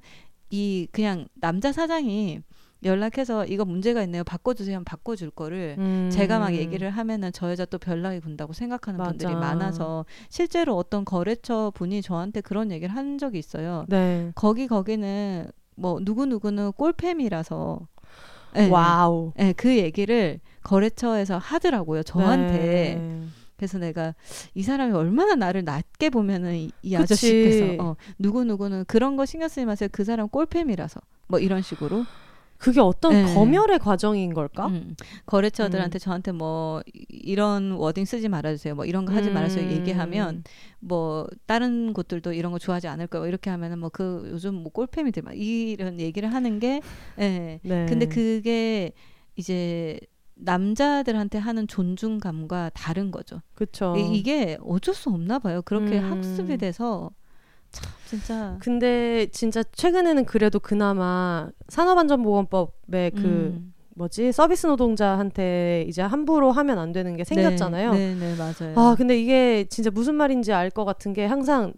이 그냥 남자 사장이 연락해서 이거 문제가 있네요. 바꿔주세요 하면 바꿔줄 거를 음. 제가 막 얘기를 하면은 저 여자 또 별나게 군다고 생각하는 맞아. 분들이 많아서 실제로 어떤 거래처 분이 저한테 그런 얘기를 한 적이 있어요. 네. 거기 거기는 뭐 누구누구는 꼴팸이라서 네. 와우. 네, 그 얘기를 거래처에서 하더라고요. 저한테. 네. 그래서 내가 이 사람이 얼마나 나를 낮게 보면은 이, 이 아저씨께서 어, 누구누구는 그런 거 신경 쓰지 마세요. 그 사람 꼴팸이라서 뭐 이런 식으로 그게 어떤 네. 검열의 과정인 걸까? 음. 거래처들한테 음. 저한테 뭐 이런 워딩 쓰지 말아주세요. 뭐 이런 거 하지 음. 말아주세요. 얘기하면 뭐 다른 곳들도 이런 거 좋아하지 않을 거예요. 이렇게 하면은 뭐 그 요즘 뭐 꼴팸이들 막 이런 얘기를 하는 게 네. 네. 근데 그게 이제 남자들한테 하는 존중감과 다른 거죠. 그쵸. 이게 어쩔 수 없나 봐요. 그렇게 음. 학습이 돼서 참 진짜. 근데 진짜 최근에는 그래도 그나마 산업안전보건법의 그 음. 뭐지 서비스 노동자한테 이제 함부로 하면 안 되는 게 생겼잖아요. 네, 네, 네 맞아요. 아 근데 이게 진짜 무슨 말인지 알 것 같은 게 항상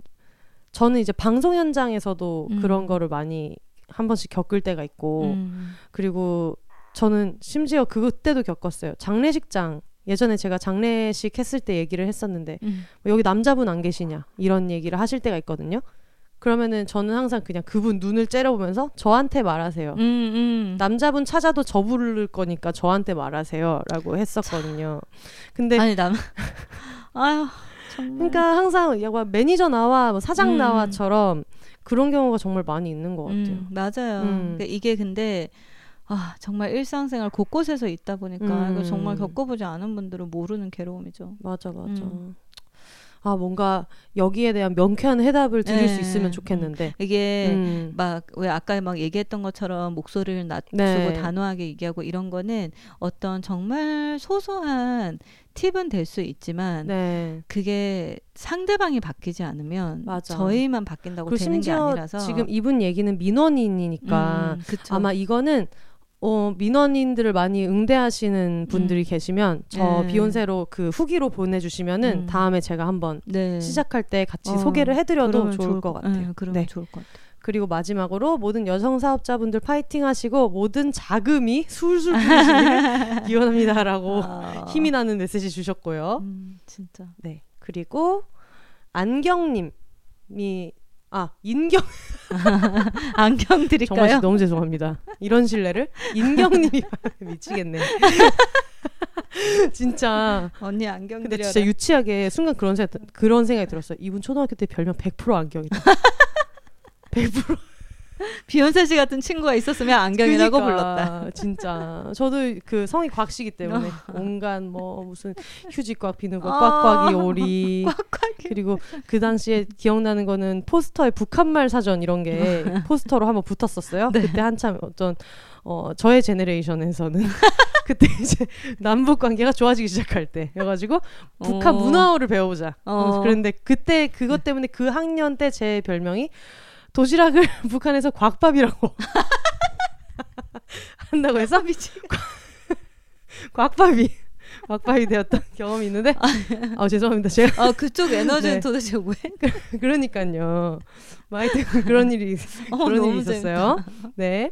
저는 이제 방송 현장에서도 음. 그런 거를 많이 한 번씩 겪을 때가 있고 음. 그리고 저는 심지어 그때도 겪었어요. 장례식장. 예전에 제가 장례식 했을 때 얘기를 했었는데 음. 뭐 여기 남자분 안 계시냐 이런 얘기를 하실 때가 있거든요. 그러면은 저는 항상 그냥 그분 눈을 째려보면서 저한테 말하세요. 음, 음. 남자분 찾아도 저 부를 거니까 저한테 말하세요 라고 했었거든요. 근데 아니 남... 아휴 정말. 그러니까 항상 야, 매니저 나와 뭐 사장 음. 나와처럼 그런 경우가 정말 많이 있는 것 같아요. 음, 맞아요. 음. 그러니까 이게 근데 아 정말 일상생활 곳곳에서 있다 보니까 음. 이거 정말 겪어보지 않은 분들은 모르는 괴로움이죠. 맞아 맞아. 음. 아 뭔가 여기에 대한 명쾌한 해답을 드릴 네. 수 있으면 좋겠는데 이게 음. 막 왜 아까 막 얘기했던 것처럼 목소리를 낮추고 네. 단호하게 얘기하고 이런 거는 어떤 정말 소소한 팁은 될 수 있지만 네. 그게 상대방이 바뀌지 않으면 맞아. 저희만 바뀐다고 되는 게 아니라서 지금 이분 얘기는 민원인이니까 음, 아마 이거는 어, 민원인들을 많이 응대하시는 분들이 음. 계시면 저 네. 비욘세로 그 후기로 보내주시면은 음. 다음에 제가 한번 네. 시작할 때 같이 어, 소개를 해드려도 좋을, 좋을 것 같아요. 네, 그러면 네. 좋을 것 같아요. 그리고 마지막으로 모든 여성 사업자분들 파이팅 하시고 모든 자금이 술술 풀리시길 기원합니다라고 아. 힘이 나는 메시지 주셨고요. 음, 진짜. 네. 그리고 안경님이 아 인경 안경 드릴까요? 정말 씨, 너무 죄송합니다. 이런 신뢰를 인경님이 미치겠네. 진짜 언니 안경 근데 드려라. 진짜 유치하게 순간 그런 생각 그런 생각이 들었어요. 이분 초등학교 때 별명 백 퍼센트 안경이다. 백 퍼센트 비욘세 씨 같은 친구가 있었으면 안경이라고 그러니까, 불렀다. 진짜. 저도 그 성이 곽씨기 때문에 온갖 뭐 무슨 휴지꽉 비누고 아~ 꽉꽉이 오리. 꽉꽉이. 그리고 그 당시에 기억나는 거는 포스터에 북한말 사전 이런 게 포스터로 한번 붙었었어요. 네. 그때 한참 어떤 어, 저의 제네레이션에서는 그때 이제 남북 관계가 좋아지기 시작할 때 여가지고 북한 어. 문화어를 배워보자. 어. 그런데 그때 그것 때문에 그 학년 때 제 별명이 도시락을 북한에서 곽밥이라고 한다고 해서 곽밥이 곽밥이 되었던 경험이 있는데 아 죄송합니다 제가 아 그쪽 에너지는 네. 도대체 왜? 그러니까요. 마이트 그런 일이 어, 그런 일이 있었어요. 재밌다. 네.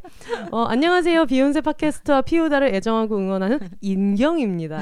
어, 안녕하세요. 비욘세 팟캐스트와 피우다를 애정하고 응원하는 인경입니다.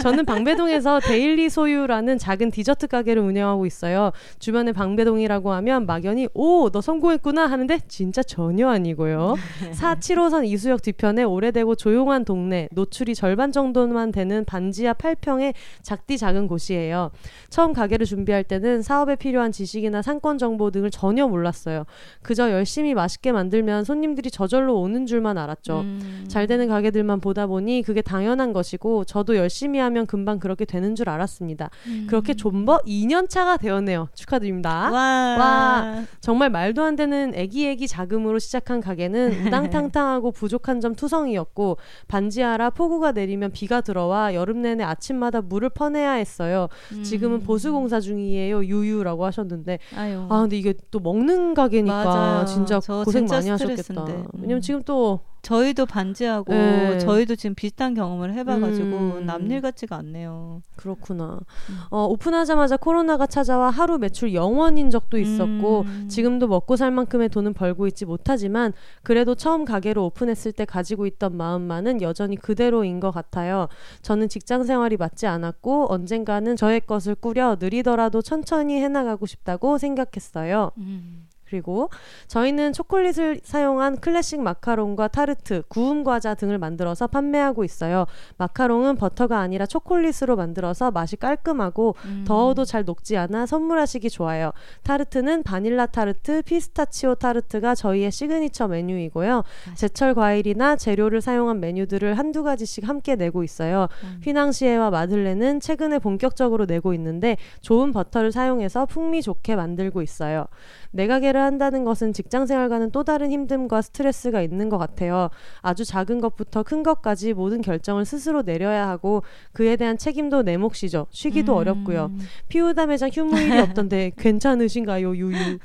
저는 방배동에서 데일리 소유라는 작은 디저트 가게를 운영하고 있어요. 주변에 방배동이라고 하면 막연히 오, 너 성공했구나 하는데 진짜 전혀 아니고요. 사 칠호선 이수역 뒤편에 오래되고 조용한 동네, 노출이 절반 정도만 되는 반지하 팔 평의 작디 작은 곳이에요. 처음 가게를 준비할 때는 사업에 필요한 지식이나 상권 정보 등을 전혀 몰랐어요. 그저 열심히 맛있게 만들면 손님들이 저절로 오는 줄만 알았죠. 음. 잘 되는 가게들만 보다 보니 그게 당연한 것이고 저도 열심히 하면 금방 그렇게 되는 줄 알았습니다. 음. 그렇게 존버 이 년 차가 되었네요. 축하드립니다. 와. 와. 정말 말도 안 되는 애기애기 자금으로 시작한 가게는 우당탕탕하고 부족한 점 투성이었고 반지하라 폭우가 내리면 비가 들어와 여름 내내 아침마다 물을 퍼내야 했어요. 지금은 보수공사 중이에요. 유유라고 하셨는데 아유. 아 근데 이게 또 먹는 가게니까 맞아요. 진짜 고생 진짜 많이 하셨겠다. 음. 왜냐면 지금 또 저희도 반지하고 네. 저희도 지금 비슷한 경험을 해봐가지고 음. 남일 같지가 않네요. 그렇구나. 음. 어, 오픈하자마자 코로나가 찾아와 하루 매출 영 원인 적도 있었고 음. 지금도 먹고 살 만큼의 돈은 벌고 있지 못하지만 그래도 처음 가게를 오픈했을 때 가지고 있던 마음만은 여전히 그대로인 것 같아요. 저는 직장 생활이 맞지 않았고 언젠가는 저의 것을 꾸려 느리더라도 천천히 해나가고 싶다고 생각했어요. 음. 그리고 저희는 초콜릿을 사용한 클래식 마카롱과 타르트, 구운 과자 등을 만들어서 판매하고 있어요. 마카롱은 버터가 아니라 초콜릿으로 만들어서 맛이 깔끔하고 음. 더워도 잘 녹지 않아 선물하시기 좋아요. 타르트는 바닐라 타르트, 피스타치오 타르트가 저희의 시그니처 메뉴이고요. 제철 과일이나 재료를 사용한 메뉴들을 한두 가지씩 함께 내고 있어요. 음. 휘낭시에와 마들렌은 최근에 본격적으로 내고 있는데 좋은 버터를 사용해서 풍미 좋게 만들고 있어요. 내 가게를 한다는 것은 직장생활과는 또 다른 힘듦과 스트레스가 있는 것 같아요. 아주 작은 것부터 큰 것까지 모든 결정을 스스로 내려야 하고 그에 대한 책임도 내 몫이죠. 쉬기도 음. 어렵고요. 피우다 매장 휴무일이 없던데 괜찮으신가요? 유유.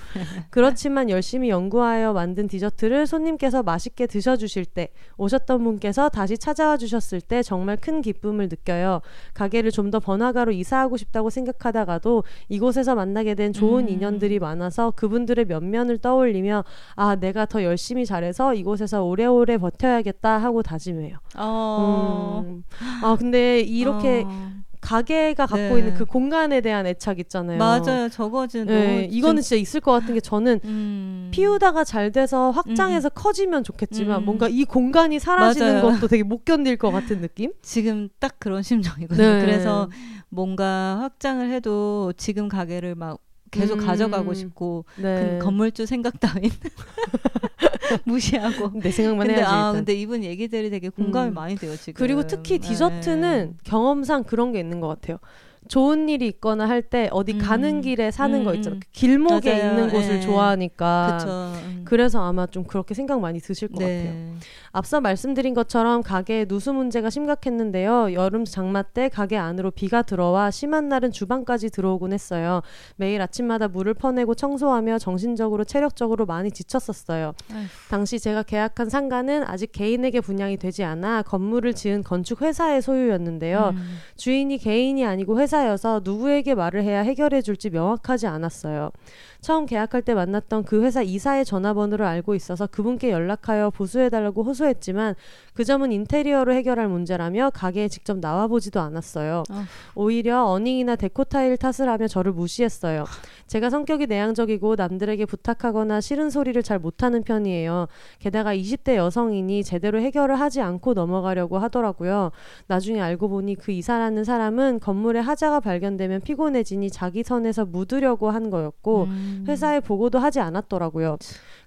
그렇지만 열심히 연구하여 만든 디저트를 손님께서 맛있게 드셔주실 때 오셨던 분께서 다시 찾아와 주셨을 때 정말 큰 기쁨을 느껴요. 가게를 좀 더 번화가로 이사하고 싶다고 생각하다가도 이곳에서 만나게 된 좋은 음. 인연들이 많아서 그분들의 몇 면을 떠올리며 아 내가 더 열심히 잘해서 이곳에서 오래오래 버텨야겠다 하고 다짐해요. 어... 음. 아 근데 이렇게 어... 가게가 갖고 네. 있는 그 공간에 대한 애착 있잖아요. 맞아요. 저거 진짜 네, 너무 이거는 진짜 있을 것 같은 게 저는 음... 피우다가 잘 돼서 확장해서 음... 커지면 좋겠지만 음... 뭔가 이 공간이 사라지는 맞아요. 것도 되게 못 견딜 것 같은 느낌? 지금 딱 그런 심정이거든요. 네. 그래서 뭔가 확장을 해도 지금 가게를 막 계속 음, 가져가고 싶고 네. 그 건물주 생각 따윈 무시하고 내 생각만 근데, 해야지. 아, 일단. 근데 이분 얘기들이 되게 공감이 음. 많이 돼요 지금. 그리고 특히 디저트는 네. 경험상 그런 게 있는 것 같아요. 좋은 일이 있거나 할 때 어디 음. 가는 길에 사는 음. 거 있잖아요. 길목에 맞아요. 있는 곳을 네. 좋아하니까 그쵸. 그래서 아마 좀 그렇게 생각 많이 드실 것 네. 같아요. 앞서 말씀드린 것처럼 가게의 누수 문제가 심각했는데요. 여름 장마 때 가게 안으로 비가 들어와 심한 날은 주방까지 들어오곤 했어요. 매일 아침마다 물을 퍼내고 청소하며 정신적으로 체력적으로 많이 지쳤었어요. 아휴. 당시 제가 계약한 상가는 아직 개인에게 분양이 되지 않아 건물을 지은 건축 회사의 소유였는데요. 음. 주인이 개인이 아니고 회사 여서 누구에게 말을 해야 해결해 줄지 명확하지 않았어요. 처음 계약할 때 만났던 그 회사 이사의 전화번호를 알고 있어서 그분께 연락하여 보수해달라고 호소했지만 그 점은 인테리어로 해결할 문제라며 가게에 직접 나와보지도 않았어요. 어. 오히려 어닝이나 데코타일 탓을 하며 저를 무시했어요. 제가 성격이 내향적이고 남들에게 부탁하거나 싫은 소리를 잘 못하는 편이에요. 게다가 이십 대 여성이니 제대로 해결을 하지 않고 넘어가려고 하더라고요. 나중에 알고 보니 그 이사라는 사람은 건물에 하자가 발견되면 피곤해지니 자기 선에서 묻으려고 한 거였고 음. 음. 회사에 보고도 하지 않았더라고요.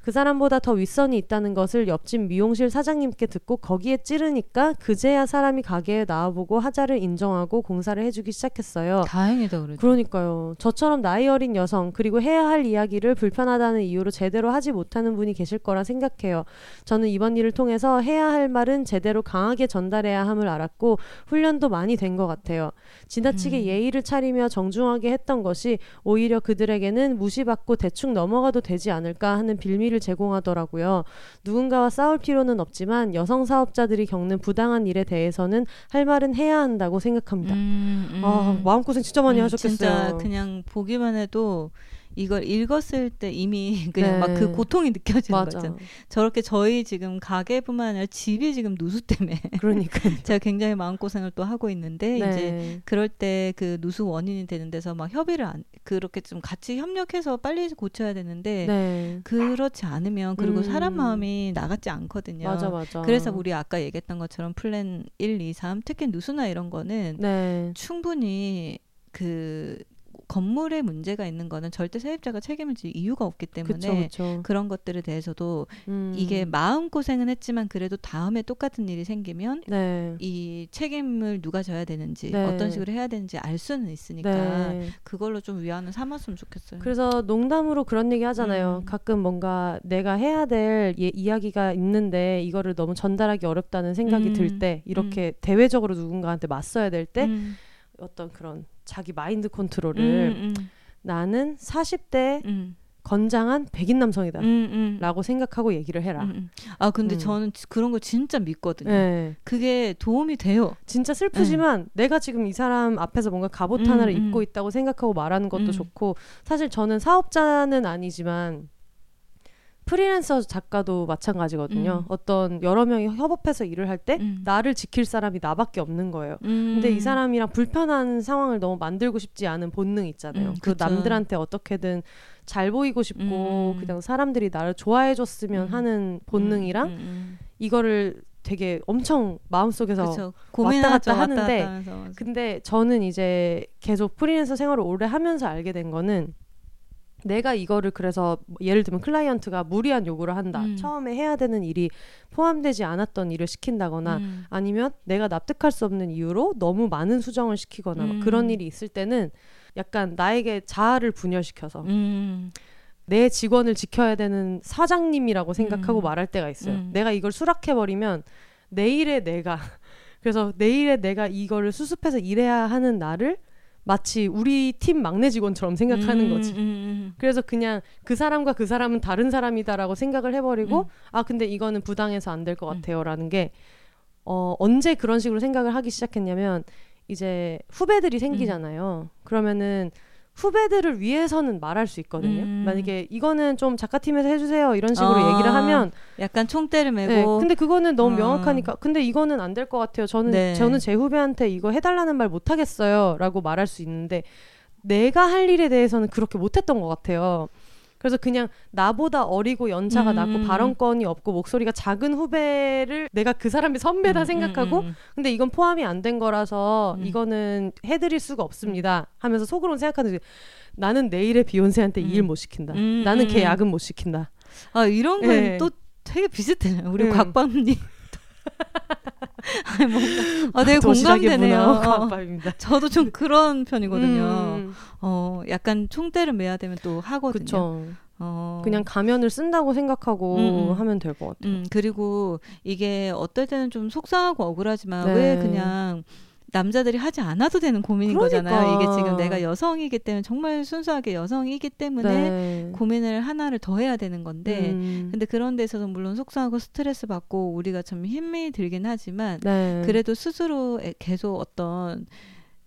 그 사람보다 더 윗선이 있다는 것을 옆집 미용실 사장님께 듣고 거기에 찌르니까 그제야 사람이 가게에 나와보고 하자를 인정하고 공사를 해주기 시작했어요. 다행이다 그래도. 그러니까요. 저처럼 나이 어린 여성 그리고 해야 할 이야기를 불편하다는 이유로 제대로 하지 못하는 분이 계실 거라 생각해요. 저는 이번 일을 통해서 해야 할 말은 제대로 강하게 전달해야 함을 알았고 훈련도 많이 된 것 같아요. 지나치게 음. 예의를 차리며 정중하게 했던 것이 오히려 그들에게는 무시받고 대충 넘어가도 되지 않을까 하는 빌미를 제공하더라고요. 누군가와 싸울 필요는 없지만 여성 사업자들이 겪는 부당한 일에 대해서는 할 말은 해야 한다고 생각합니다. 음, 음. 아, 마음고생 진짜 많이 음, 하셨겠어요. 진짜 그냥 보기만 해도 이걸 읽었을 때 이미 그냥 네. 막 그 고통이 느껴지는 맞아. 거잖아요. 저렇게 저희 지금 가게뿐만 아니라 집이 지금 누수 때문에 그러니까요. 제가 굉장히 마음고생을 또 하고 있는데 네. 이제 그럴 때 그 누수 원인이 되는 데서 막 협의를 안, 그렇게 좀 같이 협력해서 빨리 고쳐야 되는데 네. 그렇지 않으면 그리고 음. 사람 마음이 나갔지 않거든요. 맞아, 맞아. 그래서 우리 아까 얘기했던 것처럼 플랜 일, 이, 삼 특히 누수나 이런 거는 네. 충분히 그 건물에 문제가 있는 거는 절대 세입자가 책임을 질 이유가 없기 때문에 그쵸, 그쵸. 그런 것들에 대해서도 음. 이게 마음고생은 했지만 그래도 다음에 똑같은 일이 생기면 네. 이 책임을 누가 져야 되는지 네. 어떤 식으로 해야 되는지 알 수는 있으니까 네. 그걸로 좀 위안을 삼았으면 좋겠어요. 그래서 농담으로 그런 얘기 하잖아요. 음. 가끔 뭔가 내가 해야 될 예, 이야기가 있는데 이거를 너무 전달하기 어렵다는 생각이 음. 들 때 이렇게 음. 대외적으로 누군가한테 맞서야 될 때 음. 어떤 그런 자기 마인드 컨트롤을 음, 음. 나는 사십 대 음. 건장한 백인 남성이다 음, 음. 라고 생각하고 얘기를 해라. 음, 음. 아 근데 음. 저는 그런 거 진짜 믿거든요. 네. 그게 도움이 돼요. 진짜 슬프지만 네. 내가 지금 이 사람 앞에서 뭔가 갑옷 음, 하나를 음. 입고 있다고 생각하고 말하는 것도 음. 좋고 사실 저는 사업자는 아니지만 프리랜서 작가도 마찬가지거든요. 음. 어떤 여러 명이 협업해서 일을 할 때 음. 나를 지킬 사람이 나밖에 없는 거예요. 음. 근데 이 사람이랑 불편한 상황을 너무 만들고 싶지 않은 본능 있잖아요. 음, 그 남들한테 어떻게든 잘 보이고 싶고 음. 그냥 사람들이 나를 좋아해줬으면 음. 하는 본능이랑 음, 음, 음. 이거를 되게 엄청 마음속에서 그쵸. 왔다 갔다 하는데 왔다 갔다 근데 저는 이제 계속 프리랜서 생활을 오래 하면서 알게 된 거는 내가 이거를 그래서 예를 들면 클라이언트가 무리한 요구를 한다. 음. 처음에 해야 되는 일이 포함되지 않았던 일을 시킨다거나 음. 아니면 내가 납득할 수 없는 이유로 너무 많은 수정을 시키거나 음. 그런 일이 있을 때는 약간 나에게 자아를 분열시켜서 음. 내 직원을 지켜야 되는 사장님이라고 생각하고 음. 말할 때가 있어요. 음. 내가 이걸 수락해버리면 내일의 내가 그래서 내일의 내가 이거를 수습해서 일해야 하는 나를 마치 우리 팀 막내 직원처럼 생각하는 음, 거지. 음, 음. 그래서 그냥 그 사람과 그 사람은 다른 사람이다라고 생각을 해버리고 음. 아 근데 이거는 부당해서 안 될 것 같아요 라는 게 어, 언제 그런 식으로 생각을 하기 시작했냐면 이제 후배들이 생기잖아요. 음. 그러면은 후배들을 위해서는 말할 수 있거든요. 음. 만약에 이거는 좀 작가팀에서 해주세요 이런 식으로 어, 얘기를 하면 약간 총대를 메고 네, 근데 그거는 너무 어. 명확하니까 근데 이거는 안 될 것 같아요. 저는, 네. 저는 제 후배한테 이거 해달라는 말 못하겠어요 라고 말할 수 있는데 내가 할 일에 대해서는 그렇게 못했던 것 같아요. 그래서 그냥 나보다 어리고 연차가 음. 낮고 발언권이 없고 목소리가 작은 후배를 내가 그 사람이 선배다 음. 생각하고 음. 근데 이건 포함이 안 된 거라서 음. 이거는 해드릴 수가 없습니다 하면서 속으로는 생각하는데 나는 내일의 비욘세한테 음. 이 일 못 시킨다. 음. 나는 걔 야근 못 시킨다. 아 이런 건 또 네. 되게 비슷해요. 우리 음. 곽밤님. 아니, 뭔가, 아, 되게 공감되네요. 저도 좀 그런 편이거든요. 음. 어, 약간 총대를 매야 되면 또 하거든요. 그쵸. 어... 그냥 가면을 쓴다고 생각하고 음. 하면 될 것 같아요. 음, 그리고 이게 어떨 때는 좀 속상하고 억울하지만 네. 왜 그냥 남자들이 하지 않아도 되는 고민인 그러니까. 거잖아요. 이게 지금 내가 여성이기 때문에 정말 순수하게 여성이기 때문에 네. 고민을 하나를 더 해야 되는 건데 음. 근데 그런 데서도 물론 속상하고 스트레스 받고 우리가 참 힘이 들긴 하지만 네. 그래도 스스로 계속 어떤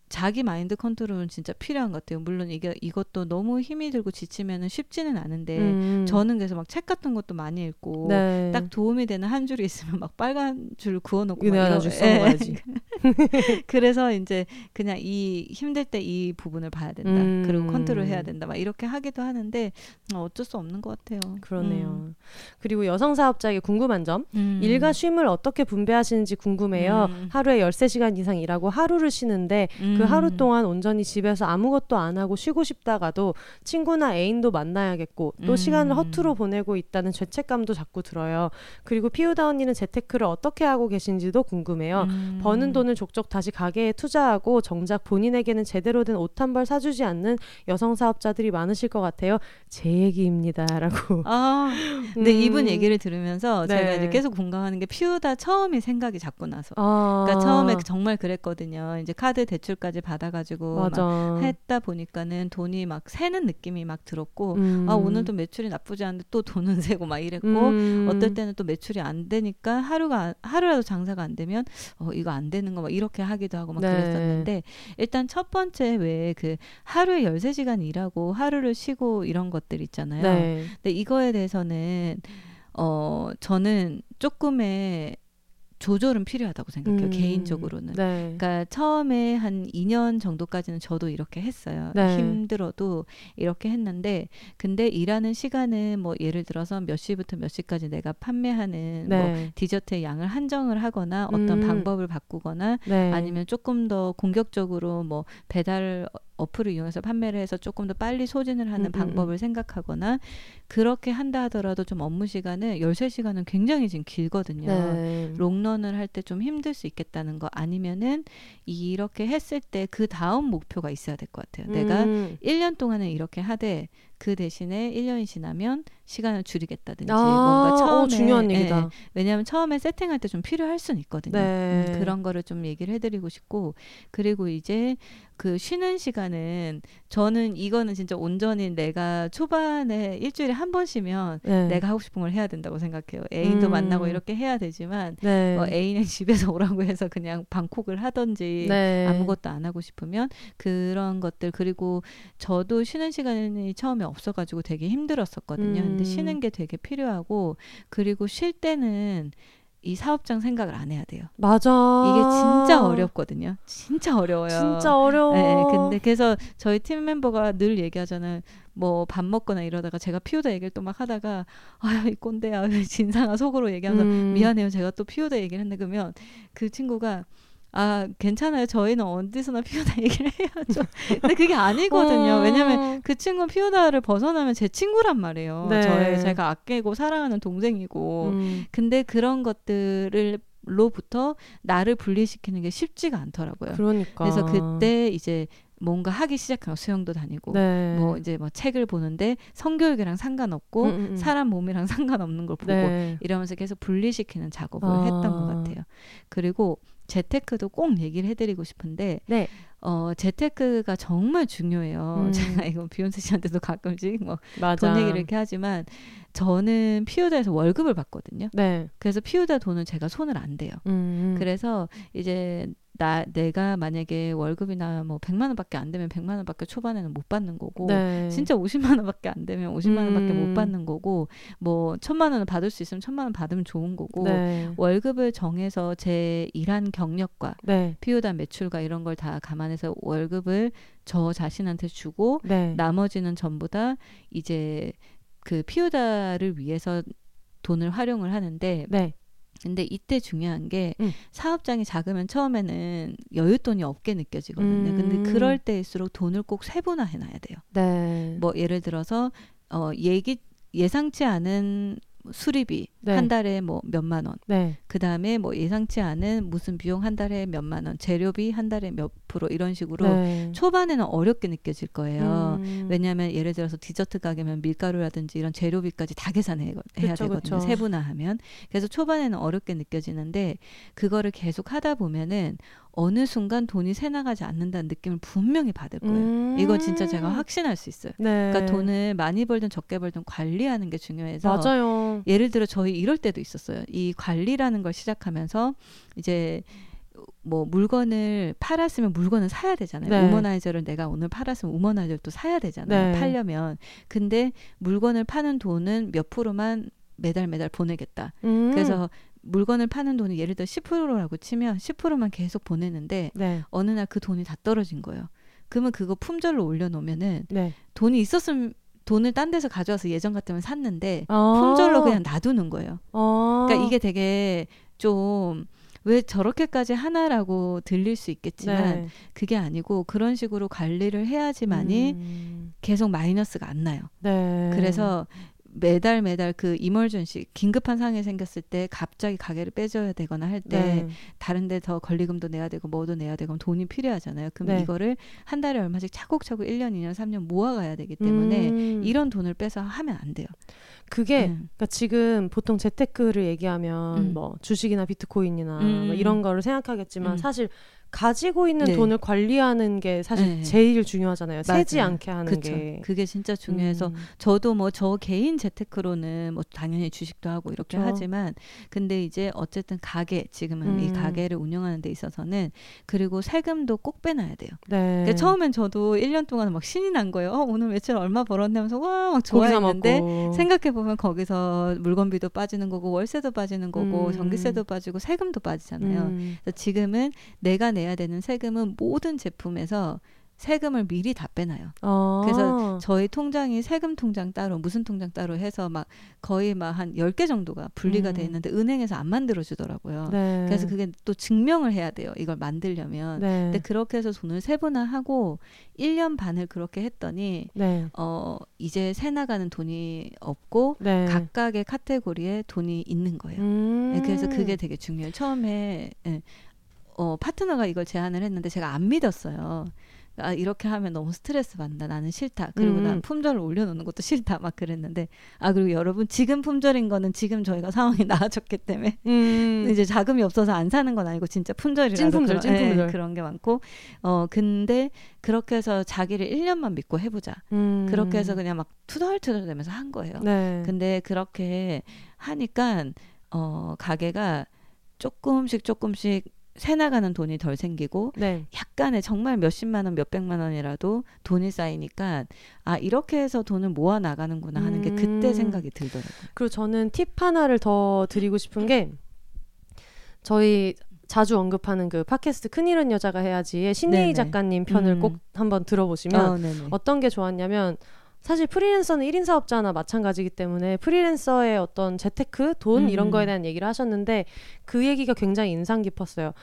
자기 마인드 컨트롤은 진짜 필요한 것 같아요. 물론 이게 이것도 너무 힘이 들고 지치면은 쉽지는 않은데 음. 저는 그래서 막 책 같은 것도 많이 읽고 네. 딱 도움이 되는 한 줄이 있으면 막 빨간 줄 그어놓고 이런 줄 써야지. 그래서 이제 그냥 이 힘들 때 이 부분을 봐야 된다. 음. 그리고 컨트롤해야 된다. 막 이렇게 하기도 하는데 어쩔 수 없는 것 같아요. 그러네요. 음. 그리고 여성 사업자에게 궁금한 점. 음. 일과 쉼을 어떻게 분배하시는지 궁금해요. 음. 하루에 열세 시간 이상 일하고 하루를 쉬는데 음. 그 하루 동안 온전히 집에서 아무것도 안 하고 쉬고 싶다가도 친구나 애인도 만나야겠고 또 음. 시간을 허투루 보내고 있다는 죄책감도 자꾸 들어요. 그리고 피우다 언니는 재테크를 어떻게 하고 계신지도 궁금해요. 음. 버는 돈을 족족 다시 가게에 투자하고 정작 본인에게는 제대로 된 옷 한 벌 사주지 않는 여성 사업자들이 많으실 것 같아요. 제 얘기입니다. 라고. 아, 근데 음. 이분 얘기를 들으면서 네. 제가 이제 계속 공감하는 게 피우다 처음이 생각이 자꾸 나서. 아. 그러니까 처음에 정말 그랬거든요. 이제 카드 대출까지 받아가지고 막 했다 보니까는 돈이 막 새는 느낌이 막 들었고 음. 아 오늘도 매출이 나쁘지 않은데 또 돈은 새고 막 이랬고 음. 어떨 때는 또 매출이 안 되니까 하루가 하루라도 장사가 안 되면 어 이거 안 되는 거 막 이렇게 하기도 하고 막 네. 그랬었는데 일단 첫 번째 왜 그 하루에 열세 시간 일하고 하루를 쉬고 이런 것들 있잖아요. 네. 근데 이거에 대해서는 어 저는 조금의 조절은 필요하다고 생각해요. 음. 개인적으로는. 네. 그러니까 처음에 한 이 년 정도까지는 저도 이렇게 했어요. 네. 힘들어도 이렇게 했는데 근데 일하는 시간은 뭐 예를 들어서 몇 시부터 몇 시까지 내가 판매하는 네. 뭐 디저트의 양을 한정을 하거나 어떤 음. 방법을 바꾸거나 네. 아니면 조금 더 공격적으로 뭐 배달 어플을 이용해서 판매를 해서 조금 더 빨리 소진을 하는 음, 방법을 음. 생각하거나 그렇게 한다 하더라도 좀 업무 시간은 열세 시간은 굉장히 지금 길거든요. 네. 롱런을 할 때 좀 힘들 수 있겠다는 거 아니면은 이렇게 했을 때 그 다음 목표가 있어야 될 것 같아요. 음. 내가 일 년 동안은 이렇게 하되 그 대신에 일 년이 지나면 시간을 줄이겠다든지 아, 뭔가 처음에 어, 중요한 얘기다. 예, 왜냐하면 처음에 세팅할 때 좀 필요할 수는 있거든요. 네. 음, 그런 거를 좀 얘기를 해드리고 싶고 그리고 이제 그 쉬는 시간은 저는 이거는 진짜 온전히 내가 초반에 일주일에 한 번 쉬면 네. 내가 하고 싶은 걸 해야 된다고 생각해요. 애인도 음. 만나고 이렇게 해야 되지만 네. 어, 애인은 집에서 오라고 해서 그냥 방콕을 하든지 네. 아무것도 안 하고 싶으면 그런 것들 그리고 저도 쉬는 시간이 처음에 없어가지고 되게 힘들었었거든요. 음. 근데 쉬는 게 되게 필요하고 그리고 쉴 때는 이 사업장 생각을 안 해야 돼요. 맞아. 이게 진짜 어렵거든요. 진짜 어려워요. 진짜 어려워. 네, 근데 그래서 저희 팀 멤버가 늘 얘기하잖아요. 뭐 밥 먹거나 이러다가 제가 피우다 얘기를 또 막 하다가 아유 이 꼰대야 진상아 속으로 얘기하면서 음. 미안해요. 제가 또 피우다 얘기를 했는데 그러면 그 친구가 아 괜찮아요. 저희는 어디서나 피우다 얘기를 해야죠. 근데 그게 아니거든요. 어... 왜냐면 그 친구는 피우다를 벗어나면 제 친구란 말이에요. 네. 저의 제가 아끼고 사랑하는 동생이고 음. 근데 그런 것들을 로부터 나를 분리시키는 게 쉽지가 않더라고요. 그러니까. 그래서 그때 이제 뭔가 하기 시작하고 수영도 다니고 네. 뭐 이제 뭐 책을 보는데 성교육이랑 상관없고 음, 음. 사람 몸이랑 상관없는 걸 보고 네. 이러면서 계속 분리시키는 작업을 아. 했던 것 같아요. 그리고 재테크도 꼭 얘기를 해드리고 싶은데 네. 어, 재테크가 정말 중요해요. 음. 제가 이거 비욘세 씨한테도 가끔씩 뭐 돈 얘기를 이렇게 하지만 저는 피우다에서 월급을 받거든요. 네. 그래서 피우다 돈은 제가 손을 안 대요. 음. 그래서 이제 나 내가 만약에 월급이나 뭐 백만 원밖에 안 되면 백만 원밖에 초반에는 못 받는 거고 네. 진짜 오십만 원밖에 안 되면 오십만 원밖에 음. 못 받는 거고 뭐 천만 원을 받을 수 있으면 천만 원 받으면 좋은 거고 네. 월급을 정해서 제 일한 경력과 네. 피우다 매출과 이런 걸 다 감안해서 월급을 저 자신한테 주고 네. 나머지는 전부 다 이제 그 피우다를 위해서 돈을 활용을 하는데 네. 근데 이때 중요한 게 음. 사업장이 작으면 처음에는 여윳돈이 없게 느껴지거든요. 음. 근데 그럴 때일수록 돈을 꼭 세분화해놔야 돼요. 네. 뭐 예를 들어서 어, 예기, 예상치 않은 수리비 네. 한 달에 뭐 몇만 원. 네. 그 다음에 뭐 예상치 않은 무슨 비용 한 달에 몇만 원. 재료비 한 달에 몇 프로 이런 식으로 네. 초반에는 어렵게 느껴질 거예요. 음. 왜냐하면 예를 들어서 디저트 가게면 밀가루라든지 이런 재료비까지 다 계산해야 그쵸, 되거든요. 그쵸. 세분화하면. 그래서 초반에는 어렵게 느껴지는데 그거를 계속 하다 보면은 어느 순간 돈이 새나가지 않는다는 느낌을 분명히 받을 거예요. 음~ 이거 진짜 제가 확신할 수 있어요. 네. 그러니까 돈을 많이 벌든 적게 벌든 관리하는 게 중요해서 맞아요. 예를 들어 저희 이럴 때도 있었어요. 이 관리라는 걸 시작하면서 이제 뭐 물건을 팔았으면 물건을 사야 되잖아요. 네. 우머나이저를 내가 오늘 팔았으면 우머나이저를 또 사야 되잖아요. 네. 팔려면. 근데 물건을 파는 돈은 몇 프로만 매달 매달 보내겠다. 음~ 그래서 물건을 파는 돈이 예를 들어 십 퍼센트라고 치면 십 퍼센트만 계속 보내는데 네. 어느 날 그 돈이 다 떨어진 거예요. 그러면 그거 품절로 올려놓으면은 네. 돈이 있었으면 돈을 딴 데서 가져와서 예전 같으면 샀는데 어~ 품절로 그냥 놔두는 거예요. 어~ 그러니까 이게 되게 좀 왜 저렇게까지 하나라고 들릴 수 있겠지만 네. 그게 아니고 그런 식으로 관리를 해야지만이 음. 계속 마이너스가 안 나요. 네. 그래서 매달 매달 그 이멀전시 긴급한 상황이 생겼을 때 갑자기 가게를 빼줘야 되거나 할 때 네. 다른 데 더 권리금도 내야 되고 뭐도 내야 되고 돈이 필요하잖아요. 그럼 네. 이거를 한 달에 얼마씩 차곡차곡 일 년, 이 년, 삼 년 모아가야 되기 때문에 음. 이런 돈을 빼서 하면 안 돼요. 그게 음. 그러니까 지금 보통 재테크를 얘기하면 음. 뭐 주식이나 비트코인이나 음. 뭐 이런 거를 생각하겠지만 음. 사실 가지고 있는 네. 돈을 관리하는 게 사실 네. 제일 중요하잖아요. 맞아요. 새지 않게 하는 그쵸. 게. 그게 진짜 중요해서 음. 저도 뭐 저 개인 재테크로는 뭐 당연히 주식도 하고 이렇게 그렇죠. 하지만 근데 이제 어쨌든 가게 지금은 음. 이 가게를 운영하는 데 있어서는 그리고 세금도 꼭 빼놔야 돼요. 네. 그러니까 처음엔 저도 일 년 동안 막 신이 난 거예요. 어, 오늘 며칠 얼마 벌었네 하면서 와 막 좋아했는데 생각해보면 거기서 물건비도 빠지는 거고 월세도 빠지는 거고 음. 전기세도 빠지고 세금도 빠지잖아요. 음. 그래서 지금은 내가 내 해야 되는 세금은 모든 제품에서 세금을 미리 다 빼놔요. 아~ 그래서 저희 통장이 세금 통장 따로 무슨 통장 따로 해서 막 거의 막 한 열 개 정도가 분리가 음. 돼 있는데 은행에서 안 만들어주더라고요. 네. 그래서 그게 또 증명을 해야 돼요. 이걸 만들려면. 네. 근데 그렇게 해서 돈을 세분화하고 일 년 반을 그렇게 했더니 네. 어, 이제 새 나가는 돈이 없고 네. 각각의 카테고리에 돈이 있는 거예요. 음~ 네, 그래서 그게 되게 중요해요. 처음에 네. 어, 파트너가 이걸 제안을 했는데 제가 안 믿었어요. 아, 이렇게 하면 너무 스트레스 받는다. 나는 싫다. 그리고 음. 난 품절을 올려놓는 것도 싫다. 막 그랬는데 아 그리고 여러분 지금 품절인 거는 지금 저희가 상황이 나아졌기 때문에 음. 이제 자금이 없어서 안 사는 건 아니고 진짜 품절이라서 찐품절, 그런, 찐품절. 예, 그런 게 많고 어 근데 그렇게 해서 자기를 일 년만 믿고 해보자. 음. 그렇게 해서 그냥 막 투덜투덜 대면서 한 거예요. 네. 근데 그렇게 하니까 어 가게가 조금씩 조금씩 새 나가는 돈이 덜 생기고 네. 약간의 정말 몇십만 원, 몇백만 원이라도 돈이 쌓이니까 아 이렇게 해서 돈을 모아 나가는구나 하는 음. 게 그때 생각이 들더라고요. 그리고 저는 팁 하나를 더 드리고 싶은 게 저희 자주 언급하는 그 팟캐스트 큰일은 여자가 해야지의 신예희 작가님 편을 음. 꼭 한번 들어보시면 어, 어떤 게 좋았냐면 사실 프리랜서는 일 인 사업자나 마찬가지이기 때문에 프리랜서의 어떤 재테크, 돈 이런 거에 대한 얘기를 하셨는데 그 얘기가 굉장히 인상 깊었어요.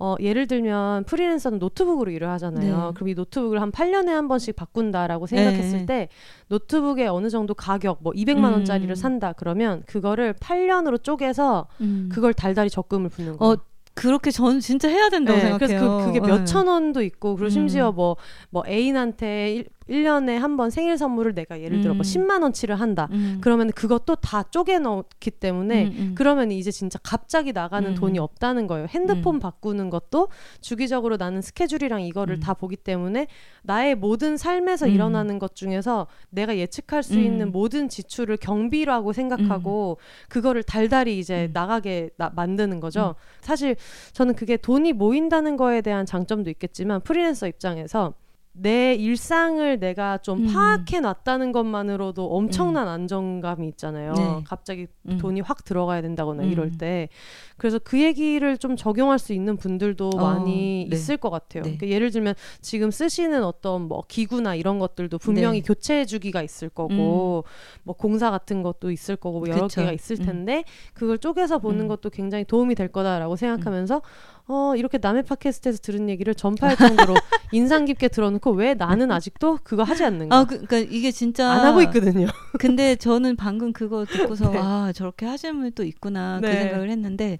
어, 예를 들면 프리랜서는 노트북으로 일을 하잖아요. 네. 그럼 이 노트북을 한 팔 년에 한 번씩 바꾼다라고 생각했을 네. 때 노트북의 어느 정도 가격, 뭐 이백만 원짜리를 음. 산다 그러면 그거를 팔 년으로 쪼개서 음. 그걸 달달이 적금을 붓는 거예요. 어. 그렇게 저는 진짜 해야 된다고 네, 생각해요. 그래서 그, 그게 몇천 원도 있고 그리고 음. 심지어 뭐, 뭐 애인한테 일, 1년에 한 번 생일 선물을 내가 예를 들어 음. 뭐 십만 원치를 한다. 음. 그러면 그것도 다 쪼개 넣기 때문에 음, 음. 그러면 이제 진짜 갑자기 나가는 음. 돈이 없다는 거예요. 핸드폰 음. 바꾸는 것도 주기적으로 나는 스케줄이랑 이거를 음. 다 보기 때문에 나의 모든 삶에서 음. 일어나는 것 중에서 내가 예측할 수 음. 있는 모든 지출을 경비라고 생각하고 음. 그거를 달달이 이제 음. 나가게 나, 만드는 거죠. 음. 사실 저는 그게 돈이 모인다는 거에 대한 장점도 있겠지만 프리랜서 입장에서 내 일상을 내가 좀 음. 파악해놨다는 것만으로도 엄청난 음. 안정감이 있잖아요. 네. 갑자기 음. 돈이 확 들어가야 된다거나 음. 이럴 때. 그래서 그 얘기를 좀 적용할 수 있는 분들도 어, 많이 네. 있을 것 같아요. 네. 그러니까 예를 들면 지금 쓰시는 어떤 뭐 기구나 이런 것들도 분명히 네. 교체해주기가 있을 거고 음. 뭐 공사 같은 것도 있을 거고 여러 그쵸. 개가 있을 텐데 음. 그걸 쪼개서 보는 음. 것도 굉장히 도움이 될 거다라고 생각하면서 음. 어, 이렇게 남의 팟캐스트에서 들은 얘기를 전파할 정도로 인상 깊게 들어놓고 왜 나는 아직도 그거 하지 않는가? 아, 그, 그러니까 이게 진짜 안 하고 있거든요. 근데 저는 방금 그거 듣고서 네. 아, 저렇게 하시는 분이 또 있구나 네. 그 생각을 했는데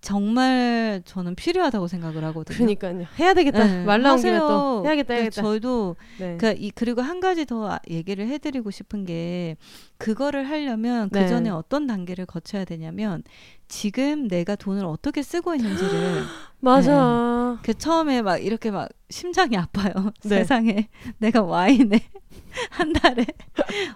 정말 저는 필요하다고 생각을 하거든요. 그러니까요. 해야 되겠다. 네. 말 나온 김에 또 해야겠다. 해야겠다. 저도 네. 그러니까 이, 그리고 한 가지 더 얘기를 해드리고 싶은 게 그거를 하려면 그 전에 네. 어떤 단계를 거쳐야 되냐면 지금 내가 돈을 어떻게 쓰고 있는지를 맞아. 네. 그 처음에 막 이렇게 막 심장이 아파요. 네. 세상에 내가 와인에 한 달에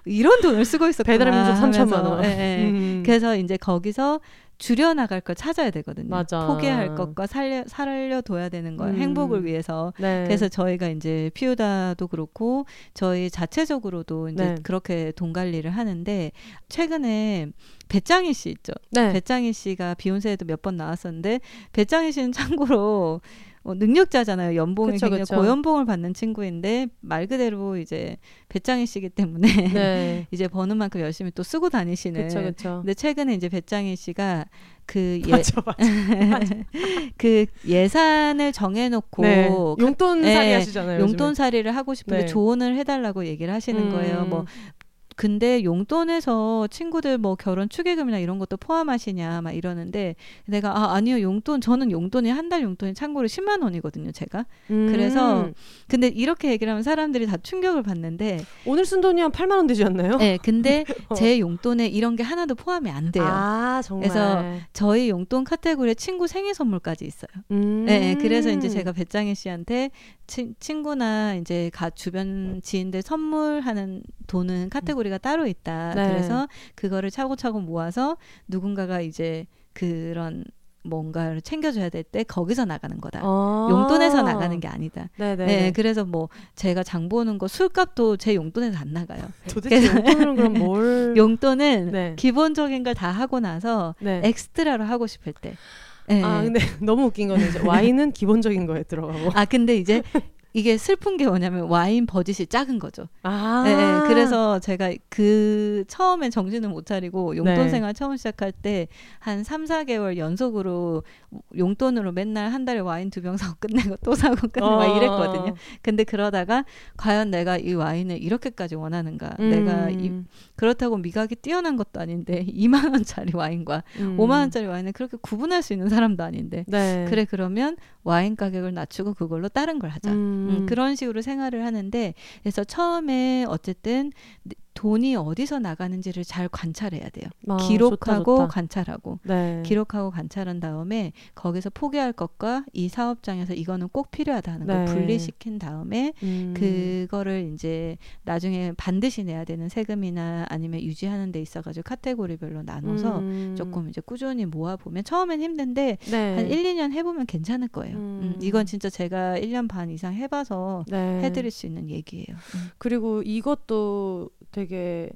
이런 돈을 쓰고 있었구나. 배달음식 삼천만 원. 네. 음. 그래서 이제 거기서 줄여나갈 걸 찾아야 되거든요. 맞아. 포기할 것과 살려, 살려둬야 되는 거, 음. 행복을 위해서. 네. 그래서 저희가 이제 피우다도 그렇고 저희 자체적으로도 이제 네. 그렇게 돈 관리를 하는데, 최근에 배짱이 씨 있죠. 네. 배짱이 씨가 비욘세에도 몇 번 나왔었는데, 배짱이 씨는 참고로 어, 능력자잖아요. 연봉이 그쵸, 굉장히 그쵸. 고연봉을 받는 친구인데 말 그대로 이제 배짱이 씨기 때문에 네. 이제 버는 만큼 열심히 또 쓰고 다니시는. 그쵸, 그쵸. 근데 최근에 이제 배짱이 씨가 그, 예, 맞아, 맞아, 맞아. 그 예산을 정해놓고 네. 용돈살이 네, 하시잖아요. 용돈살이를 하고 싶은데 네. 조언을 해달라고 얘기를 하시는 음. 거예요. 뭐 근데 용돈에서 친구들 뭐 결혼 축의금이나 이런 것도 포함하시냐 막 이러는데, 내가 아 아니요 용돈, 저는 용돈이 한 달 용돈이 참고로 십만 원이거든요 제가. 음. 그래서 근데 이렇게 얘기를 하면 사람들이 다 충격을 받는데, 오늘 쓴 돈이 한 팔만 원 되지 않나요? 네. 근데 어. 제 용돈에 이런 게 하나도 포함이 안 돼요. 아 정말. 그래서 저희 용돈 카테고리에 친구 생일 선물까지 있어요. 음. 네. 그래서 이제 제가 배짱이 씨한테 치, 친구나 이제 가, 주변 지인들 선물하는 돈은 카테고리 우리가 따로 있다. 네. 그래서 그거를 차고차고 모아서 누군가가 이제 그런 뭔가를 챙겨줘야 될 때 거기서 나가는 거다. 아~ 용돈에서 나가는 게 아니다. 네네. 네, 그래서 뭐 제가 장 보는 거 술값도 제 용돈에서 안 나가요. 도대체 용돈은 그럼 뭘? 용돈은 네. 기본적인 걸 다 하고 나서 네. 엑스트라로 하고 싶을 때. 네. 아 근데 너무 웃긴 거는 이제 와인은 기본적인 거에 들어가고. 아 근데 이제. 이게 슬픈 게 뭐냐면 와인 버짓이 작은 거죠. 아~ 네, 그래서 제가 그 처음에 정신을 못 차리고 용돈 생활 네. 처음 시작할 때 한 삼, 사 개월 연속으로 용돈으로 맨날 한 달에 와인 두 병 사고 끝내고 또 사고 끝내고 막 이랬거든요. 근데 그러다가 과연 내가 이 와인을 이렇게까지 원하는가. 음. 내가 이, 그렇다고 미각이 뛰어난 것도 아닌데 이만 원짜리 와인과 음. 오만 원짜리 와인을 그렇게 구분할 수 있는 사람도 아닌데 네. 그래 그러면 와인 가격을 낮추고 그걸로 다른 걸 하자. 음. 음, 그런 식으로 생활을 하는데, 그래서 처음에 어쨌든 돈이 어디서 나가는지를 잘 관찰해야 돼요. 아, 기록하고 좋다, 좋다. 관찰하고 네. 기록하고 관찰한 다음에 거기서 포기할 것과 이 사업장에서 이거는 꼭 필요하다 하는 걸 네. 분리시킨 다음에 음. 그거를 이제 나중에 반드시 내야 되는 세금이나 아니면 유지하는 데 있어가지고 카테고리별로 나눠서 음. 조금 이제 꾸준히 모아보면 처음엔 힘든데 네. 한 일, 이 년 해보면 괜찮을 거예요. 음. 음, 이건 진짜 제가 일 년 반 이상 해봐서 네. 해드릴 수 있는 얘기예요. 음. 그리고 이것도 되게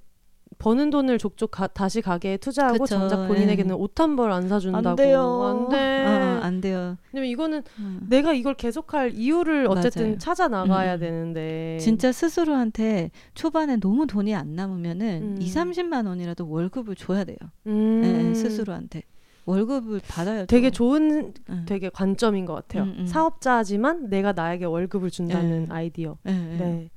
버는 돈을 족족 가, 다시 가게에 투자하고 그쵸, 정작 본인에게는 네. 옷 한 벌 안 사준다고. 안 돼요. 안 돼. 아, 안 돼요. 왜냐면 이거는 음. 내가 이걸 계속할 이유를 어쨌든 맞아요. 찾아 나가야 음. 되는데. 진짜 스스로한테 초반에 너무 돈이 안 남으면은 음. 이삼십만 원이라도 월급을 줘야 돼요. 음. 네, 스스로한테. 월급을 받아야 되게 좋은 응. 되게 관점인 것 같아요. 응, 응. 사업자지만 내가 나에게 월급을 준다는 응. 아이디어. 응, 네. 응.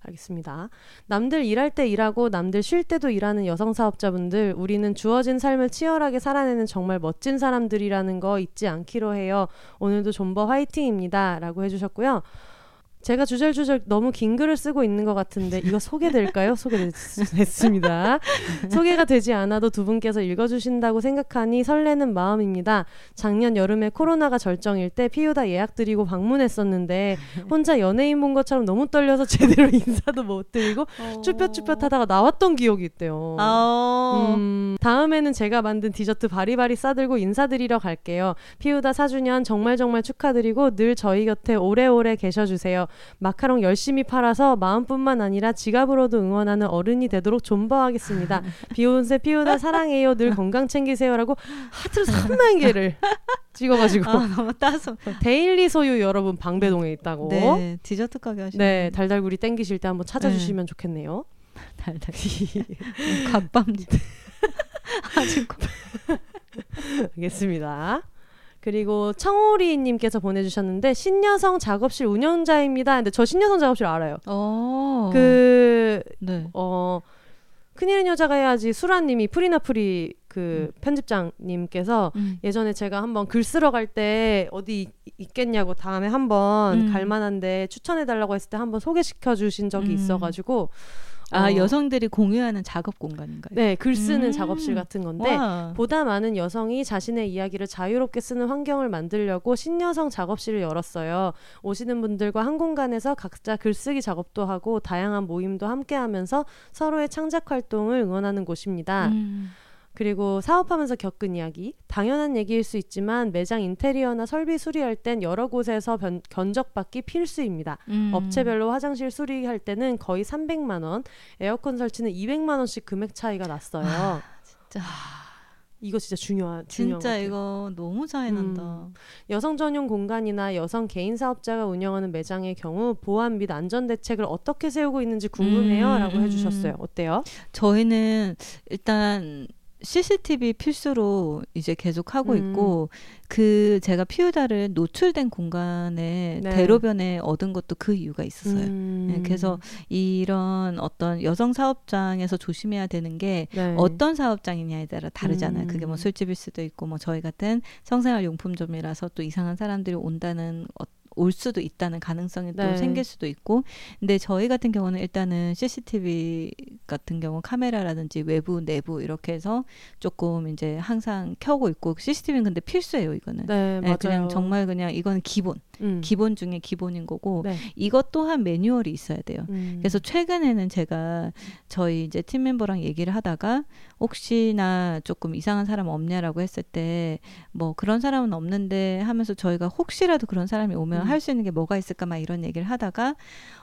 알겠습니다. 남들 일할 때 일하고 남들 쉴 때도 일하는 여성 사업자분들, 우리는 주어진 삶을 치열하게 살아내는 정말 멋진 사람들이라는 거 잊지 않기로 해요. 오늘도 좀버 화이팅입니다. 라고 해주셨고요. 제가 주절주절 너무 긴 글을 쓰고 있는 것 같은데 이거 소개될까요? 소개됐습니다. 소개가 되지 않아도 두 분께서 읽어주신다고 생각하니 설레는 마음입니다. 작년 여름에 코로나가 절정일 때 피우다 예약드리고 방문했었는데 혼자 연예인 본 것처럼 너무 떨려서 제대로 인사도 못 드리고 쭈뼛쭈뼛하다가 나왔던 기억이 있대요. 음, 다음에는 제가 만든 디저트 바리바리 싸들고 인사드리러 갈게요. 피우다 사 주년 정말 정말 축하드리고 늘 저희 곁에 오래오래 계셔주세요. 마카롱 열심히 팔아서 마음뿐만 아니라 지갑으로도 응원하는 어른이 되도록 존버하겠습니다. 비욘세 피우다 사랑해요. 늘 건강 챙기세요라고 하트로 삼만 개를 찍어가지고. 아, 너무 따서. 데일리 소유 여러분 방배동에 있다고. 네, 디저트 가게 하시네. 네, 달달구리 땡기실 때 한번 찾아주시면 네. 좋겠네요. 달달구리. 갓밤집. 아직. 알겠습니다. 그리고 청오리님께서 보내주셨는데, 신여성 작업실 운영자입니다. 근데 저 신여성 작업실 알아요. 그, 네. 어, 큰일은 여자가 해야지 수라님이 프리나프리 그 음. 편집장님께서 음. 예전에 제가 한번 글 쓰러 갈 때 어디 있겠냐고 다음에 한번 음. 갈만한데 추천해달라고 했을 때 한번 소개시켜 주신 적이 음. 있어가지고 아, 어. 여성들이 공유하는 작업 공간인가요? 네, 글 쓰는 음~ 작업실 같은 건데 와. 보다 많은 여성이 자신의 이야기를 자유롭게 쓰는 환경을 만들려고 신여성 작업실을 열었어요. 오시는 분들과 한 공간에서 각자 글쓰기 작업도 하고 다양한 모임도 함께하면서 서로의 창작 활동을 응원하는 곳입니다. 음. 그리고 사업하면서 겪은 이야기, 당연한 얘기일 수 있지만 매장 인테리어나 설비 수리할 땐 여러 곳에서 변, 견적받기 필수입니다. 음. 업체별로 화장실 수리할 때는 거의 삼백만 원, 에어컨 설치는 이백만 원씩 금액 차이가 났어요. 아, 진짜... 이거 진짜 중요하, 중요한 진짜 이거 너무 차이난다. 음. 여성 전용 공간이나 여성 개인 사업자가 운영하는 매장의 경우 보안 및 안전 대책을 어떻게 세우고 있는지 궁금해요. 음, 라고 해주셨어요. 어때요? 저희는 일단 씨씨티비 필수로 이제 계속 하고 음. 있고, 그 제가 피우다를 노출된 공간에 네. 대로변에 얻은 것도 그 이유가 있었어요. 음. 네, 그래서 이런 어떤 여성 사업장에서 조심해야 되는 게 네. 어떤 사업장이냐에 따라 다르잖아요. 음. 그게 뭐 술집일 수도 있고 뭐 저희 같은 성생활 용품점이라서 또 이상한 사람들이 온다는 어떤 올 수도 있다는 가능성이 네. 또 생길 수도 있고. 근데 저희 같은 경우는 일단은 씨씨티비 같은 경우 카메라라든지 외부 내부 이렇게 해서 조금 이제 항상 켜고 있고, 씨씨티비는 근데 필수예요 이거는. 네, 네, 맞아요. 그냥 정말 그냥 이건 기본 음. 기본 중에 기본인 거고 네. 이것 또한 매뉴얼이 있어야 돼요. 음. 그래서 최근에는 제가 저희 이제 팀 멤버랑 얘기를 하다가 혹시나 조금 이상한 사람 없냐라고 했을 때 뭐 그런 사람은 없는데 하면서 저희가 혹시라도 그런 사람이 오면 음. 할 수 있는 게 뭐가 있을까 막 이런 얘기를 하다가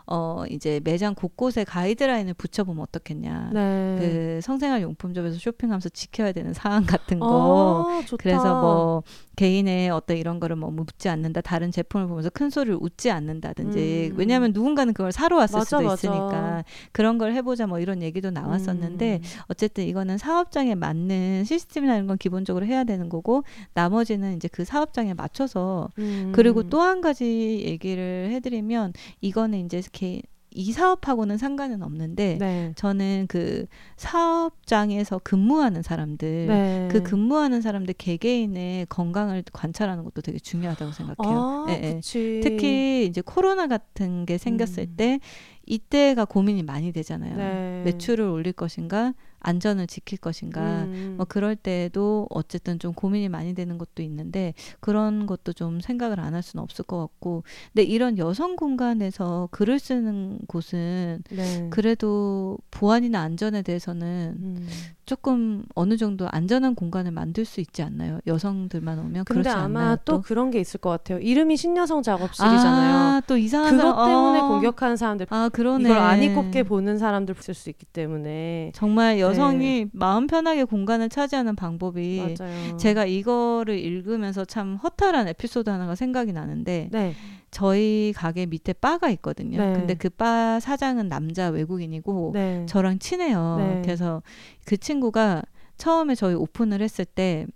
어 이제 매장 곳곳에 가이드라인을 붙여보면 어떻겠냐. 네. 그 성생활 용품점에서 쇼핑하면서 지켜야 되는 사항 같은 거. 아, 좋다. 그래서 뭐 개인의 어떤 이런 거를 뭐 묻지 않는다, 다른 제품을 보면서 큰 소리를 웃지 않는다든지. 음. 왜냐하면 누군가는 그걸 사러 왔을 맞아, 수도 있으니까 맞아. 그런 걸 해보자 뭐 이런 얘기도 나왔었는데 음. 어쨌든 이거는 사업장에 맞는 시스템이라는 건 기본적으로 해야 되는 거고, 나머지는 이제 그 사업장에 맞춰서 음. 그리고 또 한 가지 얘기를 해드리면 이거는 이제 개인 이 사업하고는 상관은 없는데 네. 저는 그 사업장에서 근무하는 사람들 네. 그 근무하는 사람들 개개인의 건강을 관찰하는 것도 되게 중요하다고 생각해요. 아, 네, 그치. 특히 이제 코로나 같은 게 생겼을 음. 때 이때가 고민이 많이 되잖아요. 네. 매출을 올릴 것인가, 안전을 지킬 것인가, 음. 뭐 그럴 때에도 어쨌든 좀 고민이 많이 되는 것도 있는데 그런 것도 좀 생각을 안 할 수는 없을 것 같고. 근데 이런 여성 공간에서 글을 쓰는 곳은 네. 그래도 보안이나 안전에 대해서는 음. 조금 어느 정도 안전한 공간을 만들 수 있지 않나요? 여성들만 오면 그렇지 않나요? 근데 아마 또? 또 그런 게 있을 것 같아요. 이름이 신여성 작업실이잖아요. 아, 또 이상한 그것 사람. 때문에 어. 공격하는 사람들. 아, 그러네. 이걸 안 이롭게 보는 사람들 있을 수 있기 때문에 정말 여 여성이 네. 마음 편하게 공간을 차지하는 방법이 맞아요. 제가 이거를 읽으면서 참 허탈한 에피소드 하나가 생각이 나는데 네. 저희 가게 밑에 바가 있거든요. 네. 근데 그 바 사장은 남자 외국인이고 네. 저랑 친해요. 네. 그래서 그 친구가 처음에 저희 오픈을 했을 때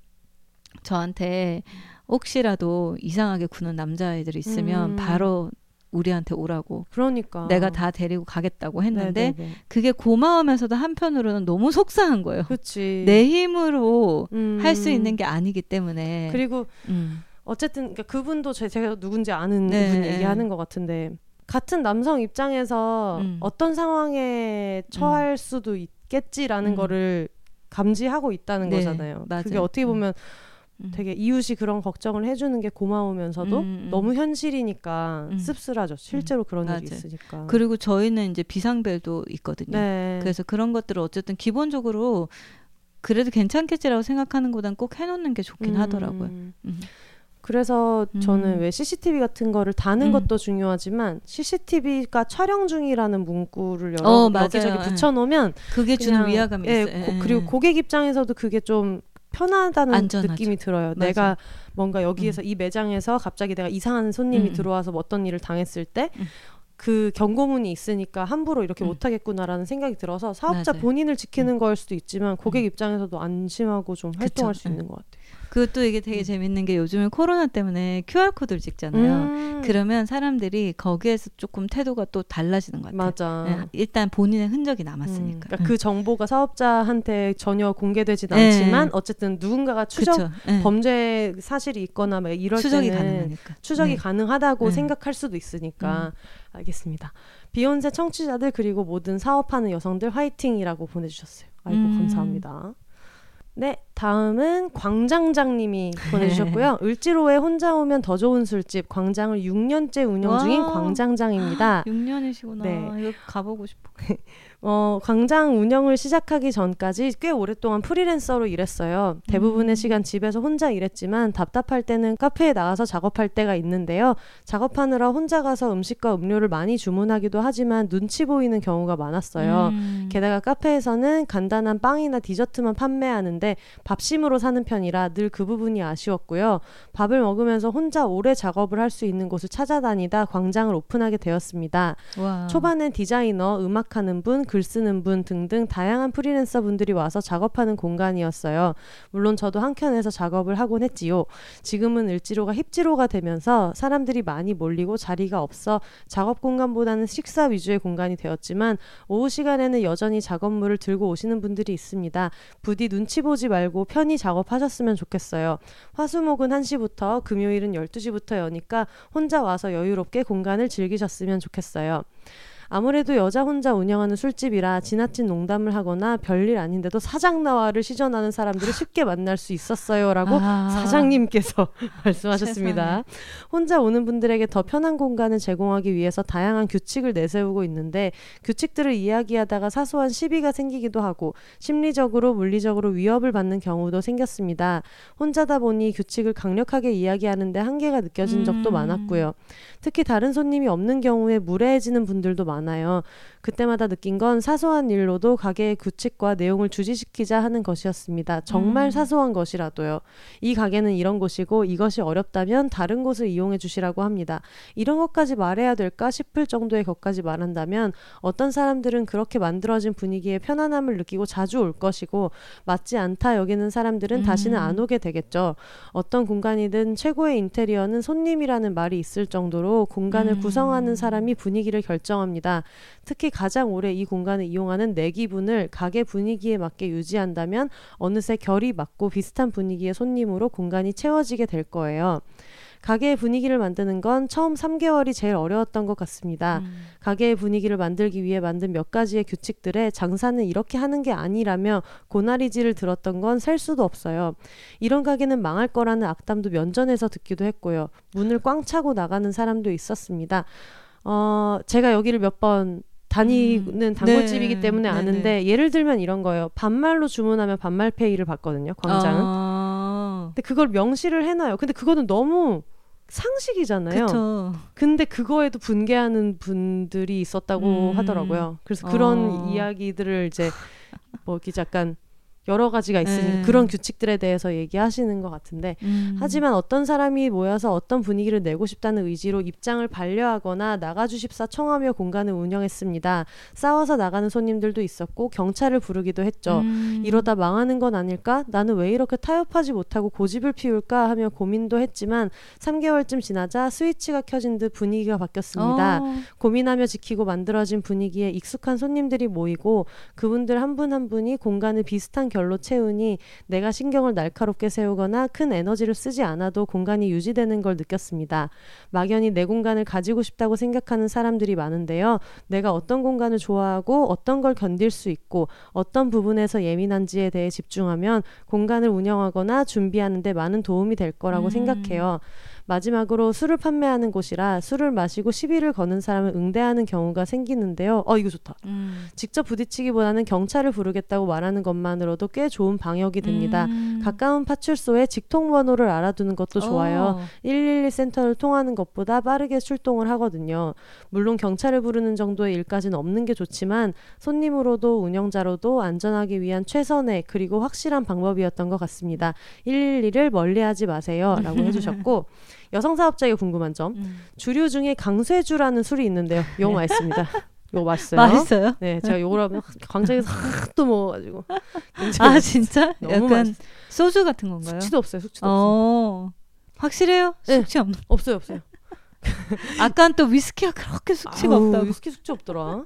저한테 혹시라도 이상하게 구는 남자아이들이 있으면 음. 바로 우리한테 오라고. 그러니까. 내가 다 데리고 가겠다고 했는데 네네네. 그게 고마우면서도 한편으로는 너무 속상한 거예요. 그치. 내 힘으로 음. 할 수 있는 게 아니기 때문에. 그리고 음. 어쨌든 그러니까 그분도 제가 누군지 아는 네. 분 얘기하는 것 같은데 같은 남성 입장에서 음. 어떤 상황에 처할 음. 수도 있겠지라는 음. 거를 감지하고 있다는 네. 거잖아요. 맞아요. 그게 어떻게 보면 음. 되게 이웃이 그런 걱정을 해주는 게 고마우면서도 음, 음. 너무 현실이니까 음. 씁쓸하죠. 실제로 음. 그런 맞아요. 일이 있으니까. 그리고 저희는 이제 비상벨도 있거든요. 네. 그래서 그런 것들을 어쨌든 기본적으로 그래도 괜찮겠지라고 생각하는 것보단 꼭 해놓는 게 좋긴 음. 하더라고요. 음. 그래서 음. 저는 왜 씨씨티비 같은 거를 다는 음. 것도 중요하지만 씨씨티비가 촬영 중이라는 문구를 여러 어, 여기저기 붙여놓으면 그게 그냥, 주는 위화감이 예, 있어요. 고, 그리고 고객 입장에서도 그게 좀 편하다는 안전하죠. 느낌이 들어요. 맞아. 내가 뭔가 여기에서 음. 이 매장에서 갑자기 내가 이상한 손님이 음. 들어와서 어떤 일을 당했을 때 음. 그 경고문이 있으니까 함부로 이렇게 음. 못하겠구나라는 생각이 들어서 사업자 맞아요. 본인을 지키는 음. 걸 수도 있지만 고객 입장에서도 안심하고 좀 활동할 그쵸. 수 있는 것 같아요. 그것도 이게 되게 음. 재밌는 게 요즘에 코로나 때문에 큐알코드를 찍잖아요. 음. 그러면 사람들이 거기에서 조금 태도가 또 달라지는 것 같아요. 맞아. 네, 일단 본인의 흔적이 남았으니까. 음. 그러니까 음. 그 정보가 사업자한테 전혀 공개되진 네. 않지만 어쨌든 누군가가 추적, 네. 범죄 사실이 있거나 막 이럴 추적이 때는 가능하니까. 추적이 네. 가능하다고 네. 생각할 수도 있으니까. 음. 알겠습니다. 비욘세 청취자들 그리고 모든 사업하는 여성들 화이팅이라고 보내주셨어요. 아이고 음. 감사합니다. 네, 다음은 광장장님이 보내주셨고요. 을지로에 혼자 오면 더 좋은 술집 광장을 육 년째 운영 중인 광장장입니다. 육 년이시구나. 네. 이거 가보고 싶어. 어, 광장 운영을 시작하기 전까지 꽤 오랫동안 프리랜서로 일했어요. 대부분의 음. 시간 집에서 혼자 일했지만 답답할 때는 카페에 나가서 작업할 때가 있는데요. 작업하느라 혼자 가서 음식과 음료를 많이 주문하기도 하지만 눈치 보이는 경우가 많았어요. 음. 게다가 카페에서는 간단한 빵이나 디저트만 판매하는데 밥심으로 사는 편이라 늘 그 부분이 아쉬웠고요. 밥을 먹으면서 혼자 오래 작업을 할 수 있는 곳을 찾아다니다 광장을 오픈하게 되었습니다. 와우. 초반엔 디자이너, 음악하는 분, 글 쓰는 분 등등 다양한 프리랜서 분들이 와서 작업하는 공간이었어요. 물론 저도 한켠에서 작업을 하곤 했지요. 지금은 을지로가 힙지로가 되면서 사람들이 많이 몰리고 자리가 없어 작업 공간보다는 식사 위주의 공간이 되었지만 오후 시간에는 여전히 작업물을 들고 오시는 분들이 있습니다. 부디 눈치 보지 말고 편히 작업하셨으면 좋겠어요. 화수목은 한 시부터 금요일은 열두 시부터 여니까 혼자 와서 여유롭게 공간을 즐기셨으면 좋겠어요. 아무래도 여자 혼자 운영하는 술집이라 지나친 농담을 하거나 별일 아닌데도 사장나와를 시전하는 사람들을 쉽게 만날 수 있었어요 라고 아~ 사장님께서 말씀하셨습니다. 세상에. 혼자 오는 분들에게 더 편한 공간을 제공하기 위해서 다양한 규칙을 내세우고 있는데 규칙들을 이야기하다가 사소한 시비가 생기기도 하고 심리적으로 물리적으로 위협을 받는 경우도 생겼습니다. 혼자다 보니 규칙을 강력하게 이야기하는데 한계가 느껴진 음~ 적도 많았고요. 특히 다른 손님이 없는 경우에 무례해지는 분들도 많았습니다. 많아요. 그때마다 느낀 건 사소한 일로도 가게의 규칙과 내용을 주지시키자 하는 것이었습니다. 정말 음. 사소한 것이라도요. 이 가게는 이런 곳이고 이것이 어렵다면 다른 곳을 이용해 주시라고 합니다. 이런 것까지 말해야 될까 싶을 정도의 것까지 말한다면 어떤 사람들은 그렇게 만들어진 분위기에 편안함을 느끼고 자주 올 것이고 맞지 않다 여기는 사람들은 음. 다시는 안 오게 되겠죠. 어떤 공간이든 최고의 인테리어는 손님이라는 말이 있을 정도로 공간을 음. 구성하는 사람이 분위기를 결정합니다. 특히 가장 오래 이 공간을 이용하는 내 기분을 가게 분위기에 맞게 유지한다면 어느새 결이 맞고 비슷한 분위기의 손님으로 공간이 채워지게 될 거예요. 가게의 분위기를 만드는 건 처음 삼 개월이 제일 어려웠던 것 같습니다. 음. 가게의 분위기를 만들기 위해 만든 몇 가지의 규칙들에 장사는 이렇게 하는 게 아니라며 고나리지를 들었던 건 셀 수도 없어요. 이런 가게는 망할 거라는 악담도 면전에서 듣기도 했고요. 문을 꽝 차고 나가는 사람도 있었습니다. 어, 제가 여기를 몇 번 다니는 음. 단골집이기 네. 때문에 아는데 네네. 예를 들면 이런 거예요. 반말로 주문하면 반말 페이를 받거든요. 광장은. 아~ 근데 그걸 명시를 해놔요. 근데 그거는 너무 상식이잖아요. 그쵸. 근데 그거에도 분개하는 분들이 있었다고 음. 하더라고요. 그래서 그런 어. 이야기들을 이제 뭐 이렇게 약간 여러 가지가 있으니까 음. 그런 규칙들에 대해서 얘기하시는 것 같은데 음. 하지만 어떤 사람이 모여서 어떤 분위기를 내고 싶다는 의지로 입장을 반려하거나 나가주십사 청하며 공간을 운영했습니다. 싸워서 나가는 손님들도 있었고 경찰을 부르기도 했죠. 음. 이러다 망하는 건 아닐까? 나는 왜 이렇게 타협하지 못하고 고집을 피울까? 하며 고민도 했지만 삼 개월쯤 지나자 스위치가 켜진 듯 분위기가 바뀌었습니다. 어. 고민하며 지키고 만들어진 분위기에 익숙한 손님들이 모이고 그분들 한 분 한 분이 공간을 비슷한 결로 채우니 내가 신경을 날카롭게 세우거나 큰 에너지를 쓰지 않아도 공간이 유지되는 걸 느꼈습니다. 막연히 내 공간을 가지고 싶다고 생각하는 사람들이 많은데요. 내가 어떤 공간을 좋아하고 어떤 걸 견딜 수 있고 어떤 부분에서 예민한지에 대해 집중하면 공간을 운영하거나 준비하는 데 많은 도움이 될 거라고 음. 생각해요. 마지막으로 술을 판매하는 곳이라 술을 마시고 시비를 거는 사람을 응대하는 경우가 생기는데요. 어, 이거 좋다. 음. 직접 부딪히기보다는 경찰을 부르겠다고 말하는 것만으로도 꽤 좋은 방역이 됩니다. 음. 가까운 파출소에 직통번호를 알아두는 것도 좋아요. 오. 일일일 센터를 통하는 것보다 빠르게 출동을 하거든요. 물론 경찰을 부르는 정도의 일까지는 없는 게 좋지만 손님으로도 운영자로도 안전하기 위한 최선의 그리고 확실한 방법이었던 것 같습니다. 일일일을 멀리하지 마세요 라고 해주셨고 여성사업자에게 궁금한 점 음. 주류 중에 강쇠주라는 술이 있는데요. 이거 맛있습니다. 이거 맛있어요. 맛있어요? 네, 제가 요걸 하면 광장에서 확 또 먹어가지고. 아 진짜? 약간 맛있... 소주 같은 건가요? 숙취도 없어요. 숙취도 어... 없어요. 확실해요? 숙취 네. 없는? 없어요. 없어요. 아까는 또 위스키가 그렇게 숙취가 아우, 없다고. 위스키 숙취 없더라.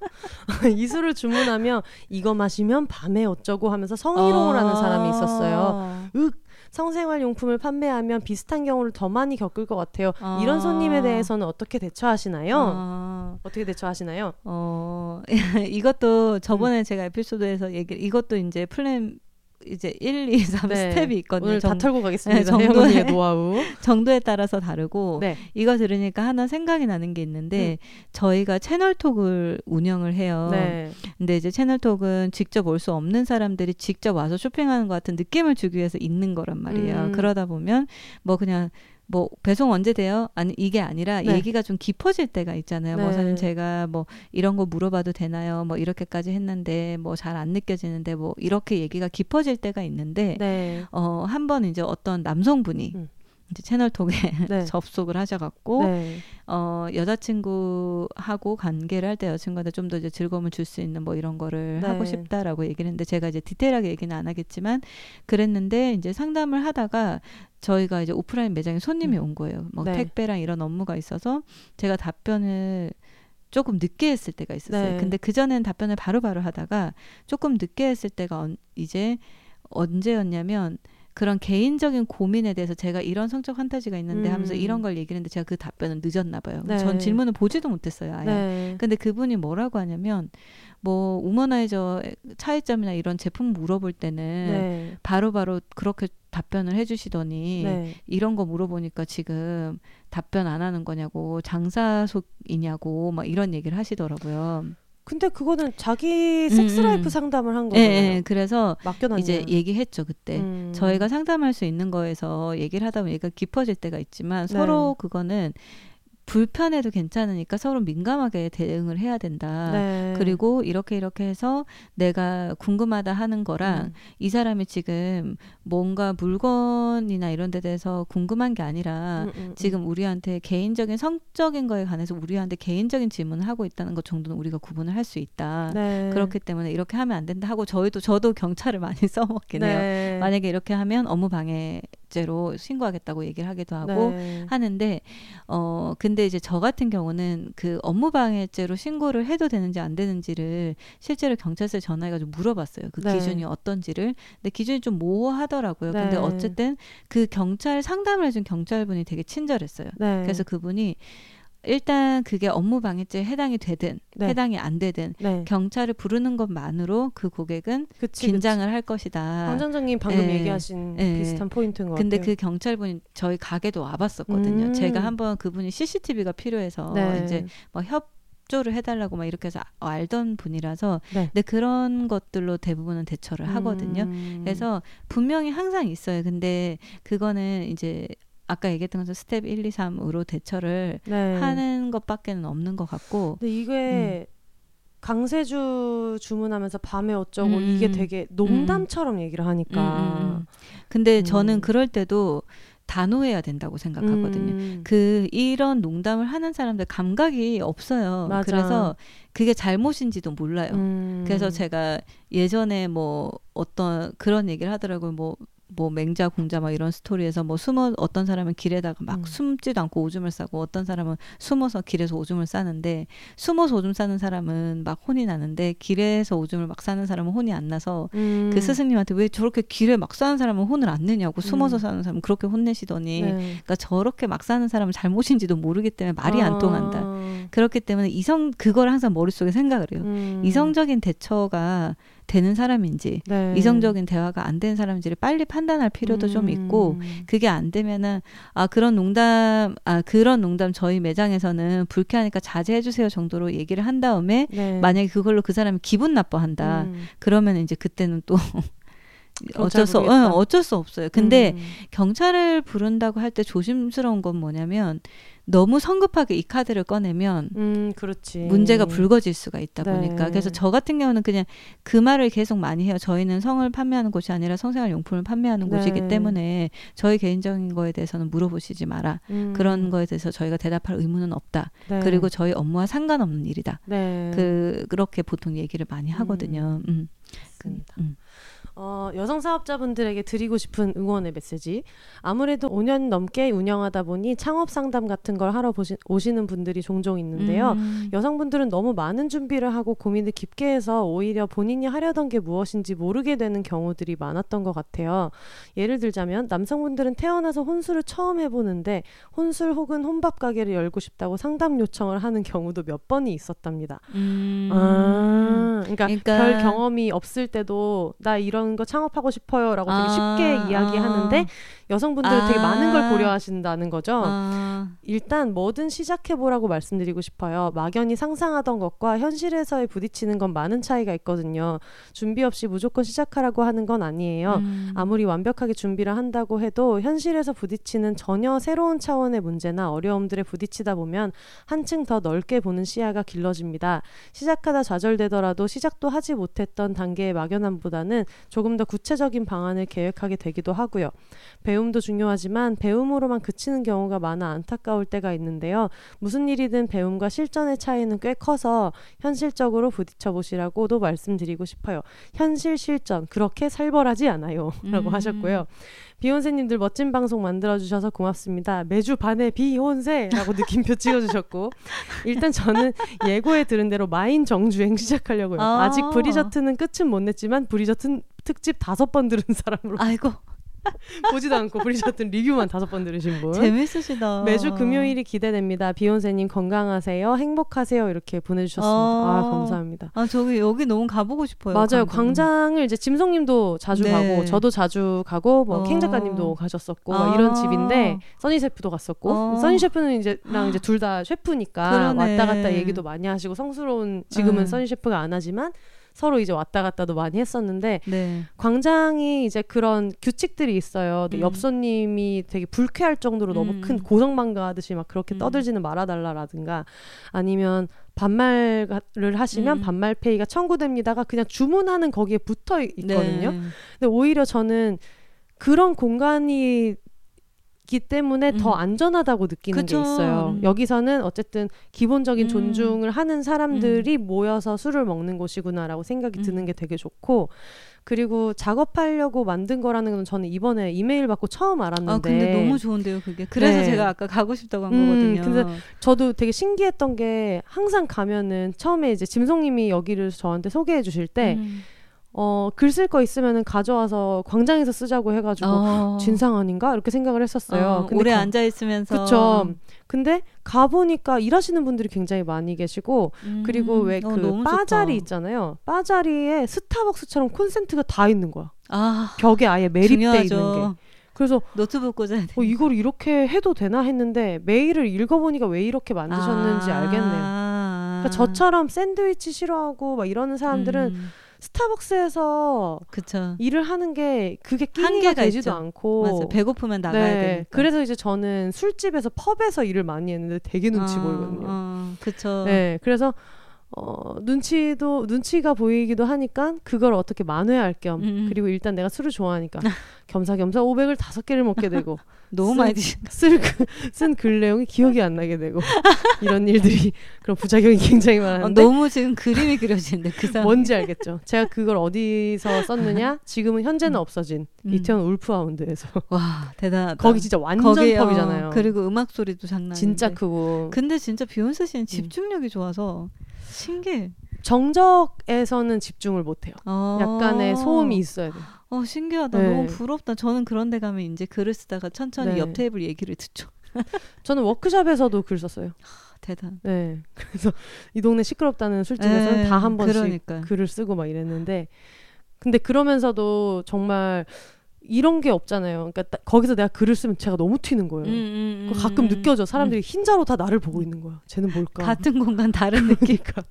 이 술을 주문하며 이거 마시면 밤에 어쩌고 하면서 성희롱을 아~ 하는 사람이 있었어요. 윽. 성생활용품을 판매하면 비슷한 경우를 더 많이 겪을 것 같아요. 아~ 이런 손님에 대해서는 어떻게 대처하시나요? 아~ 어떻게 대처하시나요? 어, 이것도 저번에 음. 제가 에피소드에서 얘기를 이것도 이제 플랜 이제 일, 이, 삼 네. 스텝이 있거든요. 오늘 정, 다 털고 가겠습니다. 네, 정도의 노하우. 정도에 따라서 다르고 네. 이거 들으니까 하나 생각이 나는 게 있는데 음. 저희가 채널톡을 운영을 해요. 네. 근데 이제 채널톡은 직접 올 수 없는 사람들이 직접 와서 쇼핑하는 것 같은 느낌을 주기 위해서 있는 거란 말이에요. 음. 그러다 보면 뭐 그냥 뭐 배송 언제 돼요? 아니 이게 아니라 네. 얘기가 좀 깊어질 때가 있잖아요. 네. 뭐 사실 제가 뭐 이런 거 물어봐도 되나요? 뭐 이렇게까지 했는데 뭐 잘 안 느껴지는데 뭐 이렇게 얘기가 깊어질 때가 있는데 네. 어, 한 번 이제 어떤 남성분이 음. 이제 채널톡에 네. 접속을 하셔갖고 네. 어, 여자친구하고 관계를 할 때 여자친구한테 좀 더 이제 즐거움을 줄 수 있는 뭐 이런 거를 네. 하고 싶다라고 얘기를 했는데 제가 이제 디테일하게 얘기는 안 하겠지만 그랬는데 이제 상담을 하다가 저희가 이제 오프라인 매장에 손님이 음. 온 거예요. 뭐 네. 택배랑 이런 업무가 있어서 제가 답변을 조금 늦게 했을 때가 있었어요. 네. 근데 그전엔 답변을 바로바로 하다가 조금 늦게 했을 때가 이제 언제였냐면 그런 개인적인 고민에 대해서 제가 이런 성적 판타지가 있는데 음. 하면서 이런 걸 얘기를 했는데 제가 그 답변은 늦었나 봐요. 네. 전 질문을 보지도 못했어요. 아예. 네. 근데 그분이 뭐라고 하냐면 뭐 우머나이저 차이점이나 이런 제품 물어볼 때는 바로바로 네. 바로 그렇게 답변을 해주시더니 네. 이런 거 물어보니까 지금 답변 안 하는 거냐고 장사속이냐고 막 이런 얘기를 하시더라고요. 근데 그거는 자기 섹스라이프 음. 상담을 한 거잖아요. 예, 예. 그래서 맡겨놨냐. 이제 얘기했죠. 그때 음. 저희가 상담할 수 있는 거에서 얘기를 하다 보면 얘가 깊어질 때가 있지만 네. 서로 그거는 불편해도 괜찮으니까 서로 민감하게 대응을 해야 된다. 네. 그리고 이렇게 이렇게 해서 내가 궁금하다 하는 거랑 음. 이 사람이 지금 뭔가 물건이나 이런 데 대해서 궁금한 게 아니라 음, 음, 지금 우리한테 개인적인 성적인 거에 관해서 우리한테 개인적인 질문을 하고 있다는 것 정도는 우리가 구분을 할 수 있다. 네. 그렇기 때문에 이렇게 하면 안 된다 하고 저희도 저도 경찰을 많이 써먹긴 해요. 네. 만약에 이렇게 하면 업무 방해 제로 신고하겠다고 얘기를 하기도 하고 네. 하는데 어 근데 이제 저 같은 경우는 그 업무방해죄로 신고를 해도 되는지 안 되는지를 실제로 경찰서에 전화해가지고 물어봤어요. 그 네. 기준이 어떤지를. 근데 기준이 좀 모호하더라고요. 네. 근데 어쨌든 그 경찰 상담을 해준 경찰분이 되게 친절했어요. 네. 그래서 그분이 일단 그게 업무방해죄에 해당이 되든 네. 해당이 안 되든 네. 경찰을 부르는 것만으로 그 고객은 그치, 긴장을 그치. 할 것이다. 황전장님 방금 네. 얘기하신 네. 비슷한 포인트인 것 근데 같아요. 근데 그 경찰분이 저희 가게도 와봤었거든요. 음. 제가 한번 그분이 씨씨티비가 필요해서 네. 이제 뭐 협 협조를 해달라고 막 이렇게 해서 알던 분이라서 네. 근데 그런 것들로 대부분은 대처를 음. 하거든요. 그래서 분명히 항상 있어요. 근데 그거는 이제 아까 얘기했던 것처럼 스텝 일, 이, 삼으로 대처를 네. 하는 것밖에는 없는 것 같고. 근데 이게 음. 강세주 주문하면서 밤에 어쩌고 음. 이게 되게 농담처럼 음. 얘기를 하니까. 음. 근데 음. 저는 그럴 때도 단호해야 된다고 생각하거든요. 음. 그 이런 농담을 하는 사람들 감각이 없어요. 맞아. 그래서 그게 잘못인지도 몰라요. 음. 그래서 제가 예전에 뭐 어떤 그런 얘기를 하더라고요. 뭐 뭐 맹자 공자 막 이런 스토리에서 뭐 숨어 어떤 사람은 길에다가 막 음. 숨지도 않고 오줌을 싸고 어떤 사람은 숨어서 길에서 오줌을 싸는데 숨어서 오줌 싸는 사람은 막 혼이 나는데 길에서 오줌을 막 싸는 사람은 혼이 안 나서 음. 그 스승님한테 왜 저렇게 길에 막 싸는 사람은 혼을 안 내냐고 숨어서 음. 싸는 사람은 그렇게 혼내시더니 네. 그러니까 저렇게 막 싸는 사람은 잘못인지도 모르기 때문에 말이 아. 안 통한다. 그렇기 때문에 이성 그걸 항상 머릿속에 생각을 해요. 음. 이성적인 대처가 되는 사람인지 네. 이성적인 대화가 안 되는 사람인지를 빨리 판단할 필요도 음. 좀 있고 그게 안 되면은 아 그런 농담 아 그런 농담 저희 매장에서는 불쾌하니까 자제해 주세요 정도로 얘기를 한 다음에 네. 만약에 그걸로 그 사람이 기분 나빠한다 음. 그러면 이제 그때는 또 어쩔 수 응, 어쩔 수 없어요. 근데 음. 경찰을 부른다고 할 때 조심스러운 건 뭐냐면 너무 성급하게 이 카드를 꺼내면 음, 그렇지. 문제가 불거질 수가 있다 네. 보니까 그래서 저 같은 경우는 그냥 그 말을 계속 많이 해요. 저희는 성을 판매하는 곳이 아니라 성생활 용품을 판매하는 네. 곳이기 때문에 저희 개인적인 거에 대해서는 물어보시지 마라. 음. 그런 거에 대해서 저희가 대답할 의무는 없다. 네. 그리고 저희 업무와 상관없는 일이다. 네. 그, 그렇게 보통 얘기를 많이 하거든요. 음. 음. 음. 어, 여성 사업자분들에게 드리고 싶은 응원의 메시지. 아무래도 오 년 넘게 운영하다 보니 창업 상담 같은 걸 하러 보시, 오시는 분들이 종종 있는데요. 음. 여성분들은 너무 많은 준비를 하고 고민을 깊게 해서 오히려 본인이 하려던 게 무엇인지 모르게 되는 경우들이 많았던 것 같아요. 예를 들자면 남성분들은 태어나서 혼술을 처음 해보는데 혼술 혹은 혼밥 가게를 열고 싶다고 상담 요청을 하는 경우도 몇 번이 있었답니다. 음. 아, 그러니까, 그러니까 별 경험이 없을 때도 나 이런 이런 거 창업하고 싶어요 라고 되게 쉽게 아, 이야기하는데 아, 여성분들 아, 되게 많은 걸 고려하신다는 거죠. 아, 일단 뭐든 시작해보라고 말씀드리고 싶어요. 막연히 상상하던 것과 현실에서의 부딪히는 건 많은 차이가 있거든요. 준비 없이 무조건 시작하라고 하는 건 아니에요. 음. 아무리 완벽하게 준비를 한다고 해도 현실에서 부딪히는 전혀 새로운 차원의 문제나 어려움들에 부딪히다 보면 한층 더 넓게 보는 시야가 길러집니다. 시작하다 좌절되더라도 시작도 하지 못했던 단계의 막연함보다는 조금 더 구체적인 방안을 계획하게 되기도 하고요. 배움도 중요하지만 배움으로만 그치는 경우가 많아 안타까울 때가 있는데요. 무슨 일이든 배움과 실전의 차이는 꽤 커서 현실적으로 부딪혀 보시라고도 말씀드리고 싶어요. 현실 실전 그렇게 살벌하지 않아요. 라고 음. 하셨고요. 비욘세님들 멋진 방송 만들어주셔서 고맙습니다. 매주 반에 비욘세라고 느낌표 찍어주셨고 일단 저는 예고에 들은 대로 마인 정주행 시작하려고요. 아~ 아직 브리저트는 끝은 못 냈지만 브리저트 특집 다섯 번 들은 사람으로 아이고 보지도 않고 브리저튼 리뷰만 다섯 번 들으신 분 재밌으시다. 매주 금요일이 기대됩니다. 비욘세님 건강하세요, 행복하세요 이렇게 보내주셨습니다. 아, 아 감사합니다. 아 저기 여기 너무 가보고 싶어요. 맞아요. 광장을 이제 짐성님도 자주 네. 가고 저도 자주 가고 뭐 캥 어. 작가님도 가셨었고 아. 이런 집인데 써니 셰프도 갔었고 어. 써니 셰프는 이제 랑 이제 둘 다 셰프니까 그러네. 왔다 갔다 얘기도 많이 하시고 성스러운 지금은 음. 써니 셰프가 안 하지만. 서로 이제 왔다 갔다도 많이 했었는데 네. 광장이 이제 그런 규칙들이 있어요. 음. 엽서님이 되게 불쾌할 정도로 음. 너무 큰 고성방가 하듯이 막 그렇게 음. 떠들지는 말아달라라든가 아니면 반말을 하시면 음. 반말 페이가 청구됩니다가 그냥 주문하는 거기에 붙어 있거든요. 네. 근데 오히려 저는 그런 공간이 기 때문에 음. 더 안전하다고 느끼는 그쵸. 게 있어요. 음. 여기서는 어쨌든 기본적인 음. 존중을 하는 사람들이 음. 모여서 술을 먹는 곳이구나라고 생각이 음. 드는 게 되게 좋고 그리고 작업하려고 만든 거라는 건 저는 이번에 이메일 받고 처음 알았는데 아 근데 너무 좋은데요 그게 그래서 네. 제가 아까 가고 싶다고 한 음, 거거든요. 근데 저도 되게 신기했던 게 항상 가면은 처음에 이제 짐송님이 여기를 저한테 소개해 주실 때 음. 어, 글 쓸 거 있으면은 가져와서 광장에서 쓰자고 해가지고 어. 진상 아닌가? 이렇게 생각을 했었어요. 어, 근데 오래 가, 앉아있으면서. 그쵸. 근데 가보니까 일하시는 분들이 굉장히 많이 계시고 음. 그리고 왜 그 어, 바자리 있잖아요. 바자리에 스타벅스처럼 콘센트가 다 있는 거야. 아, 벽에 아예 매립돼 중요하죠. 있는 게. 그래서 노트북 꽂아야 돼. 어, 이걸 이렇게 해도 되나 했는데 메일을 읽어보니까 왜 이렇게 만드셨는지 아. 알겠네요. 그러니까 저처럼 샌드위치 싫어하고 막 이러는 사람들은 음. 스타벅스에서 그쵸. 일을 하는 게 그게 끼니가 되지도 있죠. 않고 맞아. 배고프면 나가야 네. 되니까 그래서 이제 저는 술집에서 펍에서 일을 많이 했는데 되게 눈치 아, 보이거든요. 아, 그쵸. 네, 그래서 어, 눈치도 눈치가 보이기도 하니까 그걸 어떻게 만회할 겸 음. 그리고 일단 내가 술을 좋아하니까 겸사겸사 오백을 다섯 개를 먹게 되고 너무 많이 쓴 글 내용이 기억이 안 나게 되고 이런 일들이 그런 부작용이 굉장히 많은데 어, 너무 지금 그림이 그려지는데 그 사람 뭔지 알겠죠. 제가 그걸 어디서 썼느냐 지금은 현재는 없어진 음. 이태원 울프하운드에서 와 대단하다. 거기 진짜 완전 펍이잖아요. 어, 그리고 음악 소리도 장난 진짜 크고 근데 진짜 비욘세 씨는 집중력이 음. 좋아서 신기해. 정적에서는 집중을 못해요. 아~ 약간의 소음이 있어야 돼요. 어, 신기하다. 네. 너무 부럽다. 저는 그런 데 가면 이제 글을 쓰다가 천천히 네. 옆 테이블 얘기를 듣죠. 저는 워크숍에서도 글 썼어요. 아, 대단. 네. 그래서 이 동네 시끄럽다는 술집에서는 다 한 번씩 그러니까요. 글을 쓰고 막 이랬는데 근데 그러면서도 정말 이런 게 없잖아요. 그러니까 거기서 내가 글을 쓰면 제가 너무 튀는 거예요. 음, 음, 음, 가끔 음, 느껴져. 사람들이 음. 흰자로 다 나를 보고 있는 거야. 쟤는 뭘까? 같은 공간 다른 느낌이니까.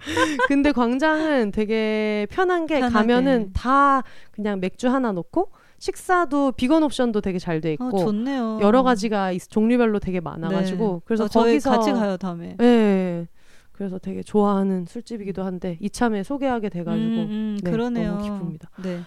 근데 광장은 되게 편한 게 편하게. 가면은 다 그냥 맥주 하나 놓고 식사도 비건 옵션도 되게 잘 돼 있고 어, 좋네요. 여러 가지가 있, 종류별로 되게 많아가지고 네. 그래서 어, 거기서 저희 같이 가요 다음에. 네. 그래서 되게 좋아하는 술집이기도 한데 이참에 소개하게 돼가지고 음, 음, 네, 그러네요. 너무 기쁩니다. 네.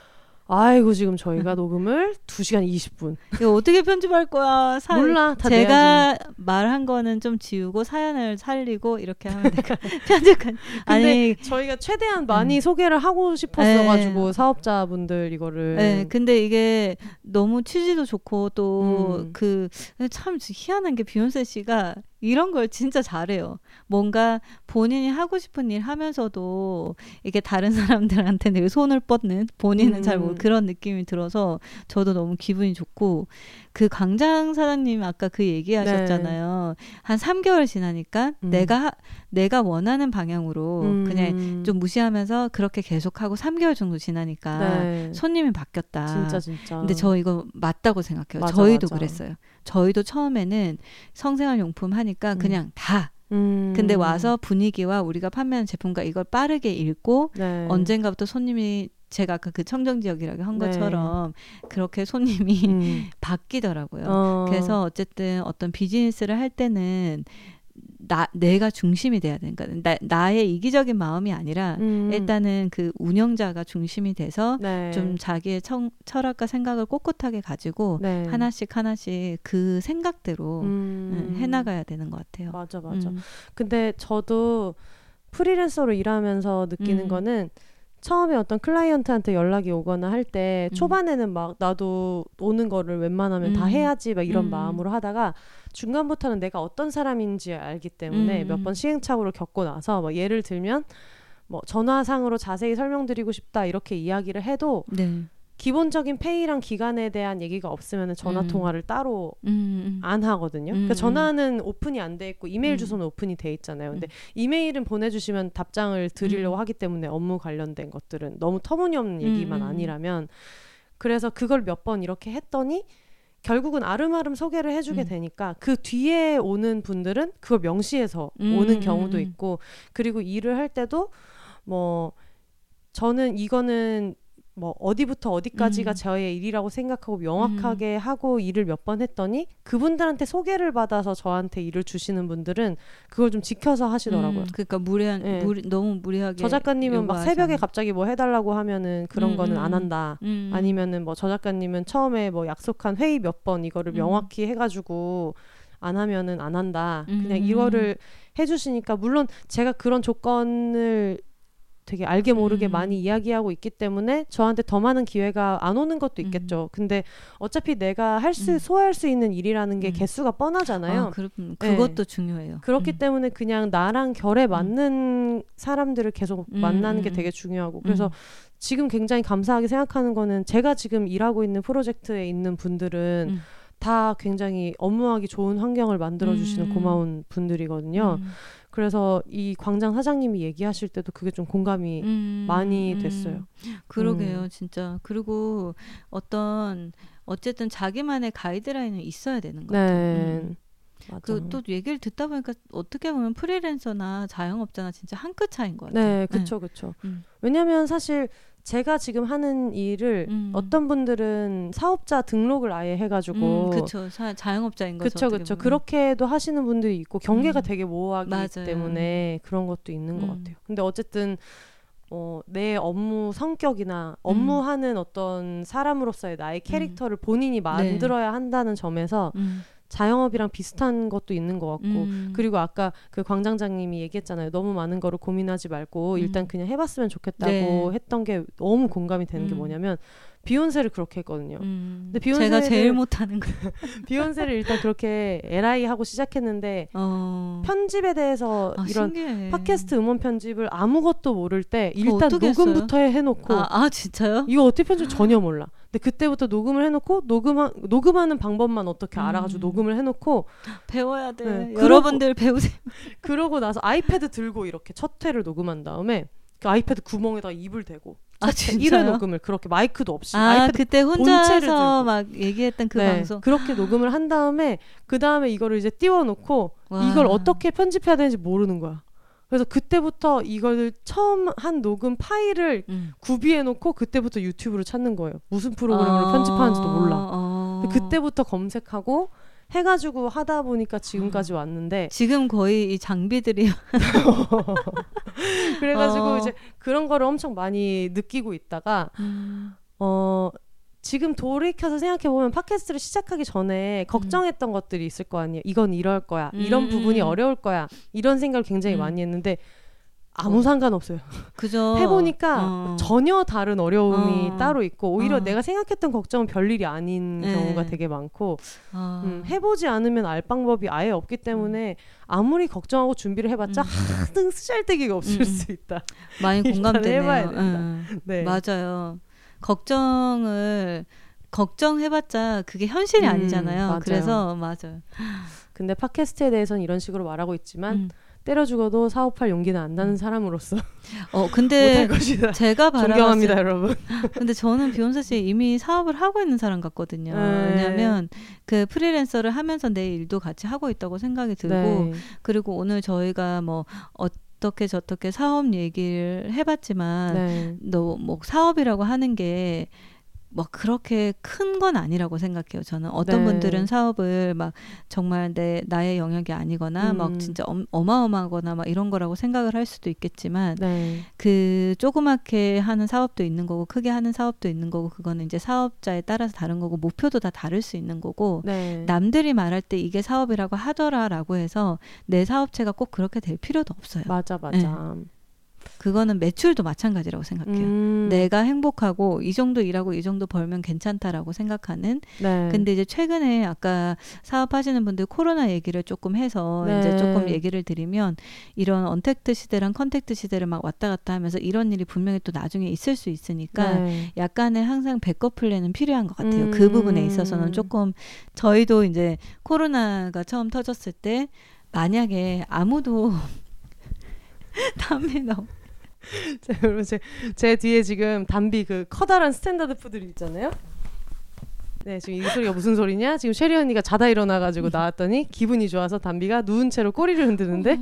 아이고 지금 저희가 녹음을 두 시간 이십 분 이거 어떻게 편집할 거야? 사... 몰라 다 제가 내야지. 말한 거는 좀 지우고 사연을 살리고 이렇게 하면 될까? 편집한 아니 근데 저희가 최대한 많이 음. 소개를 하고 싶었어가지고 에이. 사업자분들 이거를 네 근데 이게 너무 취지도 좋고 또 그 참 음. 희한한 게 비욘세 씨가 이런 걸 진짜 잘해요. 뭔가 본인이 하고 싶은 일 하면서도 이게 다른 사람들한테 되게 손을 뻗는, 본인은 음. 잘 모르는 그런 느낌이 들어서 저도 너무 기분이 좋고, 그 광장 사장님 아까 그 얘기하셨잖아요. 네. 한 삼 개월 지나니까 음. 내가 내가 원하는 방향으로 음. 그냥 좀 무시하면서 그렇게 계속하고 삼 개월 정도 지나니까 네. 손님이 바뀌었다. 진짜 진짜. 근데 저 이거 맞다고 생각해요. 맞아, 저희도 맞아. 그랬어요. 저희도 처음에는 성생활용품 하니까 그냥 음. 다. 음. 근데 와서 분위기와 우리가 판매하는 제품과 이걸 빠르게 읽고 네. 언젠가부터 손님이 제가 아까 그 청정지역이라고 한 것처럼 네. 그렇게 손님이 음. 바뀌더라고요. 어. 그래서 어쨌든 어떤 비즈니스를 할 때는 나, 내가 중심이 돼야 되니까 나, 나의 이기적인 마음이 아니라 음. 일단은 그 운영자가 중심이 돼서 네. 좀 자기의 청, 철학과 생각을 꼿꼿하게 가지고 네. 하나씩 하나씩 그 생각대로 음. 해나가야 되는 것 같아요. 맞아 맞아. 음. 근데 저도 프리랜서로 일하면서 느끼는 음. 거는 처음에 어떤 클라이언트한테 연락이 오거나 할 때 초반에는 막 나도 오는 거를 웬만하면 음. 다 해야지 막 이런 음. 마음으로 하다가 중간부터는 내가 어떤 사람인지 알기 때문에 음. 몇 번 시행착오를 겪고 나서 막 예를 들면 뭐 전화상으로 자세히 설명드리고 싶다 이렇게 이야기를 해도 네. 기본적인 페이랑 기간에 대한 얘기가 없으면 전화 통화를 음. 따로 음. 안 하거든요. 음. 그러니까 전화는 오픈이 안 돼 있고 이메일 주소는 음. 오픈이 돼 있잖아요. 근데 음. 이메일은 보내주시면 답장을 드리려고 음. 하기 때문에 업무 관련된 것들은 너무 터무니없는 얘기만 음. 아니라면, 그래서 그걸 몇 번 이렇게 했더니 결국은 아름아름 소개를 해주게 음. 되니까 그 뒤에 오는 분들은 그걸 명시해서 음. 오는 경우도 있고, 그리고 일을 할 때도 뭐 저는 이거는 뭐 어디부터 어디까지가 음. 저의 일이라고 생각하고 명확하게 음. 하고 일을 몇 번 했더니 그분들한테 소개를 받아서 저한테 일을 주시는 분들은 그걸 좀 지켜서 하시더라고요. 음. 그러니까 무리한 네. 무리, 너무 무리하게 저 작가님은 막 새벽에 갑자기 뭐 해달라고 하면은 그런 음. 거는 안 한다. 음. 아니면은 뭐 저 작가님은 처음에 뭐 약속한 회의 몇 번 이거를 음. 명확히 해가지고 안 하면은 안 한다. 음. 그냥 이거를 해주시니까, 물론 제가 그런 조건을 되게 알게 모르게 음. 많이 이야기하고 있기 때문에 저한테 더 많은 기회가 안 오는 것도 있겠죠. 음. 근데 어차피 내가 할 수, 음. 소화할 수 있는 일이라는 게 음. 개수가 뻔하잖아요. 아, 그렇, 그것도 네. 중요해요. 그렇기 음. 때문에 그냥 나랑 결에 맞는 음. 사람들을 계속 음. 만나는 게 되게 중요하고, 그래서 음. 지금 굉장히 감사하게 생각하는 거는 제가 지금 일하고 있는 프로젝트에 있는 분들은 음. 다 굉장히 업무하기 좋은 환경을 만들어주시는 음. 고마운 분들이거든요. 음. 그래서 이 광장 사장님이 얘기하실 때도 그게 좀 공감이 음, 많이 됐어요. 음, 그러게요. 음. 진짜. 그리고 어떤 어쨌든 자기만의 가이드라인은 있어야 되는 것 같아요. 네. 음. 그 또 얘기를 듣다 보니까 어떻게 보면 프리랜서나 자영업자나 진짜 한 끗 차이인 것 같아요. 네. 그쵸. 네. 그쵸. 음. 왜냐하면 사실 제가 지금 하는 일을 음. 어떤 분들은 사업자 등록을 아예 해가지고 음, 그쵸. 자, 자영업자인 거죠. 그쵸, 그쵸. 그렇게도 하시는 분들이 있고 경계가 음. 되게 모호하기 맞아요. 때문에 그런 것도 있는 음. 것 같아요. 근데 어쨌든 어, 내 업무 성격이나 업무하는 음. 어떤 사람으로서의 나의 캐릭터를 음. 본인이 만들어야 네. 한다는 점에서 음. 자영업이랑 비슷한 것도 있는 것 같고 음. 그리고 아까 그 광장장님이 얘기했잖아요. 너무 많은 거를 고민하지 말고 음. 일단 그냥 해봤으면 좋겠다고 네. 했던 게 너무 공감이 되는 음. 게 뭐냐면 비욘세를 그렇게 했거든요. 음. 근데 비욘세를 제가 제일 못하는 거. 비욘세를 일단 그렇게 엘아이 하고 시작했는데 어. 편집에 대해서 아, 이런 신기해. 팟캐스트 음원 편집을 아무것도 모를 때 일단 녹음부터 했어요? 해놓고 아, 아 진짜요? 이거 어떻게 편집 전혀 몰라. 근데 그때부터 녹음을 해놓고 녹음하, 녹음하는 방법만 어떻게 알아가지고 음. 녹음을 해놓고 배워야 돼. 네. 그러고, 여러분들 배우세요. 그러고 나서 아이패드 들고 이렇게 첫 회를 녹음한 다음에 그 아이패드 구멍에다 입을 대고 아, 일 회 녹음을 그렇게 마이크도 없이 아, 아이패드 그때 혼자서 막 얘기했던 그 네, 방송 그렇게 녹음을 한 다음에 그 다음에 이거를 이제 띄워놓고 와. 이걸 어떻게 편집해야 되는지 모르는 거야. 그래서 그때부터 이걸 처음 한 녹음 파일을 음. 구비해놓고 그때부터 유튜브를 찾는 거예요. 무슨 프로그램으로 아~ 편집하는지도 몰라. 아~ 그때부터 검색하고 해가지고 하다 보니까 지금까지 왔는데 지금 거의 이 장비들이 그래가지고 어. 이제 그런 거를 엄청 많이 느끼고 있다가 어 지금 돌이켜서 생각해보면 팟캐스트를 시작하기 전에 걱정했던 음. 것들이 있을 거 아니에요. 이건 이럴 거야. 이런 음. 부분이 어려울 거야. 이런 생각을 굉장히 음. 많이 했는데 아무 어. 상관없어요. 그죠. 해보니까 어. 전혀 다른 어려움이 어. 따로 있고 오히려 어. 내가 생각했던 걱정은 별일이 아닌 네. 경우가 되게 많고 어. 음, 해보지 않으면 알 방법이 아예 없기 때문에 아무리 걱정하고 준비를 해봤자 음. 하등 쓰잘데기가 없을 음. 수 있다. 많이 공감되네요. 음. 네. 맞아요. 걱정을 걱정해봤자 그게 현실이 음, 아니잖아요. 맞아요. 그래서 맞아요. 근데 팟캐스트에 대해서는 이런 식으로 말하고 있지만 음. 때려 죽어도 사업할 용기는 안 나는 사람으로서 어 근데 것이다. 제가 바라봤을 존경합니다 여러분. 근데 저는 비욘세 씨 이미 사업을 하고 있는 사람 같거든요. 네. 왜냐하면 그 프리랜서를 하면서 내 일도 같이 하고 있다고 생각이 들고 네. 그리고 오늘 저희가 뭐 어떻게 저떻게 사업 얘기를 해봤지만 네. 너 뭐 사업이라고 하는 게 뭐 그렇게 큰 건 아니라고 생각해요. 저는 어떤 네. 분들은 사업을 막 정말 내 나의 영역이 아니거나 음. 막 진짜 어마어마하거나 막 이런 거라고 생각을 할 수도 있겠지만 네. 그 조그맣게 하는 사업도 있는 거고 크게 하는 사업도 있는 거고 그거는 이제 사업자에 따라서 다른 거고 목표도 다 다를 수 있는 거고 네. 남들이 말할 때 이게 사업이라고 하더라라고 해서 내 사업체가 꼭 그렇게 될 필요도 없어요. 맞아 맞아. 네. 그거는 매출도 마찬가지라고 생각해요. 음. 내가 행복하고 이 정도 일하고 이 정도 벌면 괜찮다라고 생각하는. 네. 근데 이제 최근에 아까 사업하시는 분들 코로나 얘기를 조금 해서 네. 이제 조금 얘기를 드리면 이런 언택트 시대랑 컨택트 시대를 막 왔다 갔다 하면서 이런 일이 분명히 또 나중에 있을 수 있으니까 네. 약간의 항상 백업 플랜은 필요한 것 같아요. 음. 그 부분에 있어서는 조금 저희도 이제 코로나가 처음 터졌을 때 만약에 아무도 담배 넣어. 여러분 제, 제 뒤에 지금 담비 그 커다란 스탠다드 푸들이 있잖아요. 네 지금 이 소리가 무슨 소리냐? 지금 쉐리 언니가 자다 일어나가지고 나왔더니 기분이 좋아서 담비가 누운 채로 꼬리를 흔드는데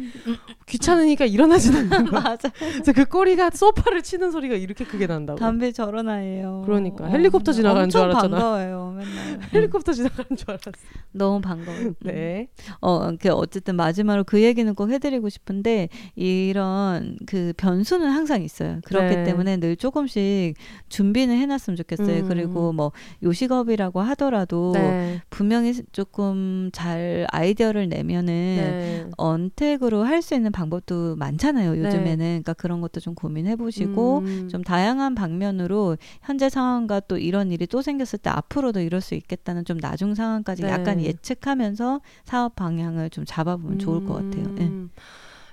귀찮으니까 일어나지도 않는 거야. 맞아. 그래서 그 꼬리가 소파를 치는 소리가 이렇게 크게 난다고. 담비 저런 아이예요. 그러니까 헬리콥터 어, 지나가는 줄 알았잖아. 엄청 반가워요 맨날. 헬리콥터 지나가는 줄 알았어. 너무 반가워요. 네. 어, 그 어쨌든 마지막으로 그 얘기는 꼭 해드리고 싶은데 이런 그 변수는 항상 있어요. 그렇기 네. 때문에 늘 조금씩 준비는 해놨으면 좋겠어요. 음. 그리고 뭐 요식업이라고 하더라도 네. 분명히 조금 잘 아이디어를 내면은 네. 언택으로 할 수 있는 방법도 많잖아요 요즘에는. 네. 그러니까 그런 것도 좀 고민해 보시고 음. 좀 다양한 방면으로 현재 상황과 또 이런 일이 또 생겼을 때 앞으로도 이럴 수 있겠다는 좀 나중 상황까지 네. 약간 예측하면서 사업 방향을 좀 잡아보면 음. 좋을 것 같아요. 네.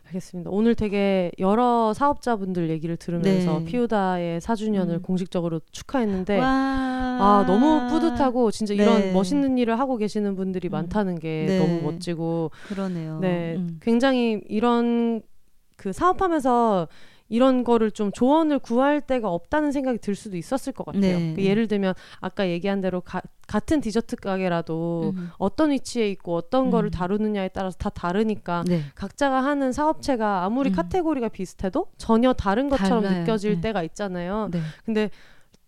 알겠습니다. 오늘 되게 여러 사업자분들 얘기를 들으면서 네. 피우다의 사 주년을 음. 공식적으로 축하했는데 아, 너무 뿌듯하고 진짜 네. 이런 멋있는 일을 하고 계시는 분들이 음. 많다는 게 네. 너무 멋지고 그러네요. 네, 음. 굉장히 이런 그 사업하면서 이런 거를 좀 조언을 구할 데가 없다는 생각이 들 수도 있었을 것 같아요. 네. 그 예를 들면 아까 얘기한 대로 가, 같은 디저트 가게라도 음. 어떤 위치에 있고 어떤 음. 거를 다루느냐에 따라서 다 다르니까 네. 각자가 하는 사업체가 아무리 음. 카테고리가 비슷해도 전혀 다른 것처럼 달라요. 느껴질 네. 때가 있잖아요. 네. 근데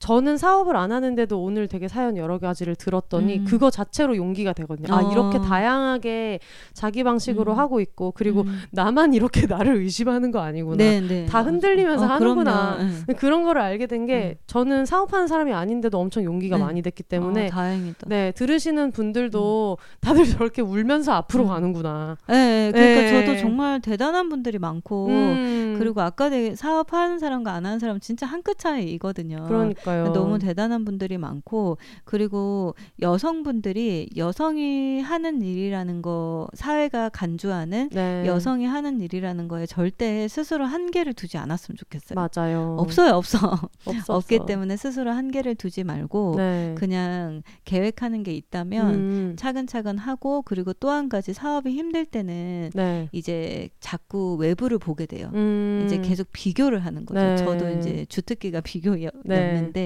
저는 사업을 안 하는데도 오늘 되게 사연 여러 가지를 들었더니 음. 그거 자체로 용기가 되거든요. 어. 아 이렇게 다양하게 자기 방식으로 음. 하고 있고 그리고 음. 나만 이렇게 나를 의심하는 거 아니구나. 네, 네. 다 흔들리면서 어, 하는구나. 네. 그런 거를 알게 된 게 네. 저는 사업하는 사람이 아닌데도 엄청 용기가 네. 많이 됐기 때문에 어, 다행이다. 네, 들으시는 분들도 다들 저렇게 울면서 앞으로 음. 가는구나. 네, 그러니까 네. 저도 정말 대단한 분들이 많고 음. 그리고 아까 사업하는 사람과 안 하는 사람 진짜 한 끗 차이거든요. 그러니까 너무 대단한 분들이 많고 그리고 여성분들이 여성이 하는 일이라는 거 사회가 간주하는 네. 여성이 하는 일이라는 거에 절대 스스로 한계를 두지 않았으면 좋겠어요. 맞아요. 없어요. 없어. 없었어. 없기 때문에 스스로 한계를 두지 말고 네. 그냥 계획하는 게 있다면 음. 차근차근 하고 그리고 또 한 가지 사업이 힘들 때는 네. 이제 자꾸 외부를 보게 돼요. 음. 이제 계속 비교를 하는 거죠. 네. 저도 이제 주특기가 비교였는데 네.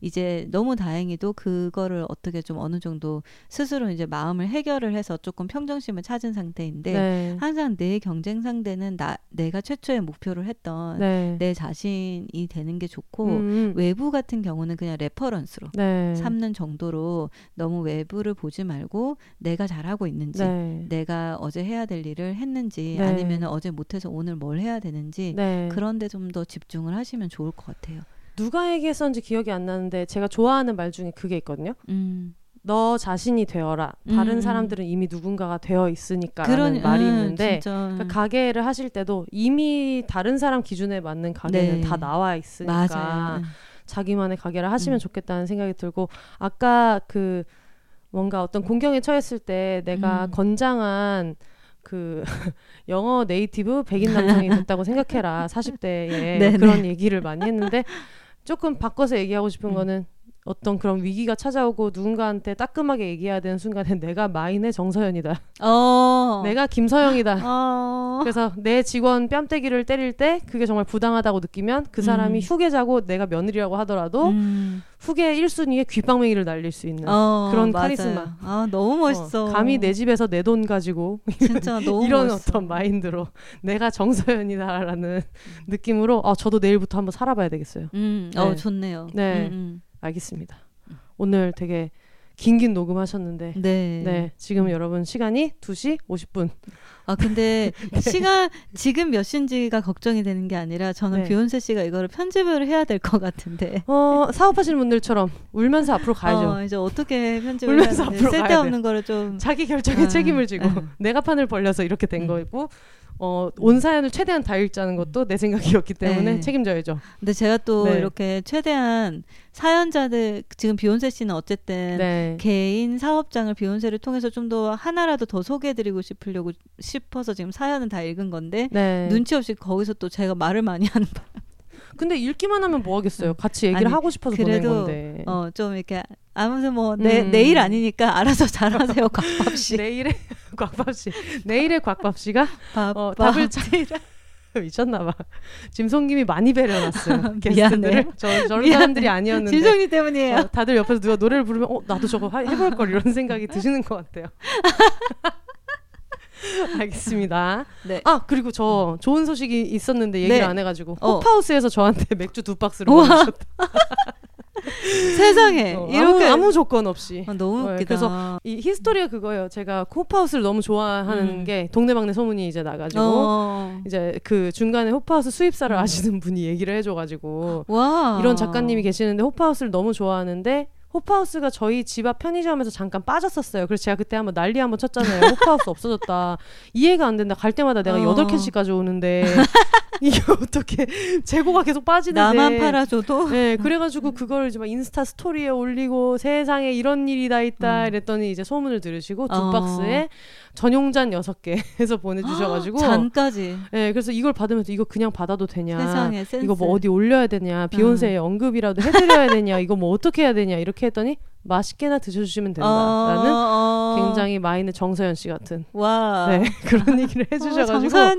이제 너무 다행히도 그거를 어떻게 좀 어느 정도 스스로 이제 마음을 해결을 해서 조금 평정심을 찾은 상태인데 네. 항상 내 경쟁 상대는 나, 내가 최초의 목표를 했던 네. 내 자신이 되는 게 좋고 음. 외부 같은 경우는 그냥 레퍼런스로 네. 삼는 정도로 너무 외부를 보지 말고 내가 잘하고 있는지 네. 내가 어제 해야 될 일을 했는지 네. 아니면 어제 못해서 오늘 뭘 해야 되는지 네. 그런 데 좀 더 집중을 하시면 좋을 것 같아요. 누가 얘기했었는지 기억이 안 나는데 제가 좋아하는 말 중에 그게 있거든요. 음. 너 자신이 되어라. 다른 음. 사람들은 이미 누군가가 되어 있으니까 그런, 라는 말이 음, 있는데 그러니까 가게를 하실 때도 이미 다른 사람 기준에 맞는 가게는 네. 다 나와 있으니까 맞아요. 자기만의 가게를 하시면 음. 좋겠다는 생각이 들고, 아까 그 뭔가 어떤 공경에 처했을 때 내가 음. 건장한 그 영어 네이티브 백인 남성이 됐다고 생각해라 사십 대에 그런 얘기를 많이 했는데, 조금 바꿔서 얘기하고 싶은 음. 거는 어떤 그런 위기가 찾아오고 누군가한테 따끔하게 얘기해야 되는 순간에 내가 마인의 정서연이다. 어. 내가 김서영이다. 어. 그래서 내 직원 뺨때기를 때릴 때 그게 정말 부당하다고 느끼면 그 사람이 음. 후계자고 내가 며느리라고 하더라도 음. 후계 일 순위에 귓방맹이를 날릴 수 있는 어, 그런 맞아요. 카리스마. 아, 너무 멋있어. 어, 감히 내 집에서 내 돈 가지고 진짜 너무 이런 멋있어. 어떤 마인드로 내가 정서연이다라는 음. 느낌으로 어, 저도 내일부터 한번 살아봐야 되겠어요. 음. 네. 어, 좋네요. 네. 음, 음. 알겠습니다. 오늘 되게 긴긴 녹음하셨는데 네, 네 지금 음. 여러분 시간이 두 시 오십 분. 아 근데 네. 시간 지금 몇 시인지가 걱정이 되는 게 아니라 저는 네. 비욘세 씨가 이거를 편집을 해야 될 것 같은데 어 사업하시는 분들처럼 울면서 앞으로 가야죠. 어, 이제 어떻게 편집을 울면서 해야 앞으로 쓸데없는 거를 좀 자기 결정에 아, 책임을 지고 아. 내가 판을 벌려서 이렇게 된 음. 거고 어, 온 사연을 최대한 다 읽자는 것도 내 생각이었기 때문에 네. 책임져야죠. 근데 제가 또 네. 이렇게 최대한 사연자들, 지금 비욘세 씨는 어쨌든 네. 개인 사업장을 비욘세를 통해서 좀 더 하나라도 더 소개해드리고 싶으려고 싶어서 지금 사연은 다 읽은 건데 네. 눈치 없이 거기서 또 제가 말을 많이 하는 바람. 근데 읽기만 하면 뭐 하겠어요. 같이 얘기를 아니, 하고 싶어서 보낸 건데. 그래도 어, 좀 이렇게 아무튼 뭐 내, 음. 내일 아니니까 알아서 잘하세요, 곽밥 씨. 내일의 곽밥 씨. 내일의 곽밥 씨가 어, 답을 찾으라. 미쳤나봐. 짐송님이 많이 배려놨어요. 게스트들을. 저, 저런 미안해. 사람들이 아니었는데. 짐송님 때문이에요. 어, 다들 옆에서 누가 노래를 부르면 어, 나도 저거 하, 해볼 걸 이런 생각이 드시는 것 같아요. 알겠습니다. 네. 아 그리고 저 좋은 소식이 있었는데 얘기를 네. 안 해가지고 어. 호프하우스에서 저한테 맥주 두 박스를 보내주셨다. 세상에 어, 이렇게 아무, 아무 조건 없이 아, 너무 웃기다. 네, 그래서 이 히스토리가 그거예요. 제가 호프하우스를 너무 좋아하는 음. 게 동네방네 소문이 이제 나가지고 어. 이제 그 중간에 호프하우스 수입사를 아시는 분이 얘기를 해줘가지고 와. 이런 작가님이 계시는데 호프하우스를 너무 좋아하는데 호프하우스가 저희 집 앞 편의점에서 잠깐 빠졌었어요. 그래서 제가 그때 한번 난리 한번 쳤잖아요. 호프하우스 없어졌다. 이해가 안 된다. 갈 때마다 내가 어. 여덟 캔씩 가져오는데 이게 어떻게 재고가 계속 빠지는데 나만 팔아줘도? 네, 그래가지고 그걸 이제 막 인스타 스토리에 올리고 세상에 이런 일이 다 있다 음. 이랬더니 이제 소문을 들으시고 두 어. 박스에 전용잔 여섯 개 해서 보내주셔가지고 잔까지. 네, 그래서 이걸 받으면서 이거 그냥 받아도 되냐, 세상에 센스. 이거 뭐 어디 올려야 되냐, 비욘세의 음. 언급이라도 해드려야 되냐, 이거 뭐 어떻게 해야 되냐 이렇게 했더니 맛있게나 드셔주시면 된다라는 어~ 굉장히 마인의 정서연 씨 같은 와 네, 그런 얘기를 해주셔가지고 어,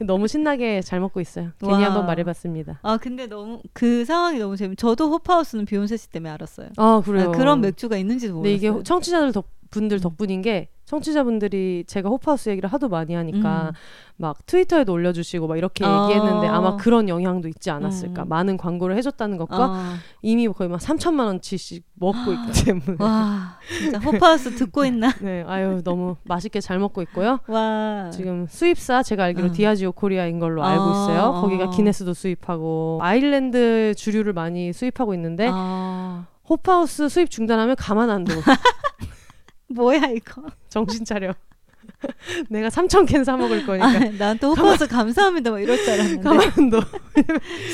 너무 신나게 잘 먹고 있어요. 괜히 와. 한번 말해봤습니다. 아 근데 너무 그 상황이 너무 재밌. 저도 호프하우스는 비욘세 씨 때문에 알았어요. 아 그래요. 아, 그런 맥주가 있는지도 몰랐어요. 이게 청취자들 덕, 분들 덕분인 게 청취자분들이 제가 호프하우스 얘기를 하도 많이 하니까 음. 막 트위터에도 올려주시고 막 이렇게 어. 얘기했는데 아마 그런 영향도 있지 않았을까. 음. 많은 광고를 해줬다는 것과 어. 이미 거의 막 삼천만 원치씩 먹고 있기 때문에 와 진짜 호프하우스 듣고 있나? 네, 아유 너무 맛있게 잘 먹고 있고요. 와 지금 수입사 제가 알기로 어. 디아지오 코리아인 걸로 알고 어. 있어요. 거기가 기네스도 수입하고 아일랜드 주류를 많이 수입하고 있는데 어. 호프하우스 수입 중단하면 가만 안 둬. 뭐야 이거 정신 차려. 내가 삼천 캔 사 먹을 거니까. 아, 난 또 호프하우스 감사합니다 막 이럴 줄 알았는데 가만둬.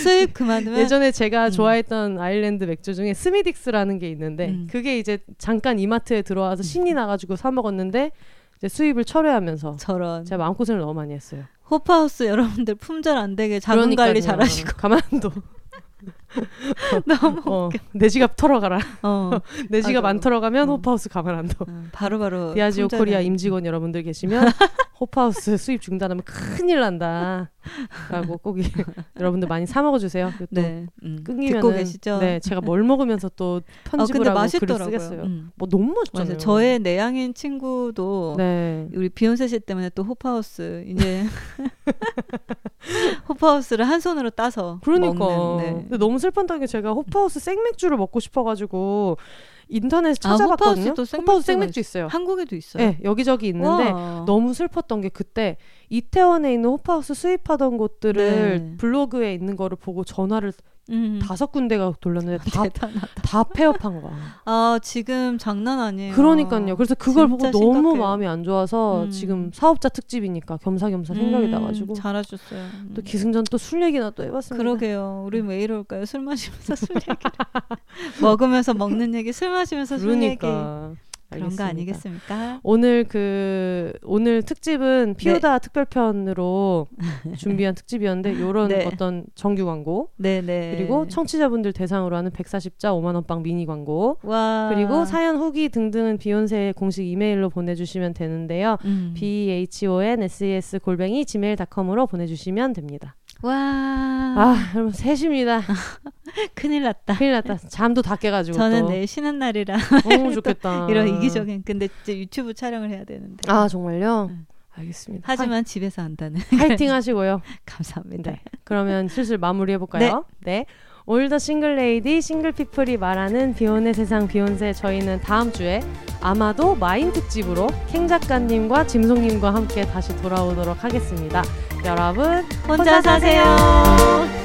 수입 그만두면. 예전에 제가 음. 좋아했던 아일랜드 맥주 중에 스미딕스라는 게 있는데 음. 그게 이제 잠깐 이마트에 들어와서 신이 나가지고 사 먹었는데 이제 수입을 철회하면서 저런. 제가 마음고생을 너무 많이 했어요. 호프하우스 여러분들 품절 안 되게 자금 관리 잘하시고 가만둬. 너무 어, 웃겨. 내 지갑 털어가라. 어. 내 지갑 아, 안 털어가면 어. 호프하우스 가만 안 둬. 어, 바로바로 디아지오 품절해. 코리아 임직원 여러분들 계시면 호프하우스 수입 중단하면 큰일 난다 라고 꼭 여러분들 많이 사 먹어주세요. 네. 음. 끊기면은 듣고 계시죠? 네, 제가 뭘 먹으면서 또 편집을 어, 하고 맛있더라고요. 글을 쓰겠어요. 음. 뭐 너무 맛있잖아요. 맞아요. 저의 내향인 친구도 네. 우리 비욘세 씨 때문에 또 호프하우스 이제 호프하우스를 한 손으로 따서 그러니까. 먹는. 네. 근데 너무 슬펐던 게 제가 호프하우스 생맥주를 먹고 싶어가지고 인터넷 찾아봤거든요. 아, 호프하우스 생맥주, 생맥주 있어요. 한국에도 있어요. 네, 여기저기 있는데 와. 너무 슬펐던 게 그때 이태원에 있는 호프하우스 수입하던 곳들을 네. 블로그에 있는 거를 보고 전화를 음. 다섯 군데가 돌렸는데 다, 다 폐업한 거야. 아 지금 장난 아니에요. 그러니까요. 그래서 그걸 보고 심각해요. 너무 마음이 안 좋아서 음. 지금 사업자 특집이니까 겸사겸사 생각이 음. 나가지고 잘하셨어요. 음. 또 기승전 또 술 얘기나 또 해봤습니다. 그러게요. 우리 왜 이럴까요? 술 마시면서 술 얘기를 먹으면서 먹는 얘기 술 마시면서 술 그러니까. 얘기 그런 거 아니겠습니까? 오늘 그 오늘 특집은 피우다 네. 특별편으로 준비한 특집이었는데 이런 네. 어떤 정규 광고 네, 네. 그리고 청취자분들 대상으로 하는 백사십 자 오만 원 빵 미니 광고 와. 그리고 사연 후기 등등은 비욘세의 공식 이메일로 보내주시면 되는데요. 음. b h o n s e s 골뱅이 지메일 닷컴으로 보내주시면 됩니다. 와. 아, 여러분, 셋입니다. 큰일 났다. 큰일 났다. 잠도 다 깨가지고. 저는 또. 내일 쉬는 날이라. 너무 좋겠다. 이런 이기적인. 근데 이제 유튜브 촬영을 해야 되는데. 아, 정말요? 응. 알겠습니다. 하지만 하... 집에서 한다는. 파이팅 하시고요. 감사합니다. 네. 그러면 슬슬 마무리해볼까요? 네. 네. 올더 싱글레이디, 싱글피플이 말하는 비혼의 세상 비욘세. 저희는 다음 주에 아마도 마인 특집으로 캥 작가님과 짐송님과 함께 다시 돌아오도록 하겠습니다. 여러분 혼자, 혼자 사세요.